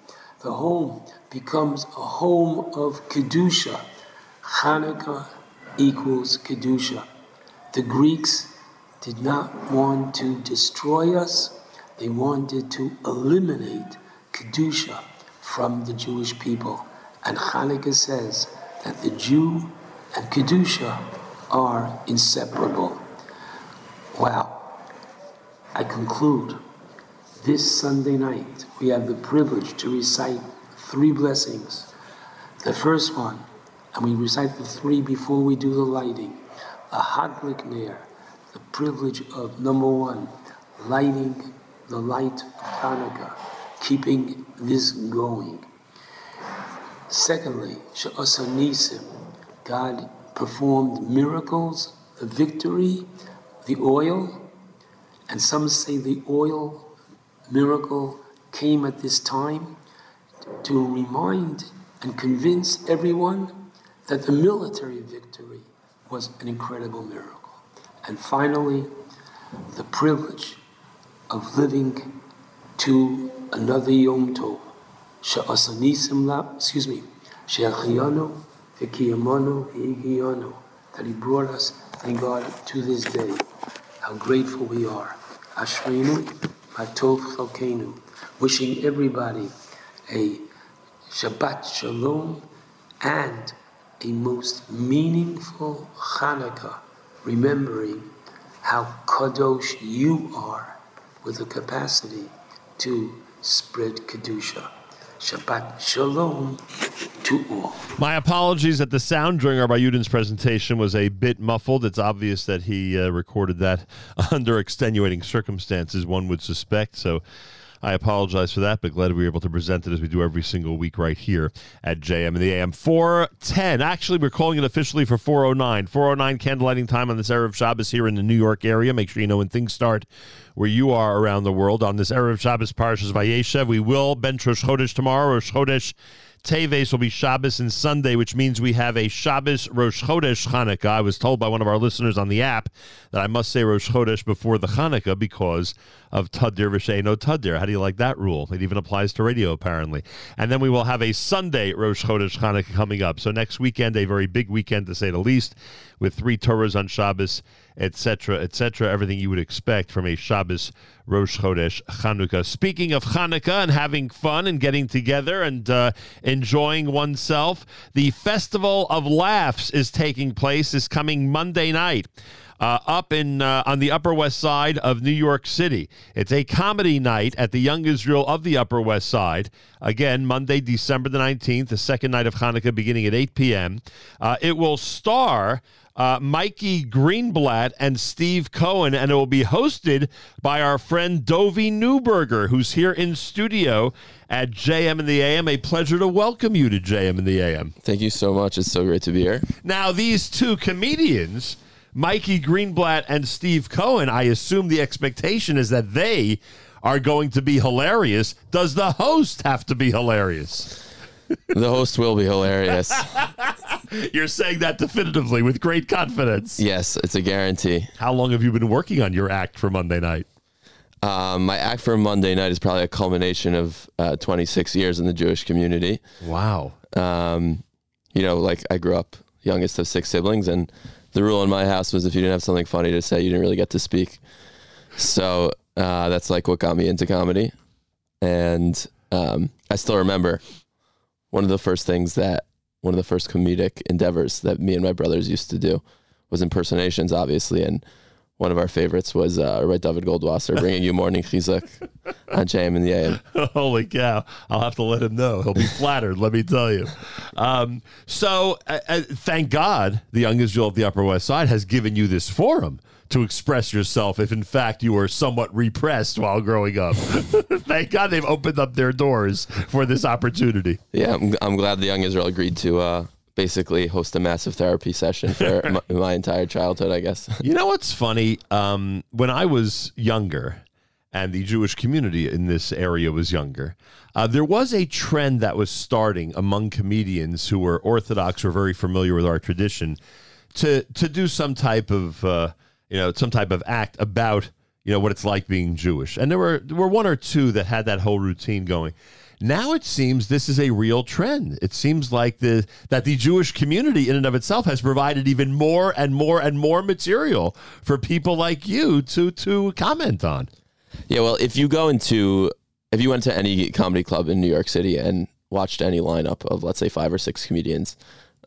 The home becomes a home of Kedusha. Hanukkah equals Kedusha. The Greeks did not want to destroy us. They wanted to eliminate Kedusha from the Jewish people. And Hanukkah says that the Jew and Kedusha are inseparable. Wow. I conclude. This Sunday night, we have the privilege to recite three blessings. The first one, and we recite the three before we do the lighting. The Hadlik Ner, the privilege of, number one, lighting the light of Hanukkah, keeping this going. Secondly, She'asa Nisim, God performed miracles, the victory, the oil, and some say the oil miracle came at this time to remind and convince everyone that the military victory was an incredible miracle. And finally, the privilege of living to another Yom Tov. She'achiyanu v'kiyamanu v'higiyanu. That he brought us, thank God, to this day. How grateful we are. Ashreinu. Wishing everybody a Shabbat Shalom and a most meaningful Hanukkah, remembering how Kadosh you are with the capacity to spread Kedusha. Shabbat Shalom to all. My apologies that the sound during Rabbi Yudin's presentation was a bit muffled. It's obvious that he recorded that under extenuating circumstances, one would suspect. So I apologize for that, but glad we were able to present it as we do every single week right here at JM and the AM. 410. Actually, we're calling it officially for 409. 409 candlelighting time on this Erev Shabbos here in the New York area. Make sure you know when things start where you are around the world. On this Erev Shabbos Parshas Vayeshev, we will bench Rosh Chodesh tomorrow. Rosh Chodesh Teves will be Shabbos and Sunday, which means we have a Shabbos Rosh Chodesh Hanukkah. I was told by one of our listeners on the app that I must say Rosh Chodesh before the Hanukkah because of Tadir V'Sheino Tadir. How do you like that rule? It even applies to radio, apparently. And then we will have a Sunday Rosh Chodesh Hanukkah coming up. So next weekend, a very big weekend, to say the least, with three Torahs on Shabbos, etc., everything you would expect from a Shabbos Rosh Chodesh Hanukkah. Speaking of Hanukkah and having fun and getting together and enjoying oneself, the Festival of Laughs is taking place this coming Monday night. Up in on the Upper West Side of New York City. It's a comedy night at the Young Israel of the Upper West Side. Again, Monday, December the 19th, the second night of Hanukkah, beginning at 8 p.m. It will star Mikey Greenblatt and Steve Cohen, and it will be hosted by our friend Dovi Neuberger, who's here in studio at JM and the AM. A pleasure to welcome you to JM and the AM. Thank you so much. It's so great to be here. Now, these two comedians, Mikey Greenblatt and Steve Cohen, I assume the expectation is that they are going to be hilarious. Does the host have to be hilarious? The host will be hilarious. You're saying that definitively with great confidence. Yes, it's a guarantee. How long have you been working on your act for Monday night? My act for Monday night is probably a culmination of 26 years in the Jewish community. Wow. You know, like I grew up youngest of six siblings, and the rule in my house was if you didn't have something funny to say, you didn't really get to speak. So that's like what got me into comedy. And I still remember one of the first comedic endeavors that me and my brothers used to do was impersonations, obviously. And one of our favorites was Rabbi David Goldwasser bringing you Morning Chizuk on JM and the AM. Holy cow. I'll have to let him know. He'll be flattered, let me tell you. So thank God the Young Israel of the Upper West Side has given you this forum to express yourself if, in fact, you were somewhat repressed while growing up. Thank God they've opened up their doors for this opportunity. Yeah, I'm glad the Young Israel agreed to basically host a massive therapy session for my entire childhood, I guess. You know what's funny? When I was younger, and the Jewish community in this area was younger, there was a trend that was starting among comedians who were Orthodox or very familiar with our tradition to do some type of, some type of act about, what it's like being Jewish. And there were one or two that had that whole routine going. Now it seems this is a real trend. It seems like that the Jewish community in and of itself has provided even more and more and more material for people like you to comment on. Yeah, well, if you went to any comedy club in New York City and watched any lineup of, let's say, 5 or 6 comedians,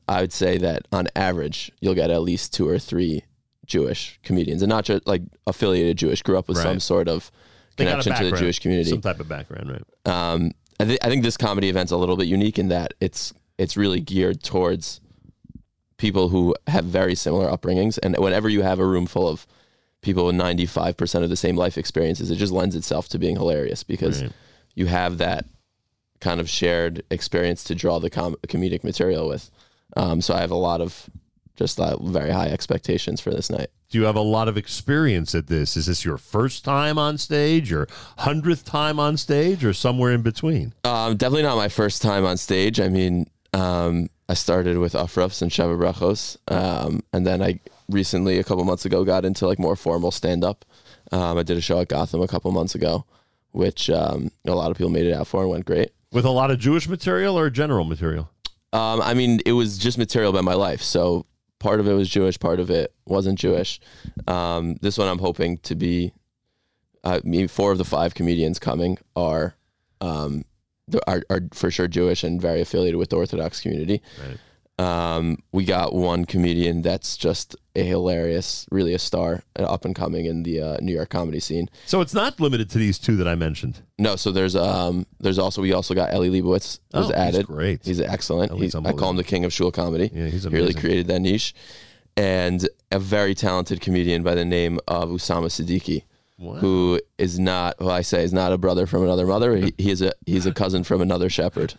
I would say that on average, you'll get at least 2 or 3 Jewish comedians, and not just like affiliated Jewish, grew up with some sort of connection to the Jewish community. Some type of background, right? I think this comedy event's a little bit unique in that it's really geared towards people who have very similar upbringings, and whenever you have a room full of people with 95% of the same life experiences, it just lends itself to being hilarious because you have that kind of shared experience to draw the comedic material with. So I have a lot of just very high expectations for this night. Do you have a lot of experience at this? Is this your first time on stage or 100th time on stage or somewhere in between? Definitely not my first time on stage. I mean, I started with Afrofs and Sheva Brachos, and then I recently, a couple months ago, got into more formal stand-up. I did a show at Gotham a couple months ago, which a lot of people made it out for and went great. With a lot of Jewish material or general material? I mean, it was just material about my life, so part of it was Jewish, part of it wasn't Jewish. This one I'm hoping to be, maybe 4 of the 5 comedians coming are for sure Jewish and very affiliated with the Orthodox community. Right. We got one comedian that's just a hilarious, really a star, up and coming in the New York comedy scene. So it's not limited to these 2 that I mentioned. No, so we also got Ellie Leibowitz was added. He's great. He's excellent. I call him the king of shul comedy. Yeah, he's amazing. He really created that niche. And a very talented comedian by the name of Usama Siddiqui. Wow. Who is not, well, I say is not a brother from another mother. He's a cousin from another shepherd.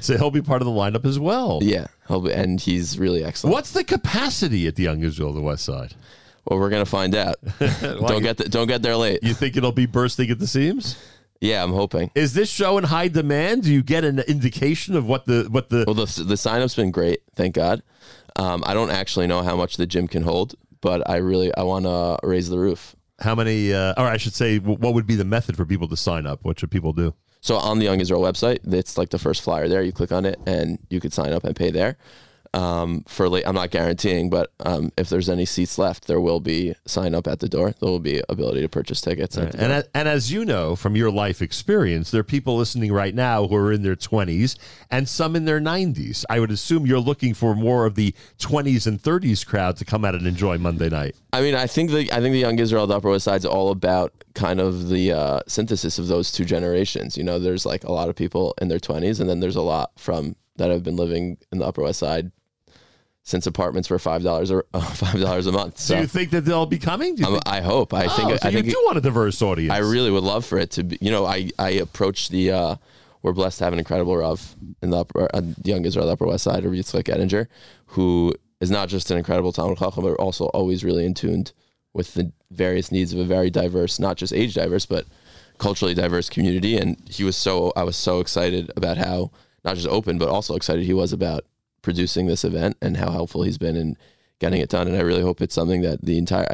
So he'll be part of the lineup as well. Yeah, and he's really excellent. What's the capacity at the Young Israel of the West Side? Well, we're gonna find out. don't get there late. You think it'll be bursting at the seams? Yeah, I'm hoping. Is this show in high demand? Do you get an indication of what the? Well, the sign-up's been great, thank God. I don't actually know how much the gym can hold, but I want to raise the roof. How many, or I should say, what would be the method for people to sign up? What should people do? So on the Young Israel website, it's the first flyer there. You click on it and you could sign up and pay there. I'm not guaranteeing, but if there's any seats left, there will be sign up at the door. There will be ability to purchase tickets. Right. And as you know, from your life experience, there are people listening right now who are in their 20s and some in their 90s. I would assume you're looking for more of the 20s and 30s crowd to come out and enjoy Monday night. I mean, I think the Young Israel, the Upper West Side, is all about kind of the synthesis of those 2 generations. There's a lot of people in their 20s, and then there's a lot that have been living in the Upper West Side since apartments were $5 a month. So. Do you think that they'll be coming? I hope. I think you do want a diverse audience. I really would love for it to be. I approached the. We're blessed to have an incredible Rav in the Young Israel Upper West Side, Rabbi Yitzchak Edinger, who is not just an incredible Talmud Chacham, but also always really in tuned with the various needs of a very diverse, not just age diverse, but culturally diverse community. And I was so excited about how not just open, but also excited he was about producing this event and how helpful he's been in getting it done. And I really hope it's something that the entire,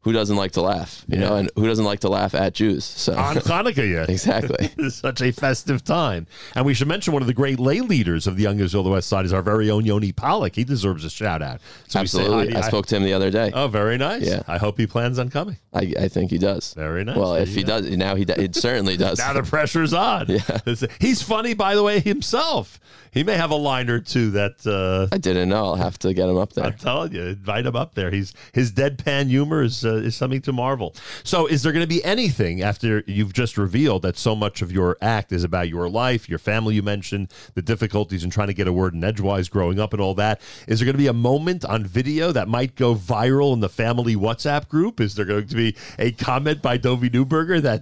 who doesn't like to laugh, you know, and who doesn't like to laugh at Jews? So on Hanukkah, yeah. Exactly. It's such a festive time. And we should mention one of the great lay leaders of the Young Israel of the West Side is our very own Yoni Pollack. He deserves a shout out. So absolutely. I spoke to him the other day. Oh, very nice. Yeah. I hope he plans on coming. I think he does. Very nice. Well, if he does, now it certainly does. Now the pressure's on. Yeah. He's funny, by the way, himself. He may have a line or two that... I didn't know. I'll have to get him up there. I'm telling you, invite him up there. His deadpan humor is... is something to marvel. So is there going to be anything after you've just revealed that so much of your act is about your life, your family you mentioned, the difficulties in trying to get a word in edgewise growing up and all that? Is there going to be a moment on video that might go viral in the family WhatsApp group? Is there going to be a comment by Dovi Neuberger that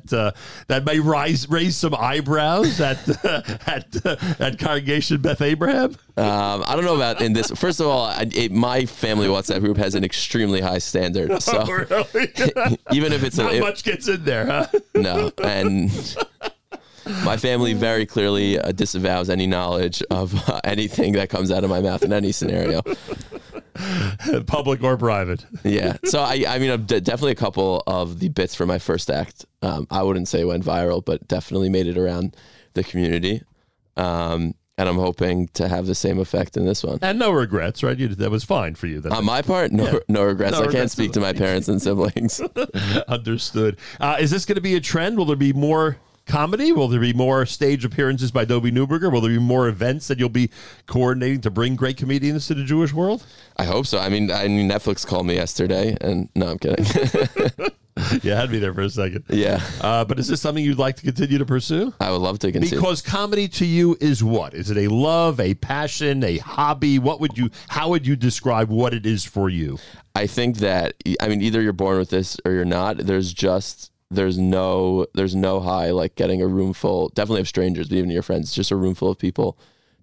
that may raise some eyebrows at Congregation Beth Abraham? I don't know about in this. First of all, my family WhatsApp group has an extremely high standard. So really? Even if it's not much gets in there, huh? No, and my family very clearly disavows any knowledge of anything that comes out of my mouth in any scenario. Public or private. Yeah. So, I mean, definitely a couple of the bits for my first act, I wouldn't say went viral, but definitely made it around the community. And I'm hoping to have the same effect in this one. And no regrets, right? That was fine for you. On my part, no regrets. I can't speak to my parents and siblings. Understood. Is this going to be a trend? Will there be more comedy? Will there be more stage appearances by Dovi Neuberger? Will there be more events that you'll be coordinating to bring great comedians to the Jewish world? I hope so. I mean, Netflix called me yesterday, and no, I'm kidding. Yeah, I'd be there for a second. Yeah. But is this something you'd like to continue to pursue? I would love to continue. Because comedy to you is what? Is it a love, a passion, a hobby? How would you describe what it is for you? I think that, I mean, either you're born with this or you're not. There's no high like getting a room full, definitely of strangers, but even your friends, just a room full of people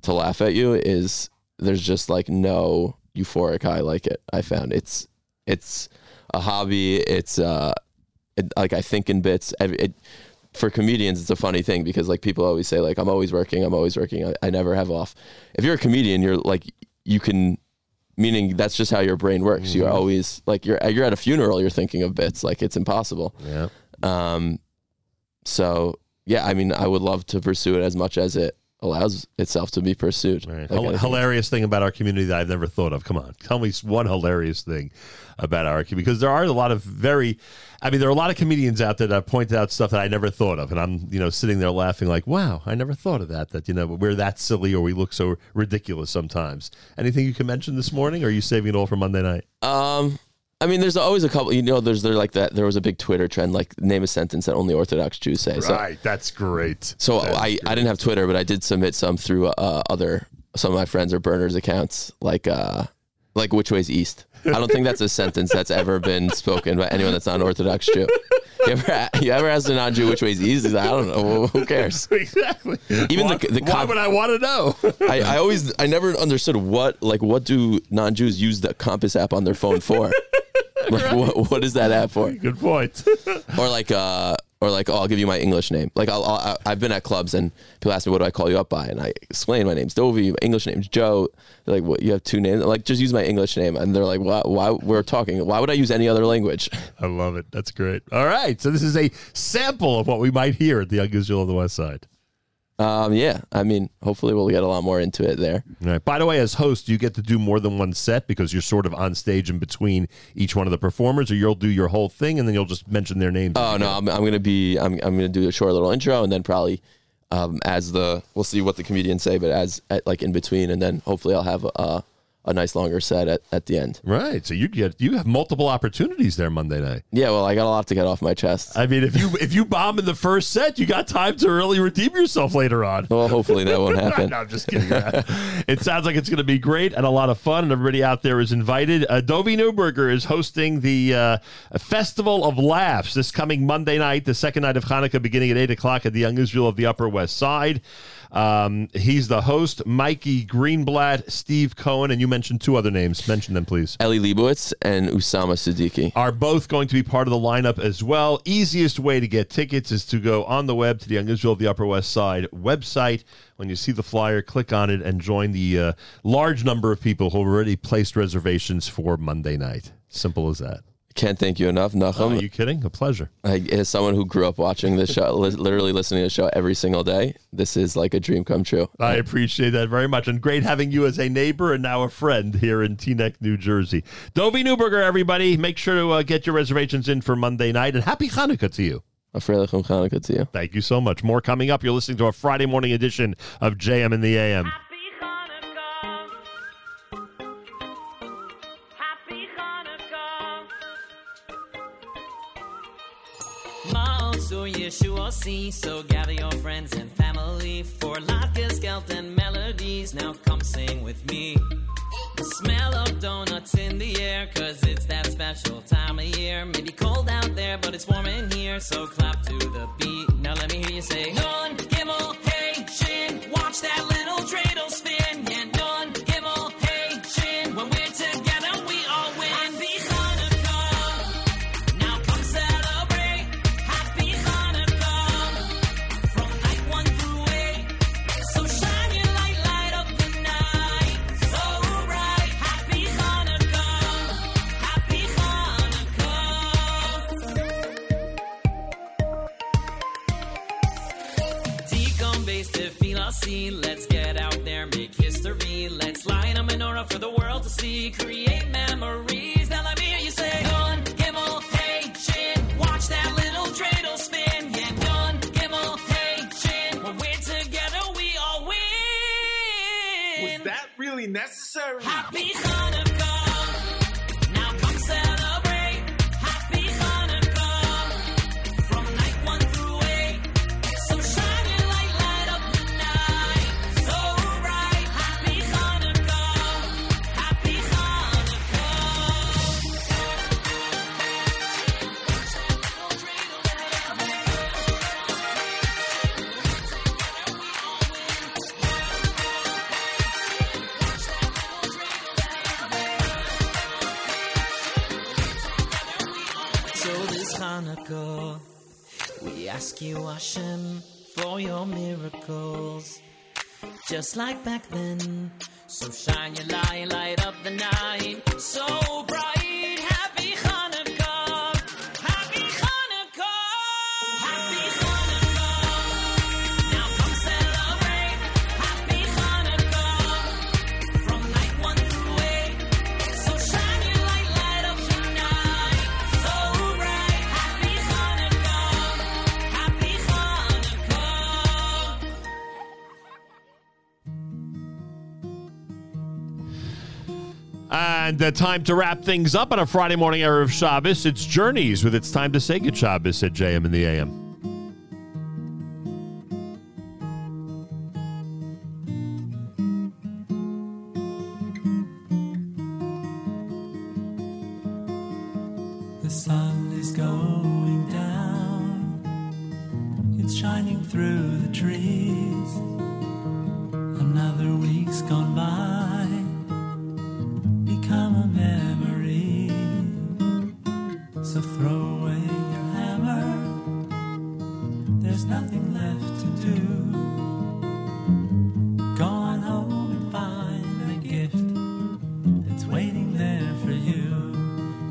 to laugh at you there's just like no euphoric high like it. I found it's a hobby. It's like I think in bits. For comedians, it's a funny thing because like people always say like I'm always working. I never have off. If you're a comedian, you're like you can. Meaning that's just how your brain works. Mm-hmm. You're always like you're at a funeral. You're thinking of bits like it's impossible. Yeah. So yeah, I mean, I would love to pursue it as much as it allows itself to be pursued. Right. Like hilarious thing about our community that I've never thought of. Come on, tell me one hilarious thing about our community, because there are a lot of there are a lot of comedians out there that pointed out stuff that I never thought of, and I'm sitting there laughing like, wow, I never thought of that we're that silly or we look so ridiculous sometimes. Anything you can mention this morning, or are you saving it all for Monday night? I mean, there's always a couple, there was a big Twitter trend, like name a sentence that only Orthodox Jews say. Right, so, that's great. So that's great. I didn't have Twitter, but I did submit some through some of my friends or burners accounts, like which way's east. I don't think that's a sentence that's ever been spoken by anyone that's not an Orthodox Jew. You ever ask a non-Jew which way's east? I don't know. Who cares? Exactly. Even why would I want to know? I never understood what do non-Jews use the Compass app on their phone for? Like, right. What is that app for? Good point. Or I'll give you my English name. Like I've been at clubs and people ask me, what do I call you up by? And I explain, my name's Dovi, my English name's Joe. They're like, what, you have two names? I'm like, just use my English name. And they're like, why we're talking? Why would I use any other language? I love it. That's great. All right. So this is a sample of what we might hear at the Young Israel of the West Side. Yeah, I mean, hopefully we'll get a lot more into it there. All right. By the way, as host, do you get to do more than one set because you're sort of on stage in between each one of the performers, or you'll do your whole thing and then you'll just mention their names? Oh no, I'm gonna do a short little intro and then probably we'll see what the comedians say, but like in between, and then hopefully I'll have a nice longer set at the end. Right. So you have multiple opportunities there Monday night. Yeah, well, I got a lot to get off my chest. I mean, if you bomb in the first set, you got time to really redeem yourself later on. Well, hopefully that won't happen. No, I'm just kidding. It sounds like it's going to be great and a lot of fun, and everybody out there is invited. Dovi Neuberger is hosting the Festival of Laughs this coming Monday night, the second night of Hanukkah, beginning at 8 o'clock at the Young Israel of the Upper West Side. He's the host, Mikey Greenblatt, Steve Cohen, and you mentioned two other names. Mention them, please. Ellie Leibowitz and Usama Siddiqui are both going to be part of the lineup as well. Easiest way to get tickets is to go on the web to the Young Israel of the Upper West Side website. When you see the flyer, click on it and join the large number of people who already placed reservations for Monday night. Simple as that. Can't thank you enough, Nachum. Are you kidding? A pleasure. As someone who grew up watching this show, literally listening to the show every single day, this is like a dream come true. I appreciate that very much, and great having you as a neighbor and now a friend here in Teaneck, New Jersey. Dovi Neuberger, everybody, make sure to get your reservations in for Monday night, and happy Hanukkah to you. A freilichem Hanukkah to you. Thank you so much. More coming up. You're listening to a Friday morning edition of JM in the AM. Ma'osu Yeshua see, so gather your friends and family for latkes, gelt, and melodies. Now come sing with me. The smell of donuts in the air, cause it's that special time of year. Maybe cold out there, but it's warm in here, so clap to the beat. Now let me hear you say, Nun, Gimel, Hey, Shin, watch that little dreidel spin. Yeah, Nun, Gimel, Hey, Shin, when we're together we all win. Let's get out there, make history. Let's light a menorah for the world to see. Create memories. Now let me hear you say, Nun, Gimel, Hey, Shin. Watch that little dreidel spin. Yeah, Nun, Gimel, Hey, Shin. When we're together, we all win. Was that really necessary? Happy Hanukkah. We ask you, Hashem, for your miracles, just like back then. So shine your light, light up the night, so bright. Happy Hanukkah, Happy Hanukkah, Happy Hanukkah. Now come celebrate, Happy Hanukkah, from night 1 through 8. So shine your light, light up the night, so. And time to wrap things up on a Friday morning, Erev Shabbos. It's Journeys with It's Time to Say Good Shabbos at JM in the AM. The sun is going down. It's shining through the trees. Another week's gone by. Become a memory. So throw away your hammer. There's nothing left to do. Go on home and find a gift that's waiting there for you.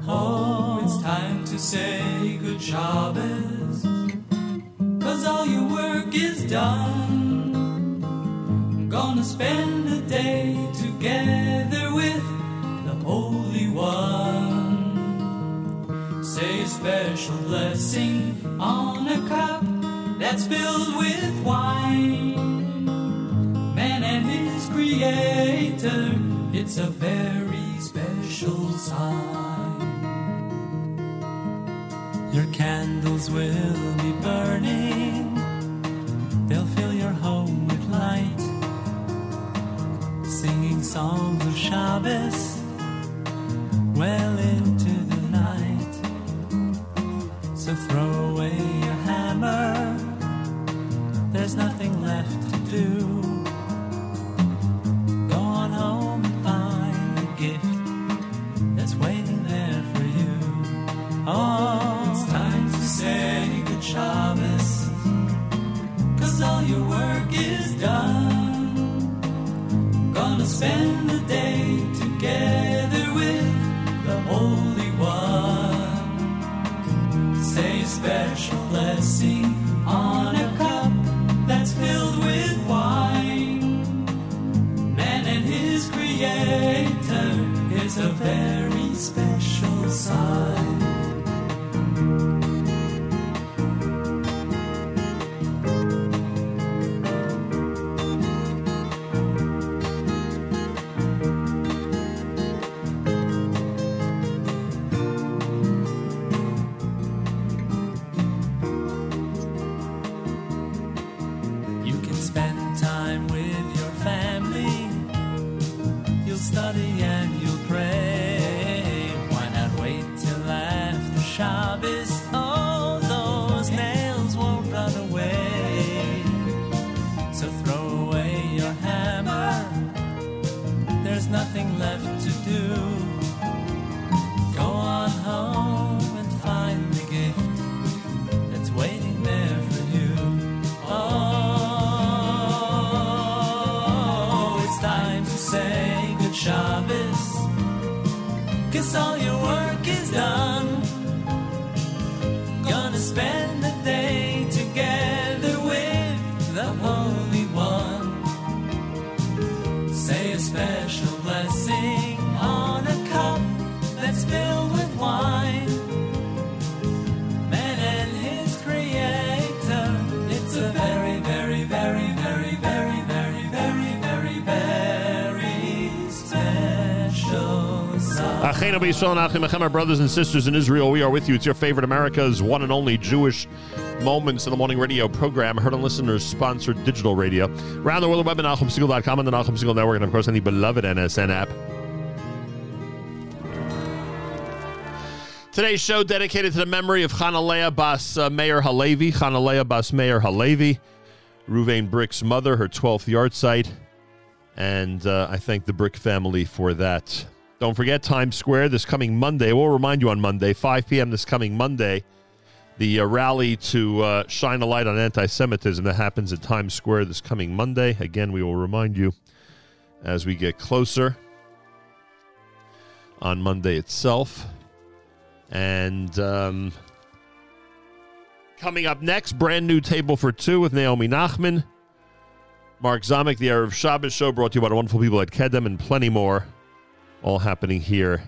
Oh, it's time to say good Shabbos, 'cause all your work is done. I'm gonna spend a day together with Holy One. Say a special blessing on a cup that's filled with wine. Man and his creator, it's a very special sign. Your candles will be burning. They'll fill your home with light. Singing songs of Shabbos well into the night. So throw away your hammer. There's nothing left to do. Go on home and find the gift that's waiting there for you. Oh, it's time to say good Shabbos, 'cause all your work is done. Gonna spend the day together with the Holy One. Say a special blessing on a cup that's filled with wine. Man and his creator is a very special sign. All your work is done. Gonna spend the day together with the Holy One. Say a special blessing on a cup that's filled with wine. Man and his creator, it's a very, very, very, very, very, very, very, very, very special. Brothers and sisters in Israel, we are with you. It's your favorite America's one and only Jewish Moments in the Morning radio program, heard on Listeners sponsored digital radio. Around the world, web at NachumSegal.com and the Nachum Segal Network, and of course, on the beloved NSN app. Today's show dedicated to the memory of Chana Leah Bas Meir Halevi, Chana Leah Bas Meir Halevi, Ruvain Brick's mother, her 12th yard site, and I thank the Brick family for that. Don't forget Times Square this coming Monday. We'll remind you on Monday, 5 p.m. this coming Monday, the rally to shine a light on anti-Semitism that happens at Times Square this coming Monday. Again, we will remind you as we get closer on Monday itself. And coming up next, brand new Table for Two with Naomi Nachman, Mark Zamek, the Erev Shabbos show brought to you by the wonderful people at Kedem, and plenty more. All happening here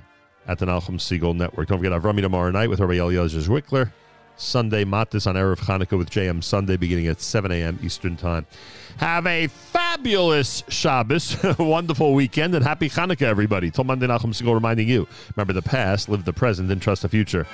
at the Nachum Segal Network. Don't forget Avrami tomorrow night with Rabbi Eliezer Zwickler. Sunday, Matis on Erev Chanukah with JM Sunday beginning at 7 a.m. Eastern Time. Have a fabulous Shabbos, a wonderful weekend, and happy Chanukah, everybody. Till Monday, Nachum Segal reminding you, remember the past, live the present, and trust the future.